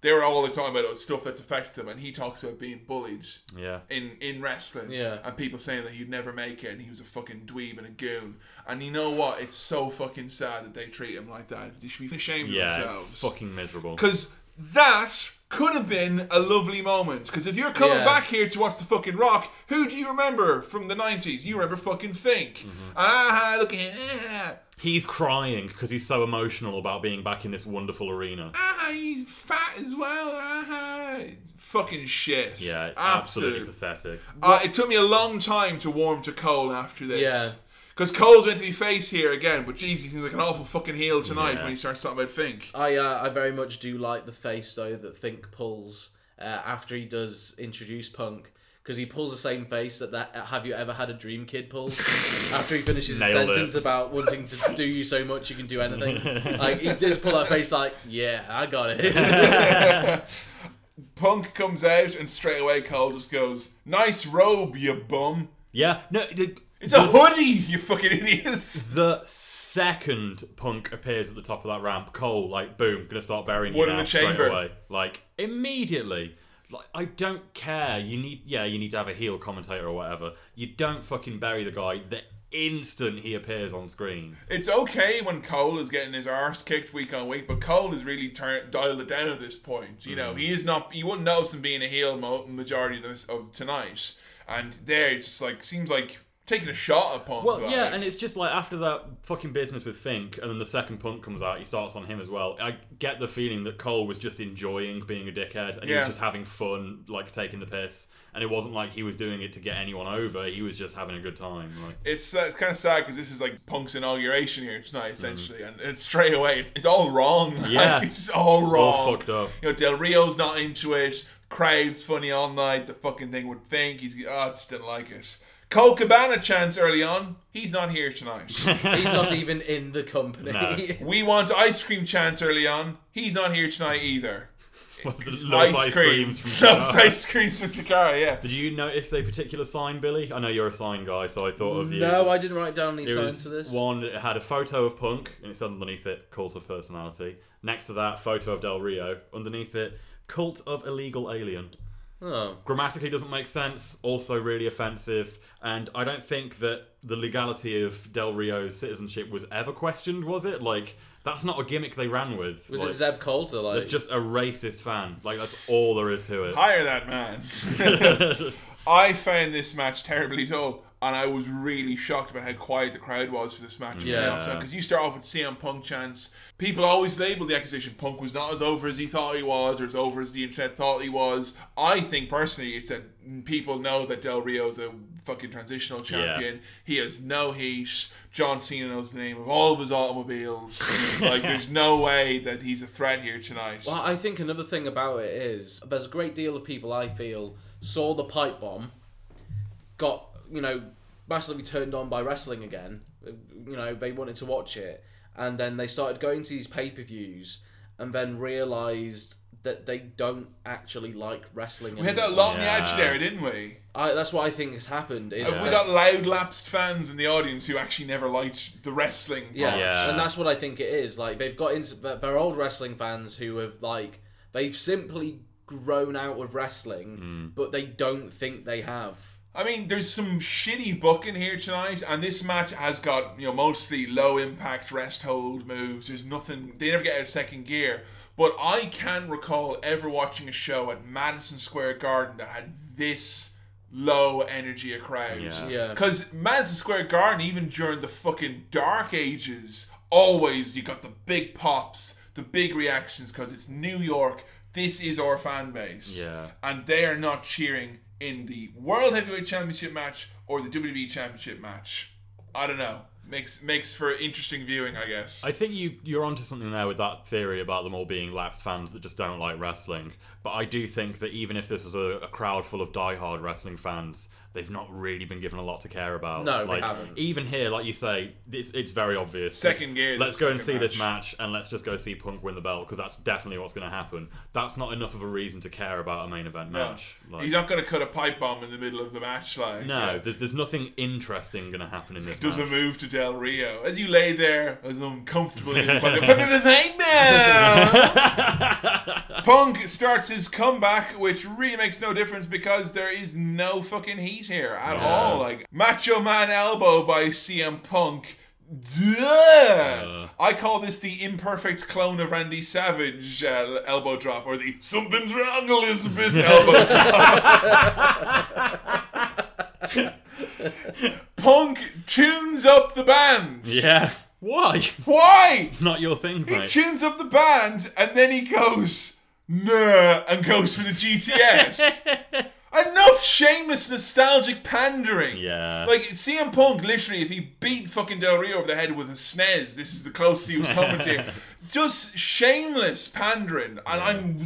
they were all the time about stuff that's affected him, and he talks about being bullied yeah. in, in wrestling yeah. and people saying that he'd never make it and he was a fucking dweeb and a goon. And you know what? It's so fucking sad that they treat him like that. They should be ashamed yeah, of themselves. It's fucking miserable. Because that could have been a lovely moment. Because if you're coming yeah. back here to watch The Fucking Rock, who do you remember from the nineties? You remember fucking Fink. Mm-hmm. Ah, look at him. He's crying because he's so emotional about being back in this wonderful arena. Ah, he's fat as well. Ah, fucking shit. Yeah, absolutely pathetic. Uh, it took me a long time to warm to Cole after this. Yeah. Because Cole's meant to be face here again, but jeez, he seems like an awful fucking heel tonight yeah. when he starts talking about Fink. I uh, I very much do like the face, though, that Fink pulls uh, after he does introduce Punk. because he pulls the same face that that Have You Ever Had a Dream Kid pulls after he finishes Nailed a sentence it. about wanting to do you so much you can do anything. Like, he does pull that face like, yeah, I got it. Punk comes out and straight away Cole just goes, nice robe, you bum. Yeah. No, the, it's the, a hoodie, you fucking idiots. The second Punk appears at the top of that ramp, Cole, like, boom, gonna start burying One you now straight chamber. away. Like, immediately. Like, I don't care. You need, yeah, you need to have a heel commentator or whatever. You don't fucking bury the guy the instant he appears on screen. It's okay when Cole is getting his arse kicked week on week, but Cole is really turn, dialed it down at this point. You mm. know, he is not. You wouldn't notice him being a heel mo- majority of, this, of tonight. And there, it's just like seems like taking a shot at Punk. Well, yeah, like. And it's just like after that fucking business with Fink, and then the second Punk comes out, he starts on him as well. I get the feeling that Cole was just enjoying being a dickhead, and yeah. he was just having fun, like taking the piss, and it wasn't like he was doing it to get anyone over. He was just having a good time. Like. It's uh, it's kind of sad because this is like Punk's inauguration here tonight, essentially, mm. and, and straight away it's, it's all wrong. Yeah, like, it's all wrong. All fucked up. You know, Del Rio's not into it. Crowd's funny all night. The fucking thing would think he's. Oh, I just didn't like it. Cole Cabana chance early on. He's not here tonight. He's not even in the company. No. We want ice cream chance early on. He's not here tonight either. Well, ice, ice cream. Creams from Los ice creams from Sin Cara, yeah. Did you notice a particular sign, Billy? I know you're a sign guy, so I thought of you. No, I didn't write down any it signs for this. One, it had a photo of Punk, and it said underneath it, Cult of Personality. Next to that, photo of Del Rio. Underneath it, Cult of Illegal Alien. Oh. Grammatically doesn't make sense, also really offensive, and I don't think that the legality of Del Rio's citizenship was ever questioned, was it? Like, that's not a gimmick they ran with. Was like, it Zeb Coulter? Like, that's just a racist fan. Like, that's all there is to it. Hire that man. I found this match terribly dull, and I was really shocked about how quiet the crowd was for this match. Yeah. Because you start off with C M Punk chants. People always label the accusation Punk was not as over as he thought he was, or as over as the internet thought he was. I think, personally, it's that people know that Del Rio's a fucking transitional champion. Yeah. He has no heat. John Cena knows the name of all of his automobiles. Like, there's no way that he's a threat here tonight. Well, I think another thing about it is, there's a great deal of people, I feel, saw the pipe bomb, got, you know, massively turned on by wrestling again. You know, they wanted to watch it, and then they started going to these pay-per-views, and then realised that they don't actually like wrestling anymore. We had that a lot in yeah. the Attitude Era, didn't we? I, that's what I think has happened. Is yeah. We got loud lapsed fans in the audience who actually never liked the wrestling part. Yeah. yeah, and that's what I think it is. Like, they've got into... They're old wrestling fans who have, like... They've simply grown out of wrestling, mm. but they don't think they have. I mean, there's some shitty booking here tonight, and this match has got, you know, mostly low impact rest hold moves. There's nothing, they never get out of second gear. But I can recall ever watching a show at Madison Square Garden that had this low energy of crowds. Yeah. Because yeah. Madison Square Garden, even during the fucking dark ages, always you got the big pops, the big reactions, because it's New York. This is our fan base. Yeah. And they are not cheering in the World Heavyweight Championship match or the W W E Championship match. I don't know. Makes makes for interesting viewing, I guess. I think you, you're onto something there with that theory about them all being lapsed fans that just don't like wrestling. But I do think that even if this was a, a crowd full of diehard wrestling fans, they've not really been given a lot to care about. No, like, they haven't. Even here, like you say, it's it's very obvious. Second gear. Let's go and see match. this match, and let's just go see Punk win the belt, because that's definitely what's going to happen. That's not enough of a reason to care about a main event no. match. Like, you're not going to cut a pipe bomb in the middle of the match, like. No, yeah. there's there's nothing interesting going to happen in this. Does match. A move to Del Rio as you lay there as uncomfortable as you put the thing down. Punk starts his comeback, which really makes no difference because there is no fucking heat here at yeah. all. Like, Macho Man elbow by C M Punk. Uh. I call this the imperfect clone of Randy Savage uh, elbow drop, or the something's wrong Elizabeth elbow drop. Punk tunes up the band. Yeah. Why? Why? It's not your thing, mate. He tunes up the band and then he goes, nah, and goes for the G T S. Enough shameless nostalgic pandering. Yeah. Like, C M Punk, literally, if he beat fucking Del Rio over the head with a snez, this is the closest he was coming to. Just shameless pandering. And yeah.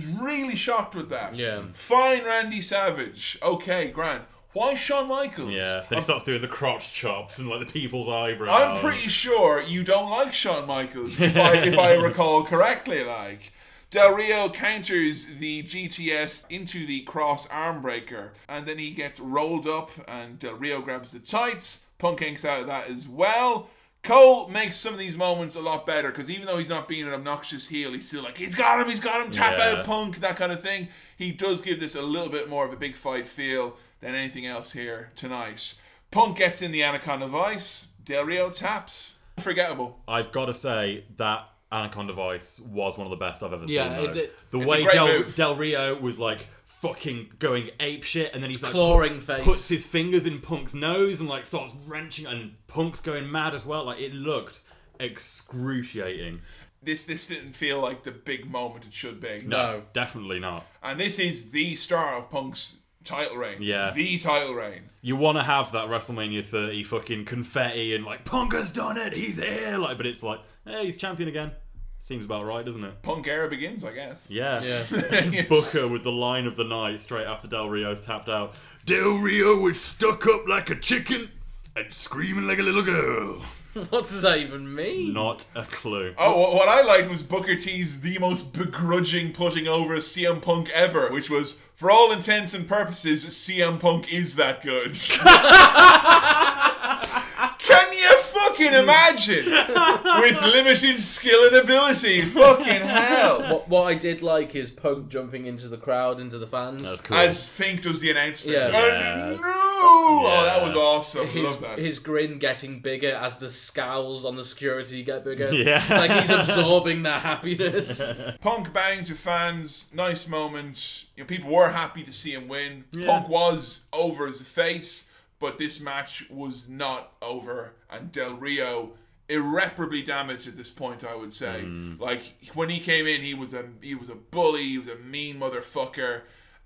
I'm really shocked with that. Yeah. Fine, Randy Savage. Okay, grand. Why Shawn Michaels? Yeah, then he starts doing the crotch chops and like the people's eyebrows. I'm pretty sure you don't like Shawn Michaels, if I, if I recall correctly. Like, Del Rio counters the G T S into the cross arm breaker, and then he gets rolled up, and Del Rio grabs the tights. Punk inks out of that as well. Cole makes some of these moments a lot better, because even though he's not being an obnoxious heel, he's still like, he's got him, he's got him, tap yeah. out Punk, that kind of thing. He does give this a little bit more of a big fight feel than anything else here tonight. Punk gets in the Anaconda Vice, Del Rio taps. Unforgettable. I've got to say that Anaconda Vice was one of the best I've ever yeah, seen. It, it, the way Del, Del Rio was like fucking going ape shit, and then he's like clawing put, face. puts his fingers in Punk's nose and like starts wrenching, and Punk's going mad as well. Like, it looked excruciating. This this didn't feel like the big moment it should be. No, no. Definitely not. And this is the star of Punk's title reign. Yeah. The title reign. You want to have that WrestleMania thirty fucking confetti and like, Punk has done it, he's here, like, but it's like, hey, he's champion again. Seems about right, doesn't it? Punk era begins, I guess. Yeah. yeah. Booker with the line of the night straight after Del Rio's tapped out. Del Rio was stuck up like a chicken and screaming like a little girl. What does that even mean? Not a clue. Oh, what I liked was Booker T's the most begrudging putting over C M Punk ever, which was, for all intents and purposes, C M Punk is that good. Can you fucking imagine? With limited skill and ability. Fucking hell. What, what I did like is Punk jumping into the crowd, into the fans. That's cool. As Fink does the announcement. Yeah. And yeah. no! Oh, that was awesome. His, Love that. His grin getting bigger as the scowls on the security get bigger. Yeah. It's like he's absorbing their happiness. Punk bowing to fans. Nice moment. You know, people were happy to see him win. Yeah. Punk was over as a face. But this match was not over, and Del Rio irreparably damaged at this point, I would say. Mm. Like, when he came in, he was a he was a bully, he was a mean motherfucker,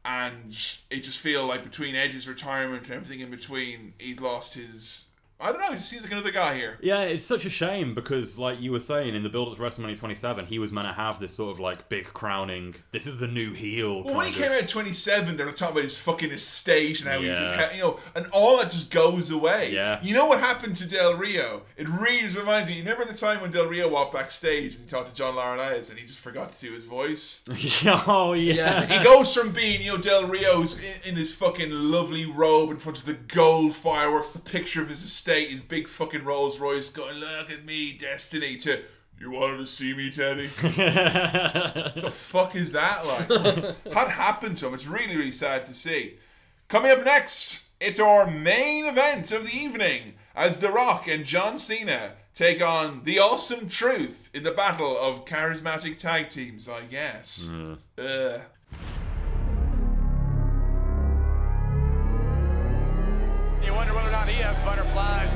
and it just feel like between Edge's retirement and everything in between, he's lost his... I don't know, he seems like another guy here. Yeah, it's such a shame because, like you were saying, in the build up to WrestleMania twenty-seven, he was meant to have this sort of like big crowning, this is the new heel. Well, when he of. came out at twenty-seven, they were talking about his fucking estate and how yeah. he's, like, you know, and all that just goes away. Yeah. You know what happened to Del Rio? It really just reminds me, you remember the time when Del Rio walked backstage and he talked to John Laurinaitis and he just forgot to do his voice? Oh, yeah. He goes from being, you know, Del Rio's in, in his fucking lovely robe in front of the gold fireworks, the picture of his estate. State his big fucking Rolls Royce going, look at me, Destiny, to, you wanted to see me, Teddy? What the fuck is that like? What happened to him? It's really, really sad to see. Coming up next, it's our main event of the evening as The Rock and John Cena take on The Awesome Truth in the battle of charismatic tag teams, I guess. Mm. Uh. You wonder whether or not he has butterflies.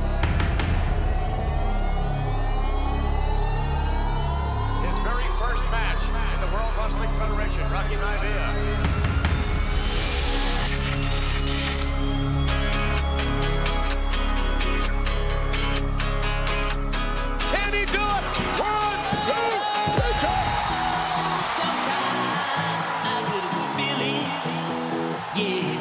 His very first match in the World Wrestling Federation, Rocky Maivia. Can he do it? One, two, three, four. Sometimes I get a good feeling, yeah.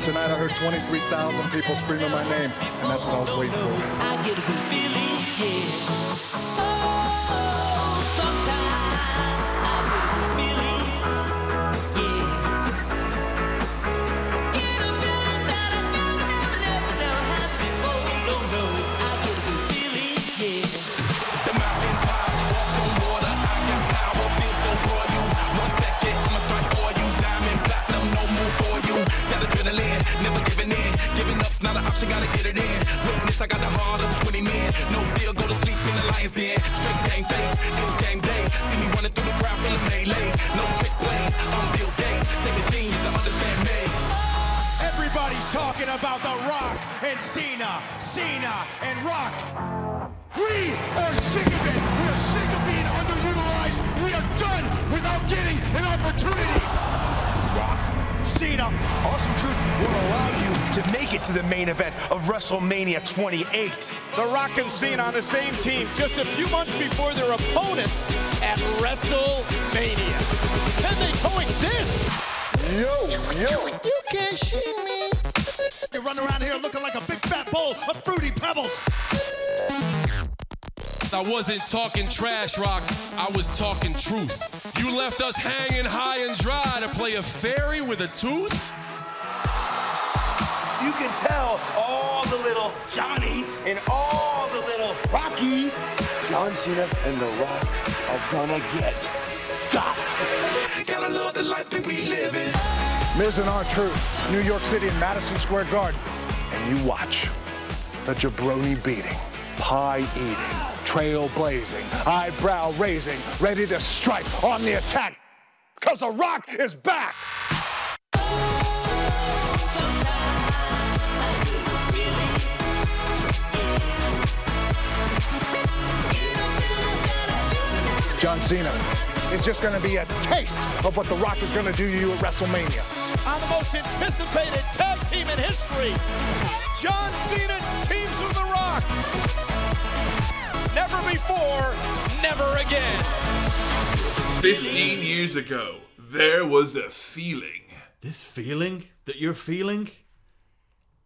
Tonight I heard twenty-three thousand people screaming my name, and that's what I was waiting for. I get a good feeling, yeah. Oh, sometimes I get a good feeling, yeah. Get a feeling that I never, never, never had before. No, no, I get a good feeling, yeah. The mountain top, walk on water, I got power, built for royal. One second, I'ma strike for you, diamond, platinum, no more for you. That adrenaline. Never giving in, giving up's not an option, gotta get it in. Witness, I got the heart of twenty men. No fear, go to sleep in the lion's den. Straight game face, it's game day. See me running through the crowd from the melee. No trick plays, I'm Bill Gates. Take a genius to understand me. Everybody's talking about The Rock and Cena, Cena and Rock. We are sick of it. We are sick of being underutilized. We are done without getting an opportunity. Rock. Cena, Awesome Truth will allow you to make it to the main event of WrestleMania twenty-eight. The Rock and Cena on the same team just a few months before their opponents at WrestleMania. Can they coexist? Yo, yo. can't see me. You run around here looking like a big fat bowl of Fruity Pebbles. I wasn't talking trash, Rock. I was talking truth. You left us hanging high and dry to play a fairy with a tooth? You can tell all the little Johnnies and all the little Rockies. John Cena and The Rock are gonna get got. Gotta love the life that we live in. Miz and R-Truth, New York City and Madison Square Garden. And you watch the jabroni beating, pie eating, trail blazing, eyebrow raising, ready to strike on the attack. Cause The Rock is back. John Cena is just going to be a taste of what The Rock is going to do to you at WrestleMania. On the most anticipated tag team in history, John Cena teams with The Rock. Never before, never again. Fifteen years ago, there was a feeling. This feeling that you're feeling?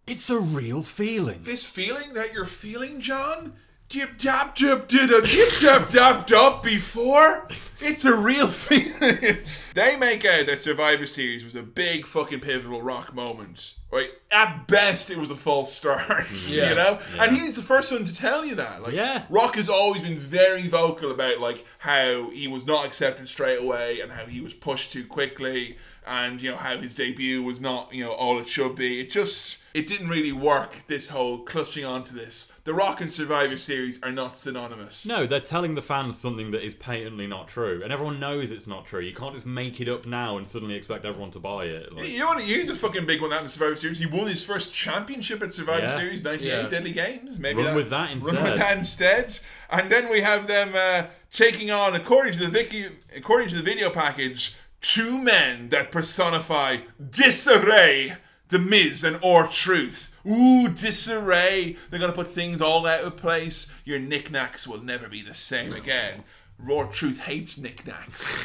It's a real feeling. This feeling that you're feeling, John? Dip dap dip did a dip dap dap dop before? It's a real feeling. They make out that Survivor Series was a big fucking pivotal Rock moment. Right? At best, it was a false start. Yeah. You know? Yeah. And he's the first one to tell you that. Like, yeah. Rock has always been very vocal about like how he was not accepted straight away and how he was pushed too quickly and you know how his debut was not, you know, all it should be. It just It didn't really work, this whole clutching onto this. The Rock and Survivor Series are not synonymous. No, they're telling the fans something that is patently not true. And everyone knows it's not true. You can't just make it up now and suddenly expect everyone to buy it. Like, you want to use a fucking big one out in Survivor Series. He won his first championship at Survivor yeah. Series, ninety-eight yeah. Deadly Games. Maybe Run that, with that instead. Run with that instead. And then we have them uh, taking on, according to the Vicky, according to the video package, two men that personify disarray. The Miz and R-Truth. Ooh, disarray. They're going to put things all out of place. Your knickknacks will never be the same again. R-Truth hates knickknacks.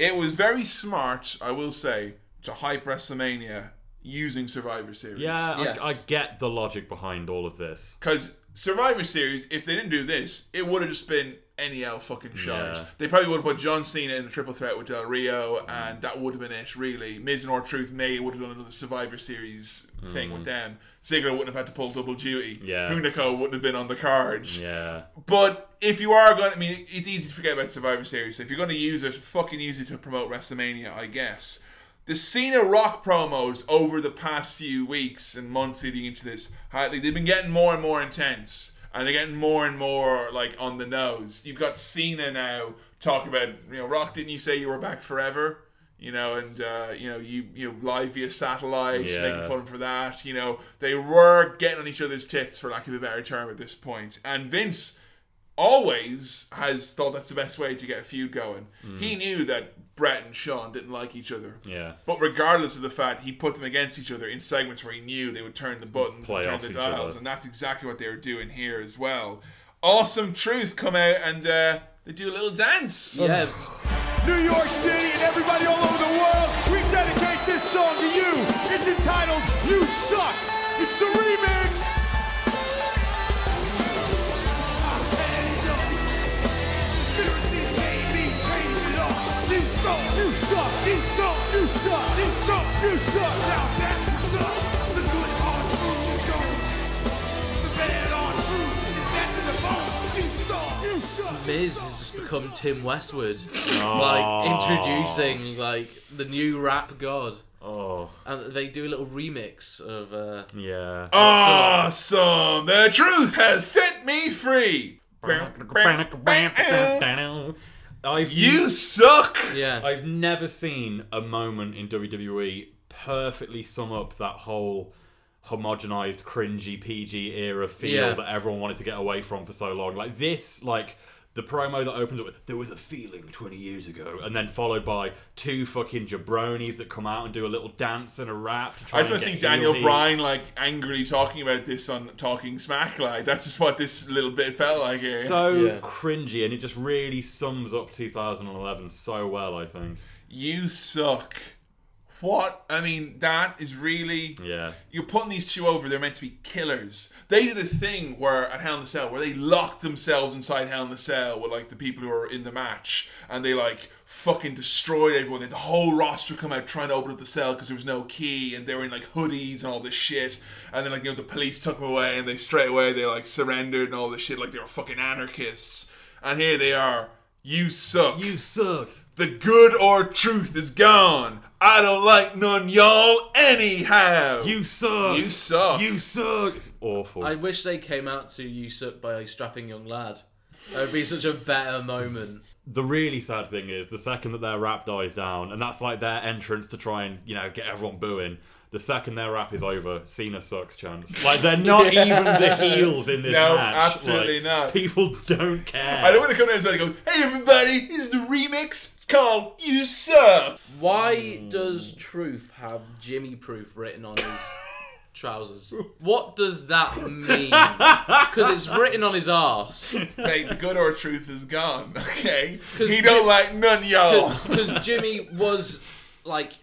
It was very smart, I will say, to hype WrestleMania using Survivor Series. Yeah, yes. I, I get the logic behind all of this. Because Survivor Series, if they didn't do this, it would have just been N E L fucking shite. Yeah. They probably would have put John Cena in a triple threat with Del Rio, and that would have been it, really. Miz and R-Truth may would have done another Survivor Series thing mm. with them. Ziggler wouldn't have had to pull double duty. Yeah. Hunico wouldn't have been on the cards. Yeah. But if you are going to, I mean, it's easy to forget about Survivor Series. So if you're going to use it, fucking use it to promote WrestleMania, I guess. The Cena Rock promos over the past few weeks and months leading into this, they've been getting more and more intense. And they're getting more and more like on the nose. You've got Cena now talking about, you know, Rock, didn't you say you were back forever? You know, and uh, you know, you you know, live via satellite, yeah. making fun for that. You know, they were getting on each other's tits, for lack of a better term, at this point. And Vince always has thought that's the best way to get a feud going. Mm. He knew that Brett and Shawn didn't like each other. Yeah. But regardless of the fact, he put them against each other in segments where he knew they would turn the buttons Play and turn the dials. Other. And that's exactly what they were doing here as well. Awesome Truth come out and uh, they do a little dance. Yeah. New York City and everybody all over the world, we dedicate this song to you. It's entitled, You Suck. It's the remix. You suck, you suck, you suck, you suck, you suck. Now that you suck, the good R-Truth is gone. The bad R-Truth is back to the bone. You suck, you suck. Miz has just become Tim Westwood, like introducing like the new rap god. Oh, and they do a little remix of uh, yeah. Awesome. The truth has set me free. I've you n- suck! Yeah. I've never seen a moment in W W E perfectly sum up that whole homogenized, cringy, P G era feel yeah. that everyone wanted to get away from for so long. Like this, like the promo that opens up with, there was a feeling twenty years ago, and then followed by two fucking jabronis that come out and do a little dance and a rap. To try I was going to see Daniel guilty. Bryan like angrily talking about this on Talking Smack. Like that's just what this little bit felt like here. So yeah. cringy, and it just really sums up two thousand eleven so well, I think. You suck. what? I mean, that is really... Yeah. You're putting these two over. They're meant to be killers. They did a thing where at Hell in a Cell where they locked themselves inside Hell in a Cell with, like, the people who are in the match. And they, like, fucking destroyed everyone. They had the whole roster come out trying to open up the cell because there was no key. And they were in, like, hoodies and all this shit. And then, like, you know, the police took them away. And they straight away, they, like, surrendered and all this shit. Like, they were fucking anarchists. And here they are. You suck. You suck. The good or truth is gone. I don't like none y'all anyhow. You suck. You suck. You suck. It's awful. I wish they came out to You Suck by a strapping young lad. That would be such a better moment. The really sad thing is the second that their rap dies down, and that's like their entrance to try and, you know, get everyone booing. The second their rap is over, Cena sucks chance. Like, they're not yeah. even the heels in this no, match. No, absolutely like, not. People don't care. I know when they come down and they go, hey everybody, this is the remix. Carl, you suck. Why does Truth have Jimmy Proof written on his trousers? What does that mean? Because it's written on his arse. Hey, the good or Truth is gone, okay? He don't Jim- like none y'all. Because Jimmy was, like,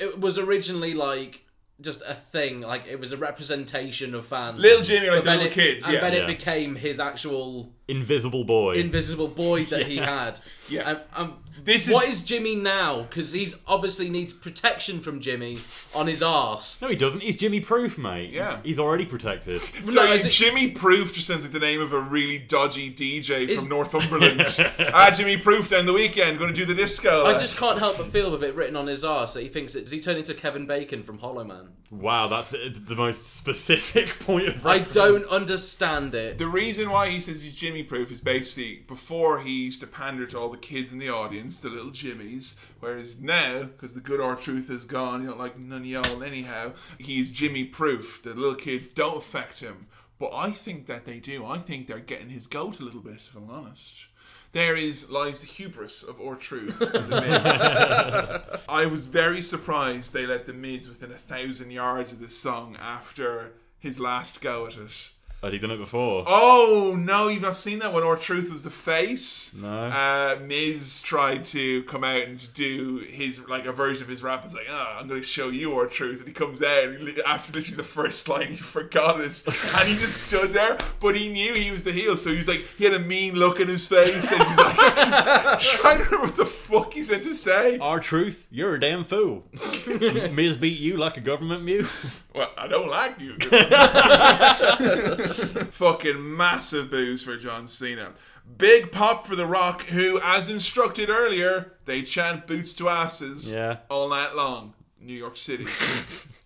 it was originally, like, just a thing. Like, it was a representation of fans. Little Jimmy, like the little it, kids, and yeah. And then yeah. it became his actual... Invisible boy. Invisible boy that yeah. he had. Yeah. Um, um, this is... What is Jimmy now? Because he obviously needs protection from Jimmy on his arse. No, he doesn't. He's Jimmy Proof, mate. Yeah. He's already protected. So no, it... Jimmy Proof just sounds like the name of a really dodgy D J is... from Northumberland. ah, Jimmy Proof down the weekend, going to do the disco. I just can't help but feel with it written on his arse that he thinks it... Does he turn into Kevin Bacon from Hollow Man? Wow, that's the most specific point of reference. I don't understand it. The reason why he says he's Jimmy Proof is basically before he used to pander to all the kids in the audience, the little Jimmies, whereas now, because the good R-Truth is gone, you don't like none of y'all anyhow, he's Jimmy Proof. The little kids don't affect him, but I think that they do. I think they're getting his goat a little bit, if I'm honest. There is lies the hubris of R-Truth and The Miz. I was very surprised they let The Miz within a thousand yards of this song after his last go at it. Had he done it before? Oh, no, you've not seen that when R-Truth was the face? No. Uh, Miz tried to come out and do his like a version of his rap. It's like, oh, I'm going to show you R-Truth. And he comes out after literally the first line, he forgot it. And he just stood there, but he knew he was the heel. So he was like, he had a mean look in his face. And he was like, trying to remember what the fuck he said to say. R-Truth, you're a damn fool. Miz beat you like a government mule. Well, I don't like you. Fucking massive boos for John Cena. Big pop for The Rock, who, as instructed earlier, they chant boots to asses yeah. all night long. New York City.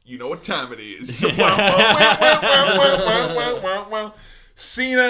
You know what time it is. Cena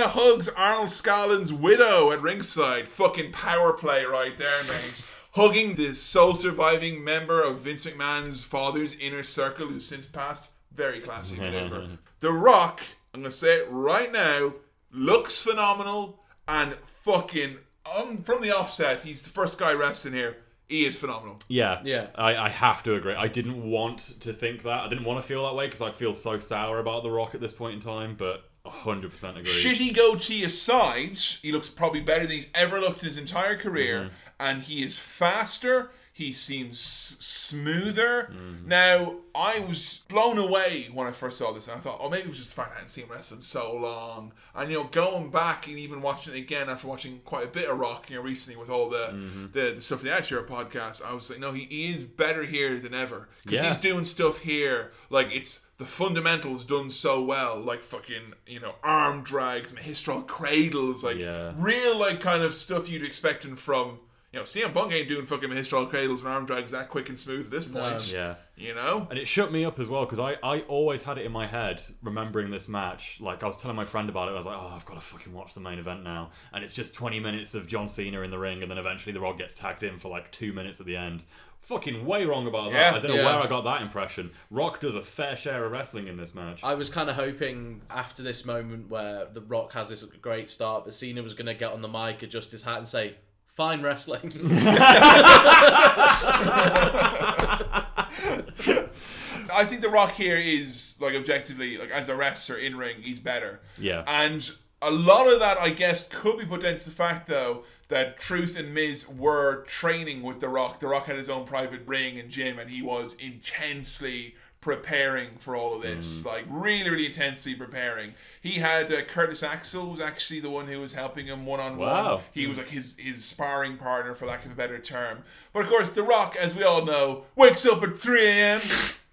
hugs Arnold Scalin's widow at ringside. Fucking power play right there, mate. Hugging the sole surviving member of Vince McMahon's father's inner circle, who's since passed. Very classic maneuver. The Rock, I'm going to say it right now, looks phenomenal and fucking, um, from the offset, he's the first guy wrestling here. He is phenomenal. Yeah. Yeah. I, I have to agree. I didn't want to think that. I didn't want to feel that way because I feel so sour about The Rock at this point in time, but one hundred percent agree. Shitty goatee aside, he looks probably better than he's ever looked in his entire career, mm-hmm. and he is faster. He seems smoother. Mm. Now, I was blown away when I first saw this. And I thought, oh, maybe it was just the fact I hadn't seen wrestling so long. And, you know, going back and even watching it again after watching quite a bit of Rock, you know, recently with all the, mm-hmm. the, the stuff in the Attitude podcast, I was like, no, he, he is better here than ever. Because yeah. he's doing stuff here. Like, it's the fundamentals done so well. Like, fucking, you know, arm drags, Mihistral cradles. Like, yeah. real, like, kind of stuff you'd expect him from... You know, C M Punk ain't doing fucking Mihistral cradles and arm drags that quick and smooth at this point. No. Yeah. You know? And it shut me up as well, because I, I always had it in my head, remembering this match. Like, I was telling my friend about it, I was like, oh, I've got to fucking watch the main event now. And it's just twenty minutes of John Cena in the ring, and then eventually The Rock gets tagged in for like two minutes at the end. Fucking way wrong about that. Yeah, I don't know yeah. where I got that impression. Rock does a fair share of wrestling in this match. I was kind of hoping after this moment where The Rock has this great start, but Cena was going to get on the mic, adjust his hat and say... Fine wrestling. I think The Rock here is, like, objectively, like, as a wrestler in ring, he's better. Yeah. And a lot of that, I guess, could be put down to the fact, though, that Truth and Miz were training with The Rock. The Rock had his own private ring and gym, and he was intensely preparing for all of this. Mm. Like, really, really intensely preparing. He had uh, Curtis Axel was actually the one who was helping him one-on-one. Wow. He was like his, his sparring partner, for lack of a better term. But of course, The Rock, as we all know, wakes up at three a.m.,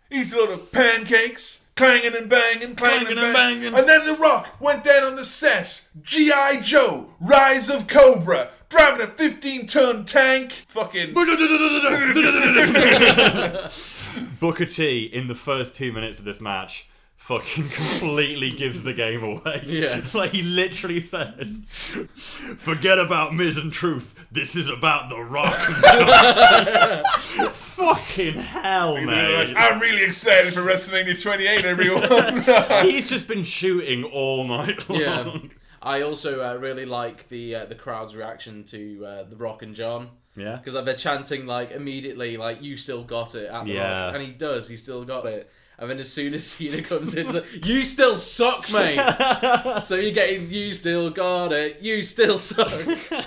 eats a load of pancakes, clanging and banging, clanging, clanging and banging. And, banging. And then The Rock went down on the set. G I Joe, Rise of Cobra, driving a fifteen-ton tank. Fucking... Booker T, in the first two minutes of this match, fucking completely gives the game away. Yeah. Like, he literally says, forget about Miz and Truth, this is about The Rock and Johnson. Fucking hell, man. I'm really excited for WrestleMania twenty-eight, everyone. He's just been shooting all night long. Yeah. I also uh, really like the uh, the crowd's reaction to uh, The Rock and John. Yeah. Because like, they're chanting, like, immediately, like, you still got it at The yeah. Rock. And he does, he still got it. And then as soon as Cena comes in, it's like, you still suck, mate. So you're getting, you still got it. You still suck.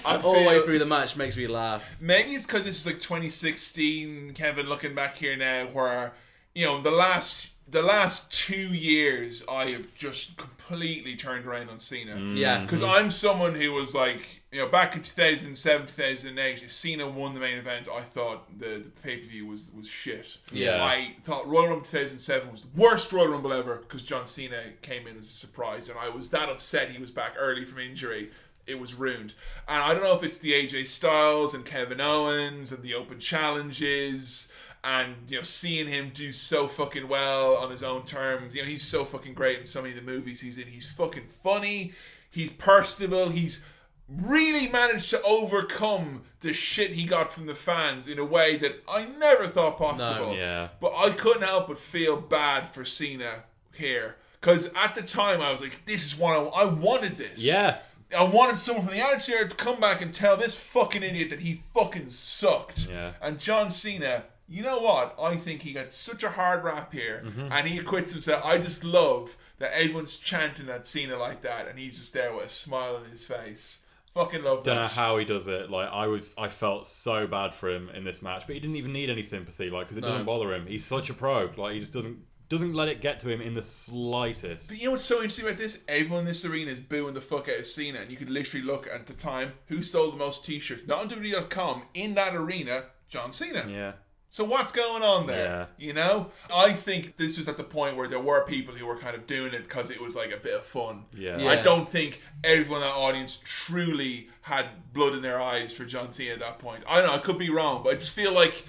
I All the way through the match makes me laugh. Maybe it's because this is like twenty sixteen, Kevin, looking back here now, where, you know, the last the last two years, I have just completely turned around on Cena. Mm. Yeah. Because I'm someone who was like, you know, back in two thousand seven, two thousand eight, if Cena won the main event, I thought the, the pay-per-view was, was shit. Yeah. I thought Royal Rumble two thousand seven was the worst Royal Rumble ever because John Cena came in as a surprise, and I was that upset he was back early from injury. It was ruined. And I don't know if it's the A J Styles and Kevin Owens and the open challenges and, you know, seeing him do so fucking well on his own terms. You know, he's so fucking great in so many of the movies he's in. He's fucking funny. He's personable. He's really managed to overcome the shit he got from the fans in a way that I never thought possible. No, yeah. But I couldn't help but feel bad for Cena here. Because at the time I was like, this is what I, I wanted this. Yeah. I wanted someone from the outside to come back and tell this fucking idiot that he fucking sucked. Yeah. And John Cena, you know what? I think he got such a hard rap here. Mm-hmm. And he acquits himself. I just love that everyone's chanting at Cena like that. And he's just there with a smile on his face. Fucking love that. Don't know how he does it. Like, I was, I felt so bad for him in this match, but he didn't even need any sympathy, like, because it no. doesn't bother him. He's such a pro. Like, he just doesn't doesn't let it get to him in the slightest. But you know what's so interesting about this? Everyone in this arena is booing the fuck out of Cena, and you could literally look at the time who sold the most t-shirts. Not on W W E dot com, in that arena, John Cena. Yeah. So what's going on there? Yeah. You know? I think this was at the point where there were people who were kind of doing it because it was like a bit of fun. Yeah. yeah. I don't think everyone in that audience truly had blood in their eyes for John Cena at that point. I don't know, I could be wrong, but I just feel like,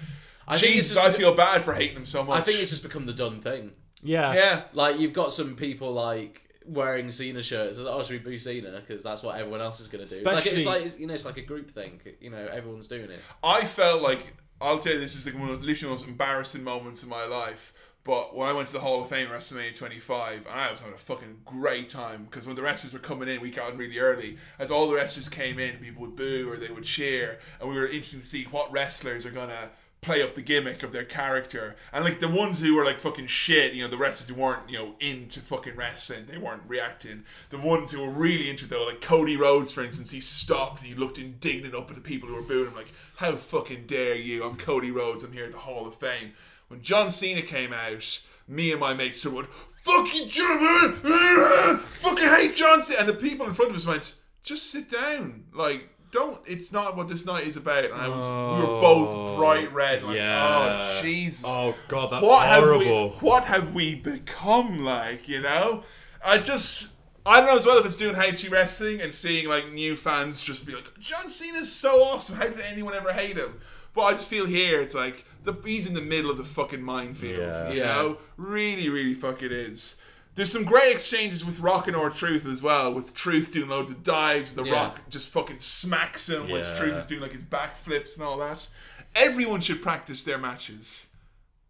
I Jesus, just, I feel bad for hating him so much. I think it's just become the done thing. Yeah. Yeah. Like, you've got some people like wearing Cena shirts. Oh, should we boo Cena? Because that's what everyone else is going to do. Especially, it's like, it's like, you know, it's like a group thing. You know, everyone's doing it. I felt like... I'll tell you, this is like one of the literally most embarrassing moments of my life. But when I went to the Hall of Fame WrestleMania twenty-five, I was having a fucking great time. Because when the wrestlers were coming in, we got in really early. As all the wrestlers came in, people would boo or they would cheer. And we were interested to see what wrestlers are going to play up the gimmick of their character. And like the ones who were like fucking shit, you know, the wrestlers who weren't, you know, into fucking wrestling, they weren't reacting. The ones who were really into it though, like Cody Rhodes, for instance, he stopped and he looked indignant up at the people who were booing him like, how fucking dare you, I'm Cody Rhodes, I'm here at the Hall of Fame. When John Cena came out, me and my mates sort of went, fuck you, John, fucking hate John Cena. And the people in front of us went, just sit down, like, don't, it's not what this night is about. And I was, oh, we were both bright red. Like, yeah. Oh, Jesus. Oh, God, that's what horrible. Have we, what have we become like, you know? I just, I don't know as well if it's doing H G wrestling and seeing, like, new fans just be like, John Cena's so awesome. How did anyone ever hate him? But I just feel here, it's like, the, he's in the middle of the fucking minefield, yeah. you know? Really, really fuck it is. There's some great exchanges with Rock and R-Truth as well, with Truth doing loads of dives, The yeah. Rock just fucking smacks him, yeah. whilst Truth is doing like his backflips and all that. Everyone should practice their matches.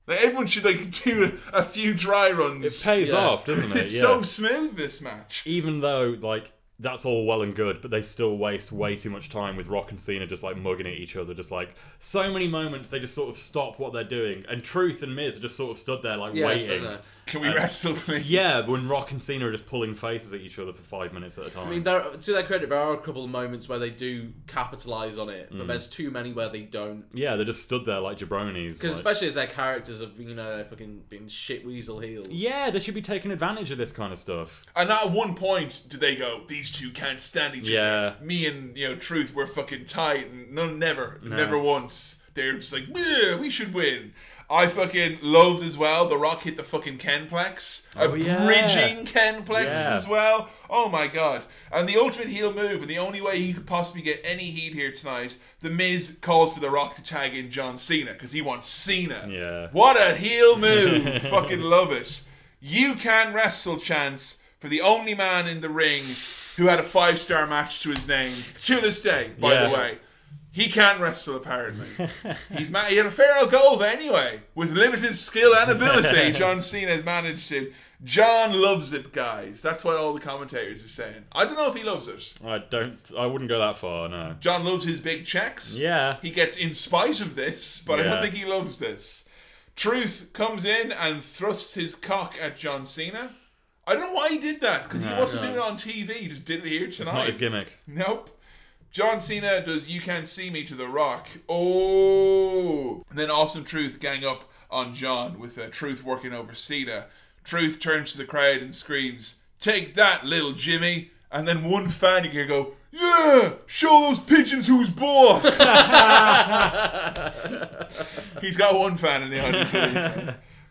Like, everyone should like do a few dry runs. It pays yeah. off, doesn't it? It's yeah. so smooth, this match. Even though, like, that's all well and good, but they still waste way too much time with Rock and Cena just like mugging at each other. Just like so many moments, they just sort of stop what they're doing, and Truth and Miz just sort of stood there like yeah, waiting. There. Can we and, wrestle, please? Yeah, when Rock and Cena are just pulling faces at each other for five minutes at a time. I mean, there, to their credit, there are a couple of moments where they do capitalise on it, but mm. there's too many where they don't. Yeah, they just stood there like jabronis. Because like, especially as their characters have, you know, fucking been shit weasel heels. Yeah, they should be taking advantage of this kind of stuff. And at one point, do they go, these two can't stand each yeah. other. Me and, you know, Truth were fucking tight. And no, never. No. Never once. They're just like, we should win. I fucking loathed as well. The Rock hit the fucking Kenplex. Oh, a yeah. bridging Kenplex yeah. as well. Oh my god. And the ultimate heel move, and the only way he could possibly get any heat here tonight, The Miz calls for The Rock to tag in John Cena, because he wants Cena. Yeah. What a heel move. Fucking love it. You can wrestle, Chance, for the only man in the ring who had a five-star match to his name to this day, by yeah. the way. He can't wrestle, apparently. He's ma- He had a fair old go over anyway. With limited skill and ability, John Cena has managed to. John loves it, guys. That's what all the commentators are saying. I don't know if he loves it. I don't. I wouldn't go that far, no. John loves his big checks. Yeah. He gets in spite of this, but yeah. I don't think he loves this. Truth comes in and thrusts his cock at John Cena. I don't know why he did that, because no, he wasn't no. doing it on T V. He just did it here tonight. It's not his gimmick. Nope. John Cena does You Can't See Me to The Rock. Oh! And then Awesome Truth gang up on John with uh, Truth working over Cena. Truth turns to the crowd and screams, "Take that, little Jimmy!" And then one fan you can go, "Yeah! Show those pigeons who's boss!" He's got one fan in the audience.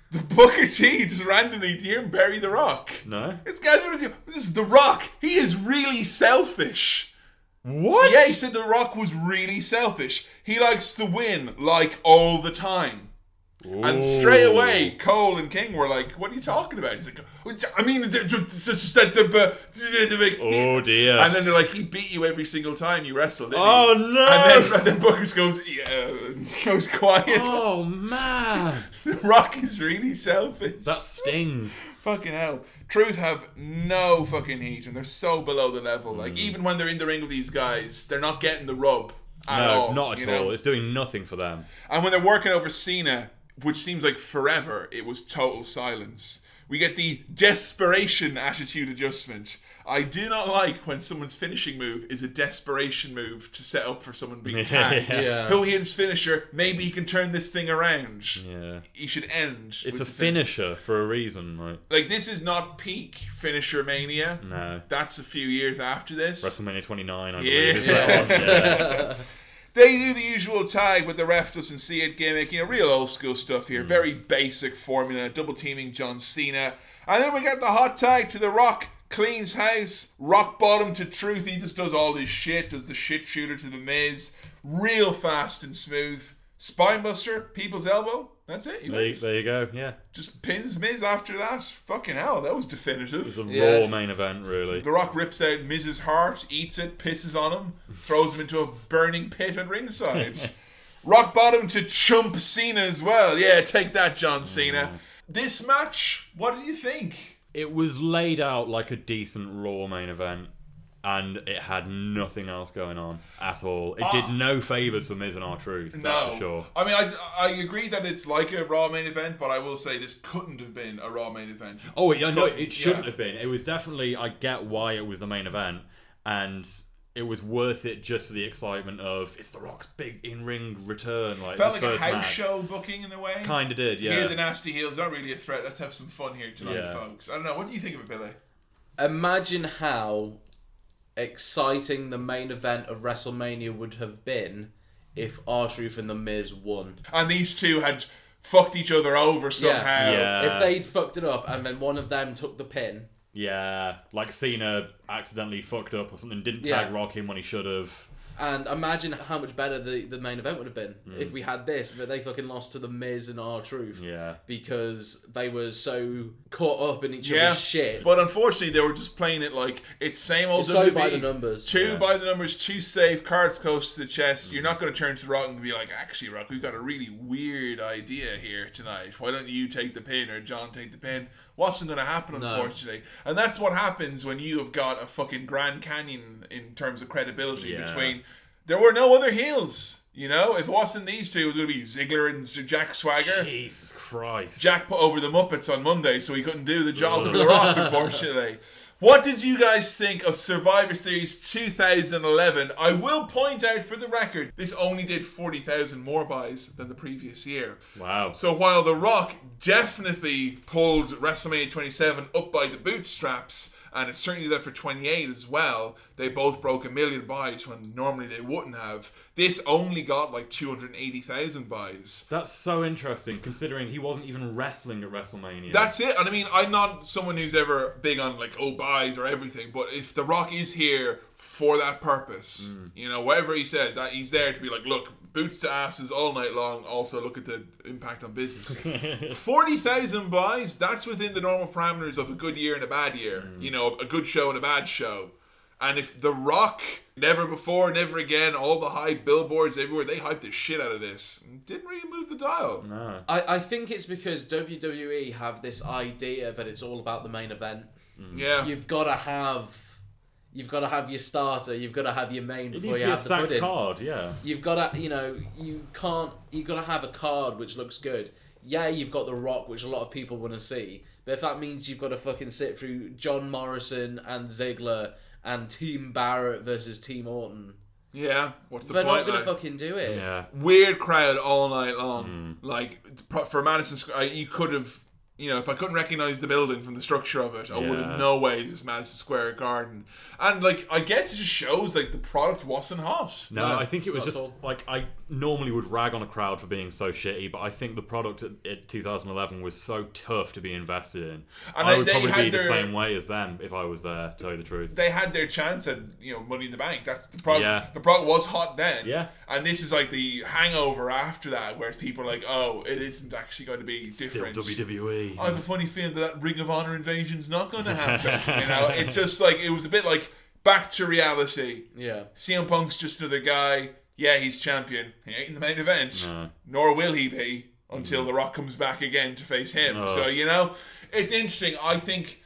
The Booker T just randomly, do you hear him bury The Rock? No. This guy's this is The Rock. He is really selfish. What? Yeah, he said The Rock was really selfish. He likes to win, like, all the time. Ooh. And straight away, Cole and King were like, "What are you talking about?" He's like, "I mean, it's just that." Oh dear! And then they're like, "He beat you every single time you wrestled." Didn't oh he? no! And then, and then Booker goes, yeah, goes quiet. Oh man! The Rock is really selfish. That stings. Fucking hell! Truth have no fucking heat, and they're so below the level. Mm. Like even when they're in the ring with these guys, they're not getting the rub at no, all. Not at you all. Know? It's doing nothing for them. And when they're working over Cena, which seems like forever, it was total silence. We get the desperation attitude adjustment. I do not like when someone's finishing move is a desperation move to set up for someone being tagged. yeah. Hohian's finisher, maybe he can turn this thing around. Yeah. He should end. It's a finisher fin- for a reason, right? Like, this is not peak finisher mania. No. That's a few years after this. WrestleMania twenty-nine, I yeah. believe. That was, yeah. They do the usual tag, but the ref doesn't see it gimmick. You know, real old school stuff here. Mm. Very basic formula. Double teaming John Cena. And then we got the hot tag to The Rock. Cleans house. Rock bottom to Truth. He just does all this shit. Does the shit shooter to The Miz. Real fast and smooth. Spinebuster. People's elbow. That's it. He there, wins. There you go. Yeah. Just pins Miz after that. Fucking hell. That was definitive. It was a yeah. raw main event, really. The Rock rips out Miz's heart, eats it, pisses on him, throws him into a burning pit at ringside. Rock bottom to chump Cena as well. Yeah, take that, John Cena. Mm. This match, what did you think? It was laid out like a decent raw main event. And it had nothing else going on at all. It uh, did no favours for Miz and R-Truth, that's no. for sure. I mean, I, I agree that it's like a Raw main event, but I will say this couldn't have been a Raw main event. Oh, it, no, it shouldn't yeah. have been. It was definitely, I get why it was the main event. And it was worth it just for the excitement of, it's The Rock's big in-ring return. Like, felt like first a house match. Show booking in a way. Kind of did, yeah. Here are the nasty heels, not really a threat. Let's have some fun here tonight, yeah. folks. I don't know, what do you think of it, Billy? Imagine how exciting the main event of WrestleMania would have been if R-Truth and The Miz won. And these two had fucked each other over somehow. Yeah. Yeah. If they'd fucked it up and then one of them took the pin. Yeah, like Cena accidentally fucked up or something, didn't tag yeah. Rock in when he should have. And imagine how much better the, the main event would have been mm. if we had this, but they fucking lost to The Miz and R-Truth. Yeah. Because they were so caught up in each yeah. other's shit. But unfortunately, they were just playing it like, it's same old it's W W E. So by the numbers. Two yeah. by the numbers, too safe, cards close to the chest. Mm. You're not going to turn to Rock and be like, actually, Rock, we've got a really weird idea here tonight. Why don't you take the pin or John take the pin? wasn't going to happen, unfortunately. No. And that's what happens when you have got a fucking Grand Canyon in terms of credibility yeah. between... There were no other heels, you know? If it wasn't these two, it was going to be Ziggler and Jack Swagger. Jesus Christ. Jack put over the Muppets on Monday, so he couldn't do the job of The Rock, unfortunately. What did you guys think of Survivor Series two thousand eleven? I will point out, for the record, this only did forty thousand more buys than the previous year. Wow. So while The Rock definitely pulled WrestleMania twenty-seven up by the bootstraps... And it certainly did that for twenty-eight as well. They both broke a million buys when normally they wouldn't have. This only got like two hundred eighty thousand buys. That's so interesting, considering he wasn't even wrestling at WrestleMania. That's it. And I mean, I'm not someone who's ever big on like, oh, buys or everything. But if The Rock is here for that purpose, mm. you know, whatever he says, that he's there to be like, look, boots to asses all night long. Also look at the impact on business. forty thousand buys, that's within the normal parameters of a good year and a bad year. Mm. You know, a good show and a bad show. And if The Rock, never before, never again, all the hype, billboards everywhere, they hyped the shit out of this. Didn't really move the dial. No. I, I think it's because W W E have this idea that it's all about the main event. Mm. Yeah. You've got to have... You've got to have your starter. You've got to have your main before you have the pudding. It needs to be a stacked card, yeah. You've got to, you know, you can't. You've got to have a card which looks good. Yeah, you've got The Rock, which a lot of people want to see. But if that means you've got to fucking sit through John Morrison and Ziggler and Team Barrett versus Team Orton, yeah, what's the They're point? They're not gonna like? fucking do it. Yeah. Weird crowd all night long. Mm. Like for Madison Square, you could have. You know, if I couldn't recognise the building from the structure of it, I yeah. would have no way this is Madison Square Garden. And, like, I guess it just shows, like, the product wasn't hot. No, no I think it was just, all. like, I normally would rag on a crowd for being so shitty, but I think the product at, at twenty eleven was so tough to be invested in. And I they, would probably be their, the same way as them if I was there, to tell you the truth. They had their chance at, you know, Money in the Bank. That's the product. Yeah. The product was hot then. Yeah. And this is, like, the hangover after that, where people are like, oh, it isn't actually going to be different. Still W W E. I have a funny feeling that, that Ring of Honor invasion's not going to happen. You know, it's just like, it was a bit like back to reality. Yeah. C M Punk's just another guy. Yeah, he's champion. He ain't in the main event. No. Nor will he be until mm. The Rock comes back again to face him. Oh. So, you know, it's interesting. I think,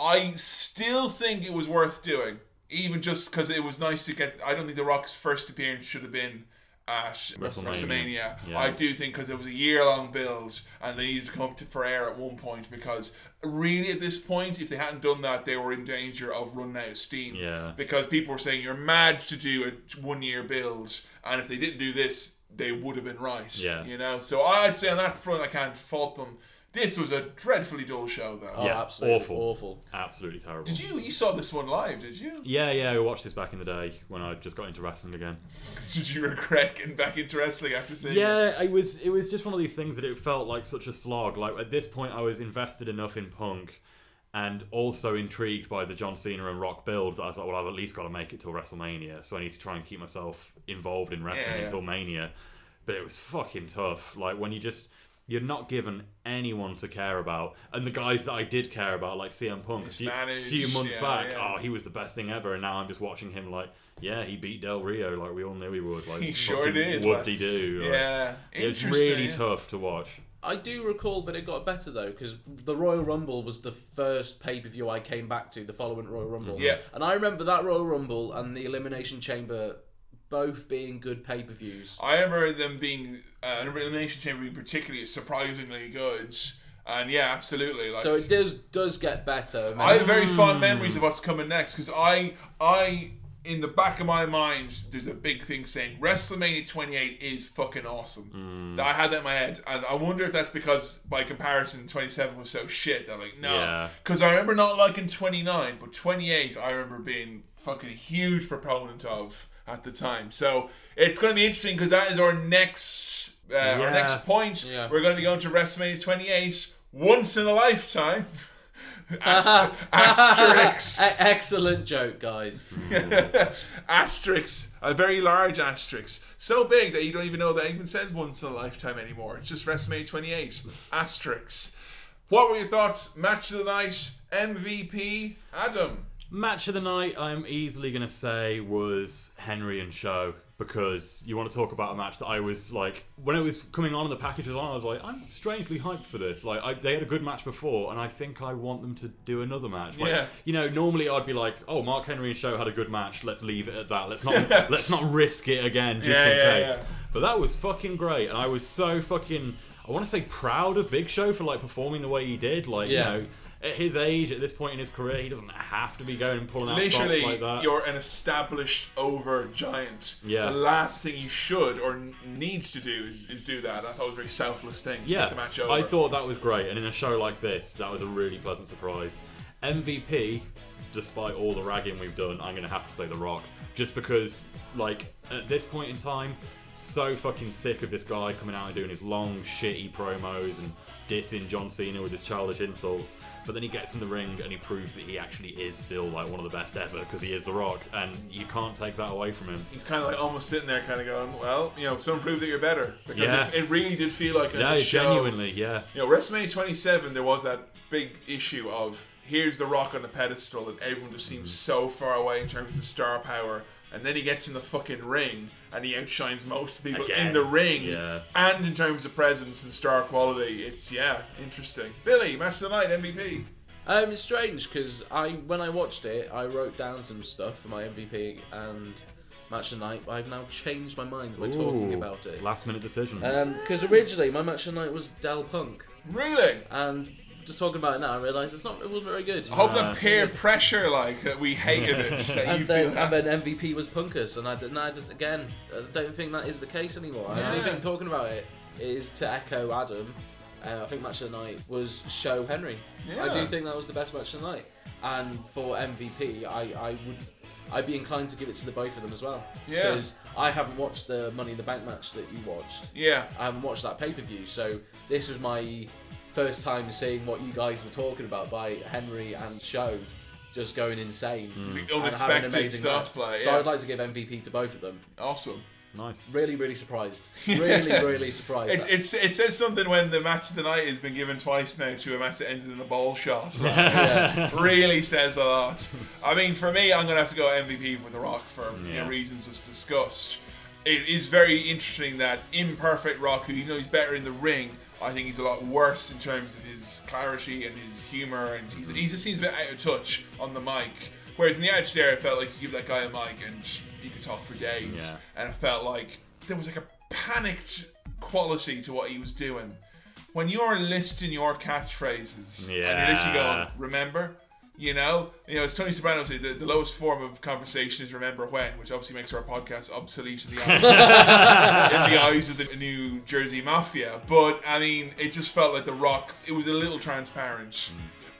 I still think it was worth doing. Even just because it was nice to get, I don't think The Rock's first appearance should have been at WrestleMania. WrestleMania. Yeah. I do think because it was a year-long build and they needed to come up to, for air at one point, because really at this point, if they hadn't done that, they were in danger of running out of steam. Yeah. Because people were saying, you're mad to do a one-year build, and if they didn't do this, they would have been right. Yeah. You know, so I'd say on that front, I can't fault them. This was a dreadfully dull show, though. Oh, yeah, absolutely awful, awful, absolutely terrible. Did you? You saw this one live, did you? Yeah, yeah. I watched this back in the day when I just got into wrestling again. Did you regret getting back into wrestling after seeing? Yeah, it? it was. It was just one of these things that it felt like such a slog. Like at this point, I was invested enough in Punk, and also intrigued by the John Cena and Rock build that I was like, well, I've at least got to make it till WrestleMania, so I need to try and keep myself involved in wrestling yeah, yeah. until Mania. But it was fucking tough. Like when you just. You're not given anyone to care about. And the guys that I did care about, like C M Punk, a few, few months yeah, back, yeah. oh, he was the best thing ever. And now I'm just watching him like, yeah, he beat Del Rio like we all knew he would. Like, he sure did. Whoop-de-doo. Like, yeah. It was really yeah. tough to watch. I do recall that it got better, though, because the Royal Rumble was the first pay-per-view I came back to, the following Royal Rumble. Yeah. And I remember that Royal Rumble and the Elimination Chamber... both being good pay-per-views. I remember them being, uh, Elimination Chamber being particularly surprisingly good. And yeah, absolutely. Like, so it does does get better. Man. I have very mm. fond memories of what's coming next, because I, I, in the back of my mind, there's a big thing saying WrestleMania twenty-eight is fucking awesome. Mm. I had that in my head. And I wonder if that's because, by comparison, twenty-seven was so shit. They're like, no. Because yeah. I remember not liking twenty-nine, but twenty-eight I remember being fucking a huge proponent of. At the time. So it's going to be interesting because that is our next uh, yeah. our next point. Yeah. We're going to be going to WrestleMania twenty-eight once in a lifetime. Aster- asterisk. Excellent joke, guys. Asterisk. A very large asterisk. So big that you don't even know that even says once in a lifetime anymore. It's just WrestleMania twenty-eight. Asterisk. What were your thoughts? Match of the night, M V P, Adam. Match of the night, I'm easily going to say, was Henry and Show, because you want to talk about a match that I was like, when it was coming on and the package was on, I was like, I'm strangely hyped for this. Like, I, they had a good match before, and I think I want them to do another match. Like, yeah. You know, normally I'd be like, oh, Mark Henry and Show had a good match. Let's leave it at that. Let's not let's not risk it again just yeah, in yeah, case. Yeah. But that was fucking great, and I was so fucking, I want to say, proud of Big Show for like performing the way he did. Like, yeah. you know. At his age, at this point in his career, he doesn't have to be going and pulling out literally, stops like that. You're an established over giant. Yeah. The last thing you should or needs to do is, is do that. I thought it was a very selfless thing to yeah. get the match over. I thought that was great, and in a show like this, that was a really pleasant surprise. M V P, despite all the ragging we've done, I'm going to have to say The Rock, just because, like, at this point in time, so fucking sick of this guy coming out and doing his long, shitty promos and dissing John Cena with his childish insults, but then he gets in the ring and he proves that he actually is still like one of the best ever, because he is The Rock, and you can't take that away from him. He's kind of like almost sitting there kind of going, well, you know, someone prove that you're better, because yeah. it, it really did feel like a, no, a show. Genuinely, yeah. You know, WrestleMania twenty-seven, there was that big issue of here's The Rock on the pedestal and everyone just seems mm. so far away in terms of star power, and then he gets in the fucking ring and he outshines most people Again. in the ring yeah. and in terms of presence and star quality. It's yeah interesting. Billy, match of the night, M V P. Um, it's strange because I when I watched it I wrote down some stuff for my M V P and match of the night, but I've now changed my mind by Ooh, talking about it. Last minute decision. Um, because originally my match of the night was Del Punk. Really? And just talking about it now, I realised it's not. It wasn't very good. I hope uh, that peer pressure, like that, we hated it. That and, you then, feel and then M V P was Punkus, and I didn't. I just again, I don't think that is the case anymore. Yeah. I do think talking about it is to echo Adam. Uh, I think match of the night was Show Henry. Yeah. I do think that was the best match of the night, and for M V P, I, I would. I'd be inclined to give it to the both of them as well. Yeah. Because I haven't watched the Money in the Bank match that you watched. Yeah. I haven't watched that pay per view, so this was my first time seeing what you guys were talking about by Henry and Show just going insane. Mm. The unexpected stuff. Like, yeah. So I would like to give M V P to both of them. Awesome. Nice. Really, really surprised. Really, really surprised. It, it's, it says something when the match of the night has been given twice now to a match that ended in a ball shot. Like, yeah. Really says a lot. I mean, for me, I'm going to have to go M V P with The Rock for yeah. you know, reasons just discussed. It is very interesting that imperfect Rock, who you know he's better in the ring, I think he's a lot worse in terms of his clarity and his humour, and he's, he just seems a bit out of touch on the mic. Whereas in the Edge there, it felt like you give that guy a mic and he could talk for days. Yeah. And it felt like there was like a panicked quality to what he was doing. When you're listing your catchphrases yeah. and you're literally going, remember? You know, you know, as Tony Soprano said, the, the lowest form of conversation is remember when, which obviously makes our podcast obsolete in the eyes, in the eyes of the New Jersey Mafia. But, I mean, it just felt like The Rock, it was a little transparent. Mm.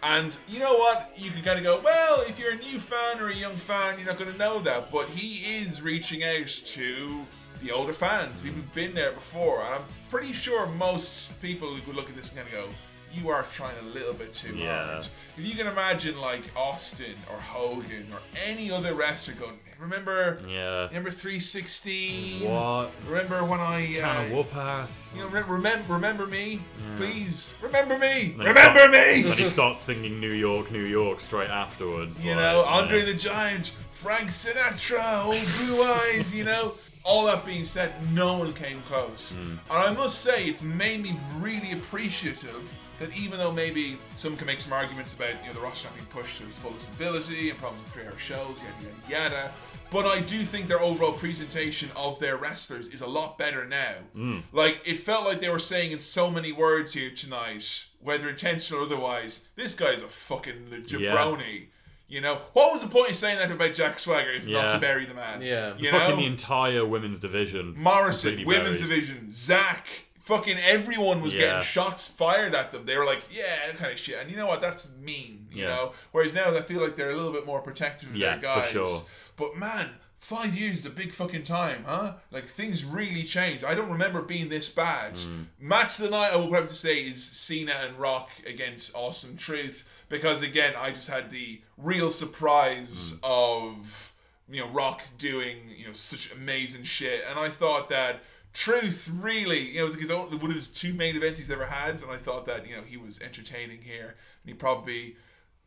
And you know what? You can kind of go, well, if you're a new fan or a young fan, you're not going to know that. But he is reaching out to the older fans. People who've been there before. And I'm pretty sure most people who would look at this and kind of go, you are trying a little bit too yeah. hard. If you can imagine like Austin or Hogan or any other wrestler going, remember yeah. remember three sixteen? What? Remember when I... Kind uh, of whoop-ass. You know, re- remember, remember me? Yeah. Please. Remember me! Remember start, me! When he starts singing New York, New York straight afterwards. You like, know, Andre yeah. the Giant, Frank Sinatra, old blue eyes, you know? All that being said, no one came close. Mm. And I must say, it's made me really appreciative that even though maybe some can make some arguments about, you know, the roster not being pushed to its fullest ability and problems with three-hour shows, yada, yada, yada, but I do think their overall presentation of their wrestlers is a lot better now. Mm. Like, it felt like they were saying in so many words here tonight, whether intentional or otherwise, this guy's a fucking jabroni. Yeah. You know, what was the point of saying that about Jack Swagger if yeah. not to bury the man? Yeah. You fucking know? The entire women's division. Morrison, women's buried. division, Zack. Fucking everyone was yeah. getting shots fired at them. They were like, yeah, that kind of shit. And you know what? That's mean, you yeah. know? Whereas now I feel like they're a little bit more protective of yeah, their guys. For sure. But man, five years is a big fucking time, huh? Like, things really changed. I don't remember being this bad. Mm. Match of the night, I will probably say, is Cena and Rock against Awesome Truth. Because, again, I just had the real surprise mm. of, you know, Rock doing, you know, such amazing shit. And I thought that Truth really, you know, it was like his own, one of his two main events he's ever had, and I thought that, you know, he was entertaining here, and he probably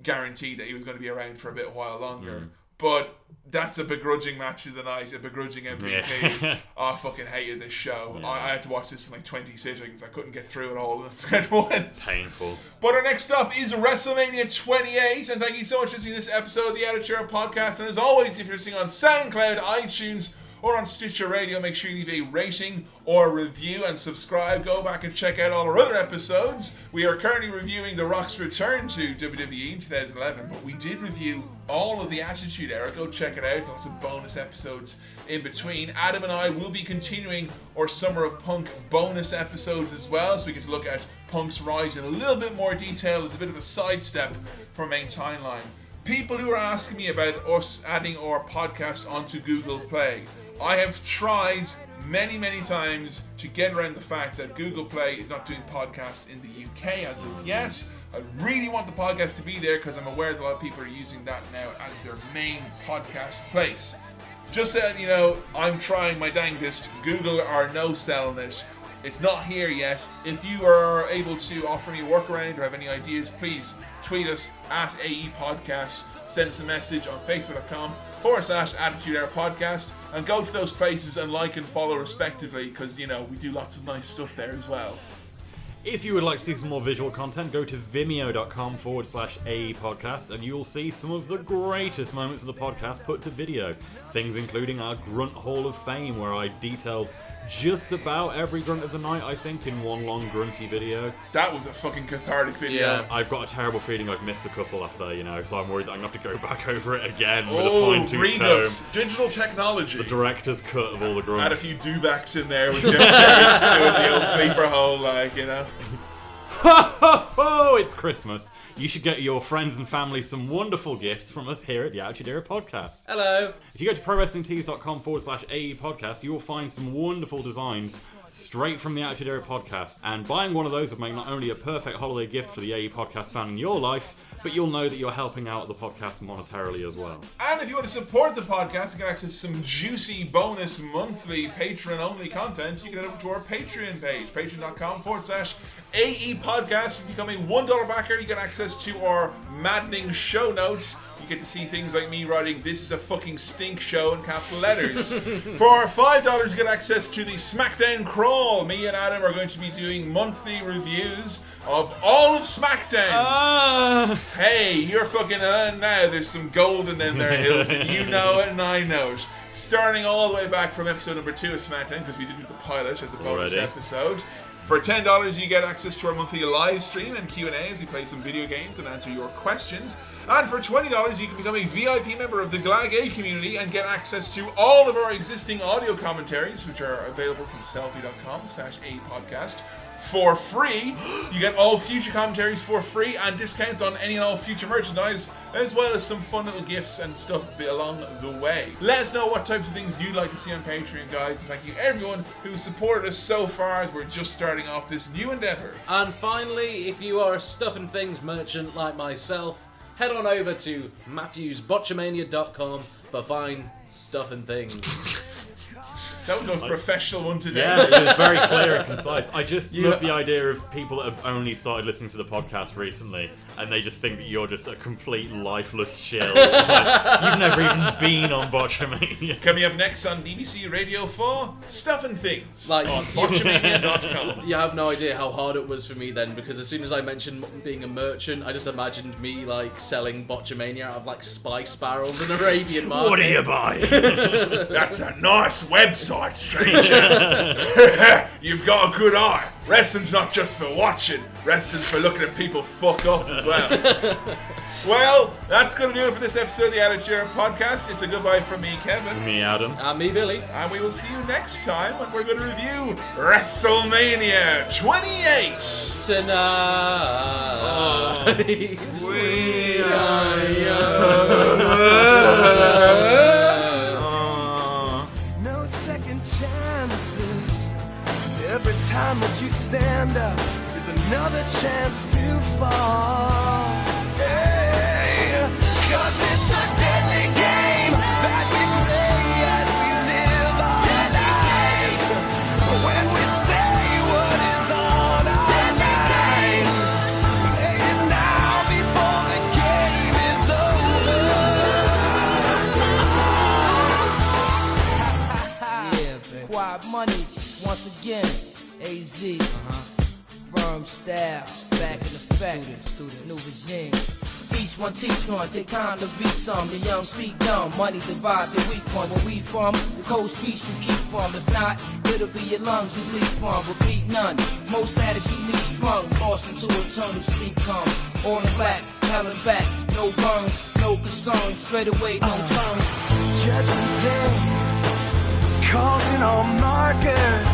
guaranteed that he was going to be around for a bit while longer. Mm. But that's a begrudging match of the night, a begrudging M V P. Yeah. I fucking hated this show. Yeah. I, I had to watch this in like twenty sittings. I couldn't get through it all at once. Painful. But our next up is WrestleMania twenty-eight, and thank you so much for seeing this episode of the Out of Chair Podcast. And as always, if you're listening on SoundCloud, iTunes, or on Stitcher Radio, make sure you leave a rating or a review and subscribe. Go back and check out all our other episodes. We are currently reviewing The Rock's return to W W E in twenty eleven, but we did review all of the Attitude Era. Go check it out. Lots of bonus episodes in between. Adam and I will be continuing our Summer of Punk bonus episodes as well, so we get to look at Punk's rise in a little bit more detail. It's a bit of a sidestep from main timeline. People who are asking me about us adding our podcast onto Google Play. I have tried many, many times to get around the fact that Google Play is not doing podcasts in the U K as of yet. I really want the podcast to be there because I'm aware that a lot of people are using that now as their main podcast place. Just so you know, I'm trying my dangest. Google are no selling it. It's not here yet. If you are able to offer me a workaround or have any ideas, please tweet us at A E Podcast. Send us a message on facebook dot com forward slash Attitude Era Podcast, and go to those places and like and follow respectively, because, you know, we do lots of nice stuff there as well. If you would like to see some more visual content, go to vimeo dot com forward slash A E Podcast, and you'll see some of the greatest moments of the podcast put to video. Things including our Grunt Hall of Fame, where I detailed just about every grunt of the night, I think, in one long grunty video. That was a fucking cathartic video. Yeah, I've got a terrible feeling I've missed a couple after that, you know, so I'm worried that I'm going to have to go back over it again oh, with a fine tooth comb. Digital technology. The director's cut of all the grunts. Add a few do-backs in there with Jim Jarrett's doing the old sleeper hole, like, you know. Ho ho ho! It's Christmas. You should get your friends and family some wonderful gifts from us here at the Attitude Era Podcast. Hello. If you go to prowrestlingtees dot com forward slash A E Podcast, you will find some wonderful designs straight from the Attitude Era Podcast. And buying one of those would make not only a perfect holiday gift for the A E Podcast fan in your life, but you'll know that you're helping out the podcast monetarily as well. And if you want to support the podcast and get access to some juicy bonus monthly Patreon-only content, you can head over to our Patreon page, patreon dot com forward slash A E Podcast. If you become a one dollar backer, you get access to our maddening show notes. You get to see things like me writing, "This is a fucking stink show" in capital letters. For five dollars, you get access to the SmackDown Crawl. Me and Adam are going to be doing monthly reviews of all of SmackDown. Uh. Hey, you're fucking uh, now. There's some gold in them there hills, and you know it, and I know it. Starting all the way back from episode number two of SmackDown, because we did do the pilot as a bonus Already. episode. For ten dollars, you get access to our monthly live stream and Q and A as we play some video games and answer your questions. And for twenty dollars, you can become a V I P member of the Glag A community and get access to all of our existing audio commentaries, which are available from selfie dot com slash A Podcast. For free, you get all future commentaries for free and discounts on any and all future merchandise, as well as some fun little gifts and stuff along the way. Let us know what types of things you'd like to see on Patreon, guys, and thank you everyone who has supported us so far as we're just starting off this new endeavour. And finally, if you are a Stuff and Things merchant like myself, head on over to matthews botchamania dot com for fine Stuff and Things. That was the most professional one today. Yeah, it was very clear and concise. I just you love know. the idea of people that have only started listening to the podcast recently, and they just think that you're just a complete lifeless shill. Like, you've never even been on Botchamania. Coming up next on B B C Radio four, Stuff and Things, like, on botchamania dot com. You have no idea how hard it was for me then, because as soon as I mentioned being a merchant, I just imagined me like selling Botchamania out of like spice barrels in Arabian market. What do you buy? That's a nice website, stranger. You've got a good eye. Wrestling's not just for watching, wrestling's for looking at people fuck up as well. Well, that's going to do it for this episode of the Attitude Era Podcast. It's a goodbye from me, Kevin. Me, Adam. And me, Billy. And we will see you next time when we're going to review WrestleMania twenty-eight. Tonight, oh, we are young. Every time that you stand up is another chance to fall. Hey, 'cause it's a deadly game that we play as we live our deadly lives. But when we say what is on our deadly minds, play it now before the game. worldwide money. Once again, A Z, uh-huh. firm style, back in effect, student, new regime. Each one teach one, take time to reach some. The young speak dumb, money divides the weak one. Where we from, the cold streets you keep from. If not, it'll be your lungs you bleed from. Repeat none, most addicts you least strung. Lost into eternal sleep comes. On the back, telling back, no guns, no concern. Straight away, no tongues. Judgment day, causing all markers.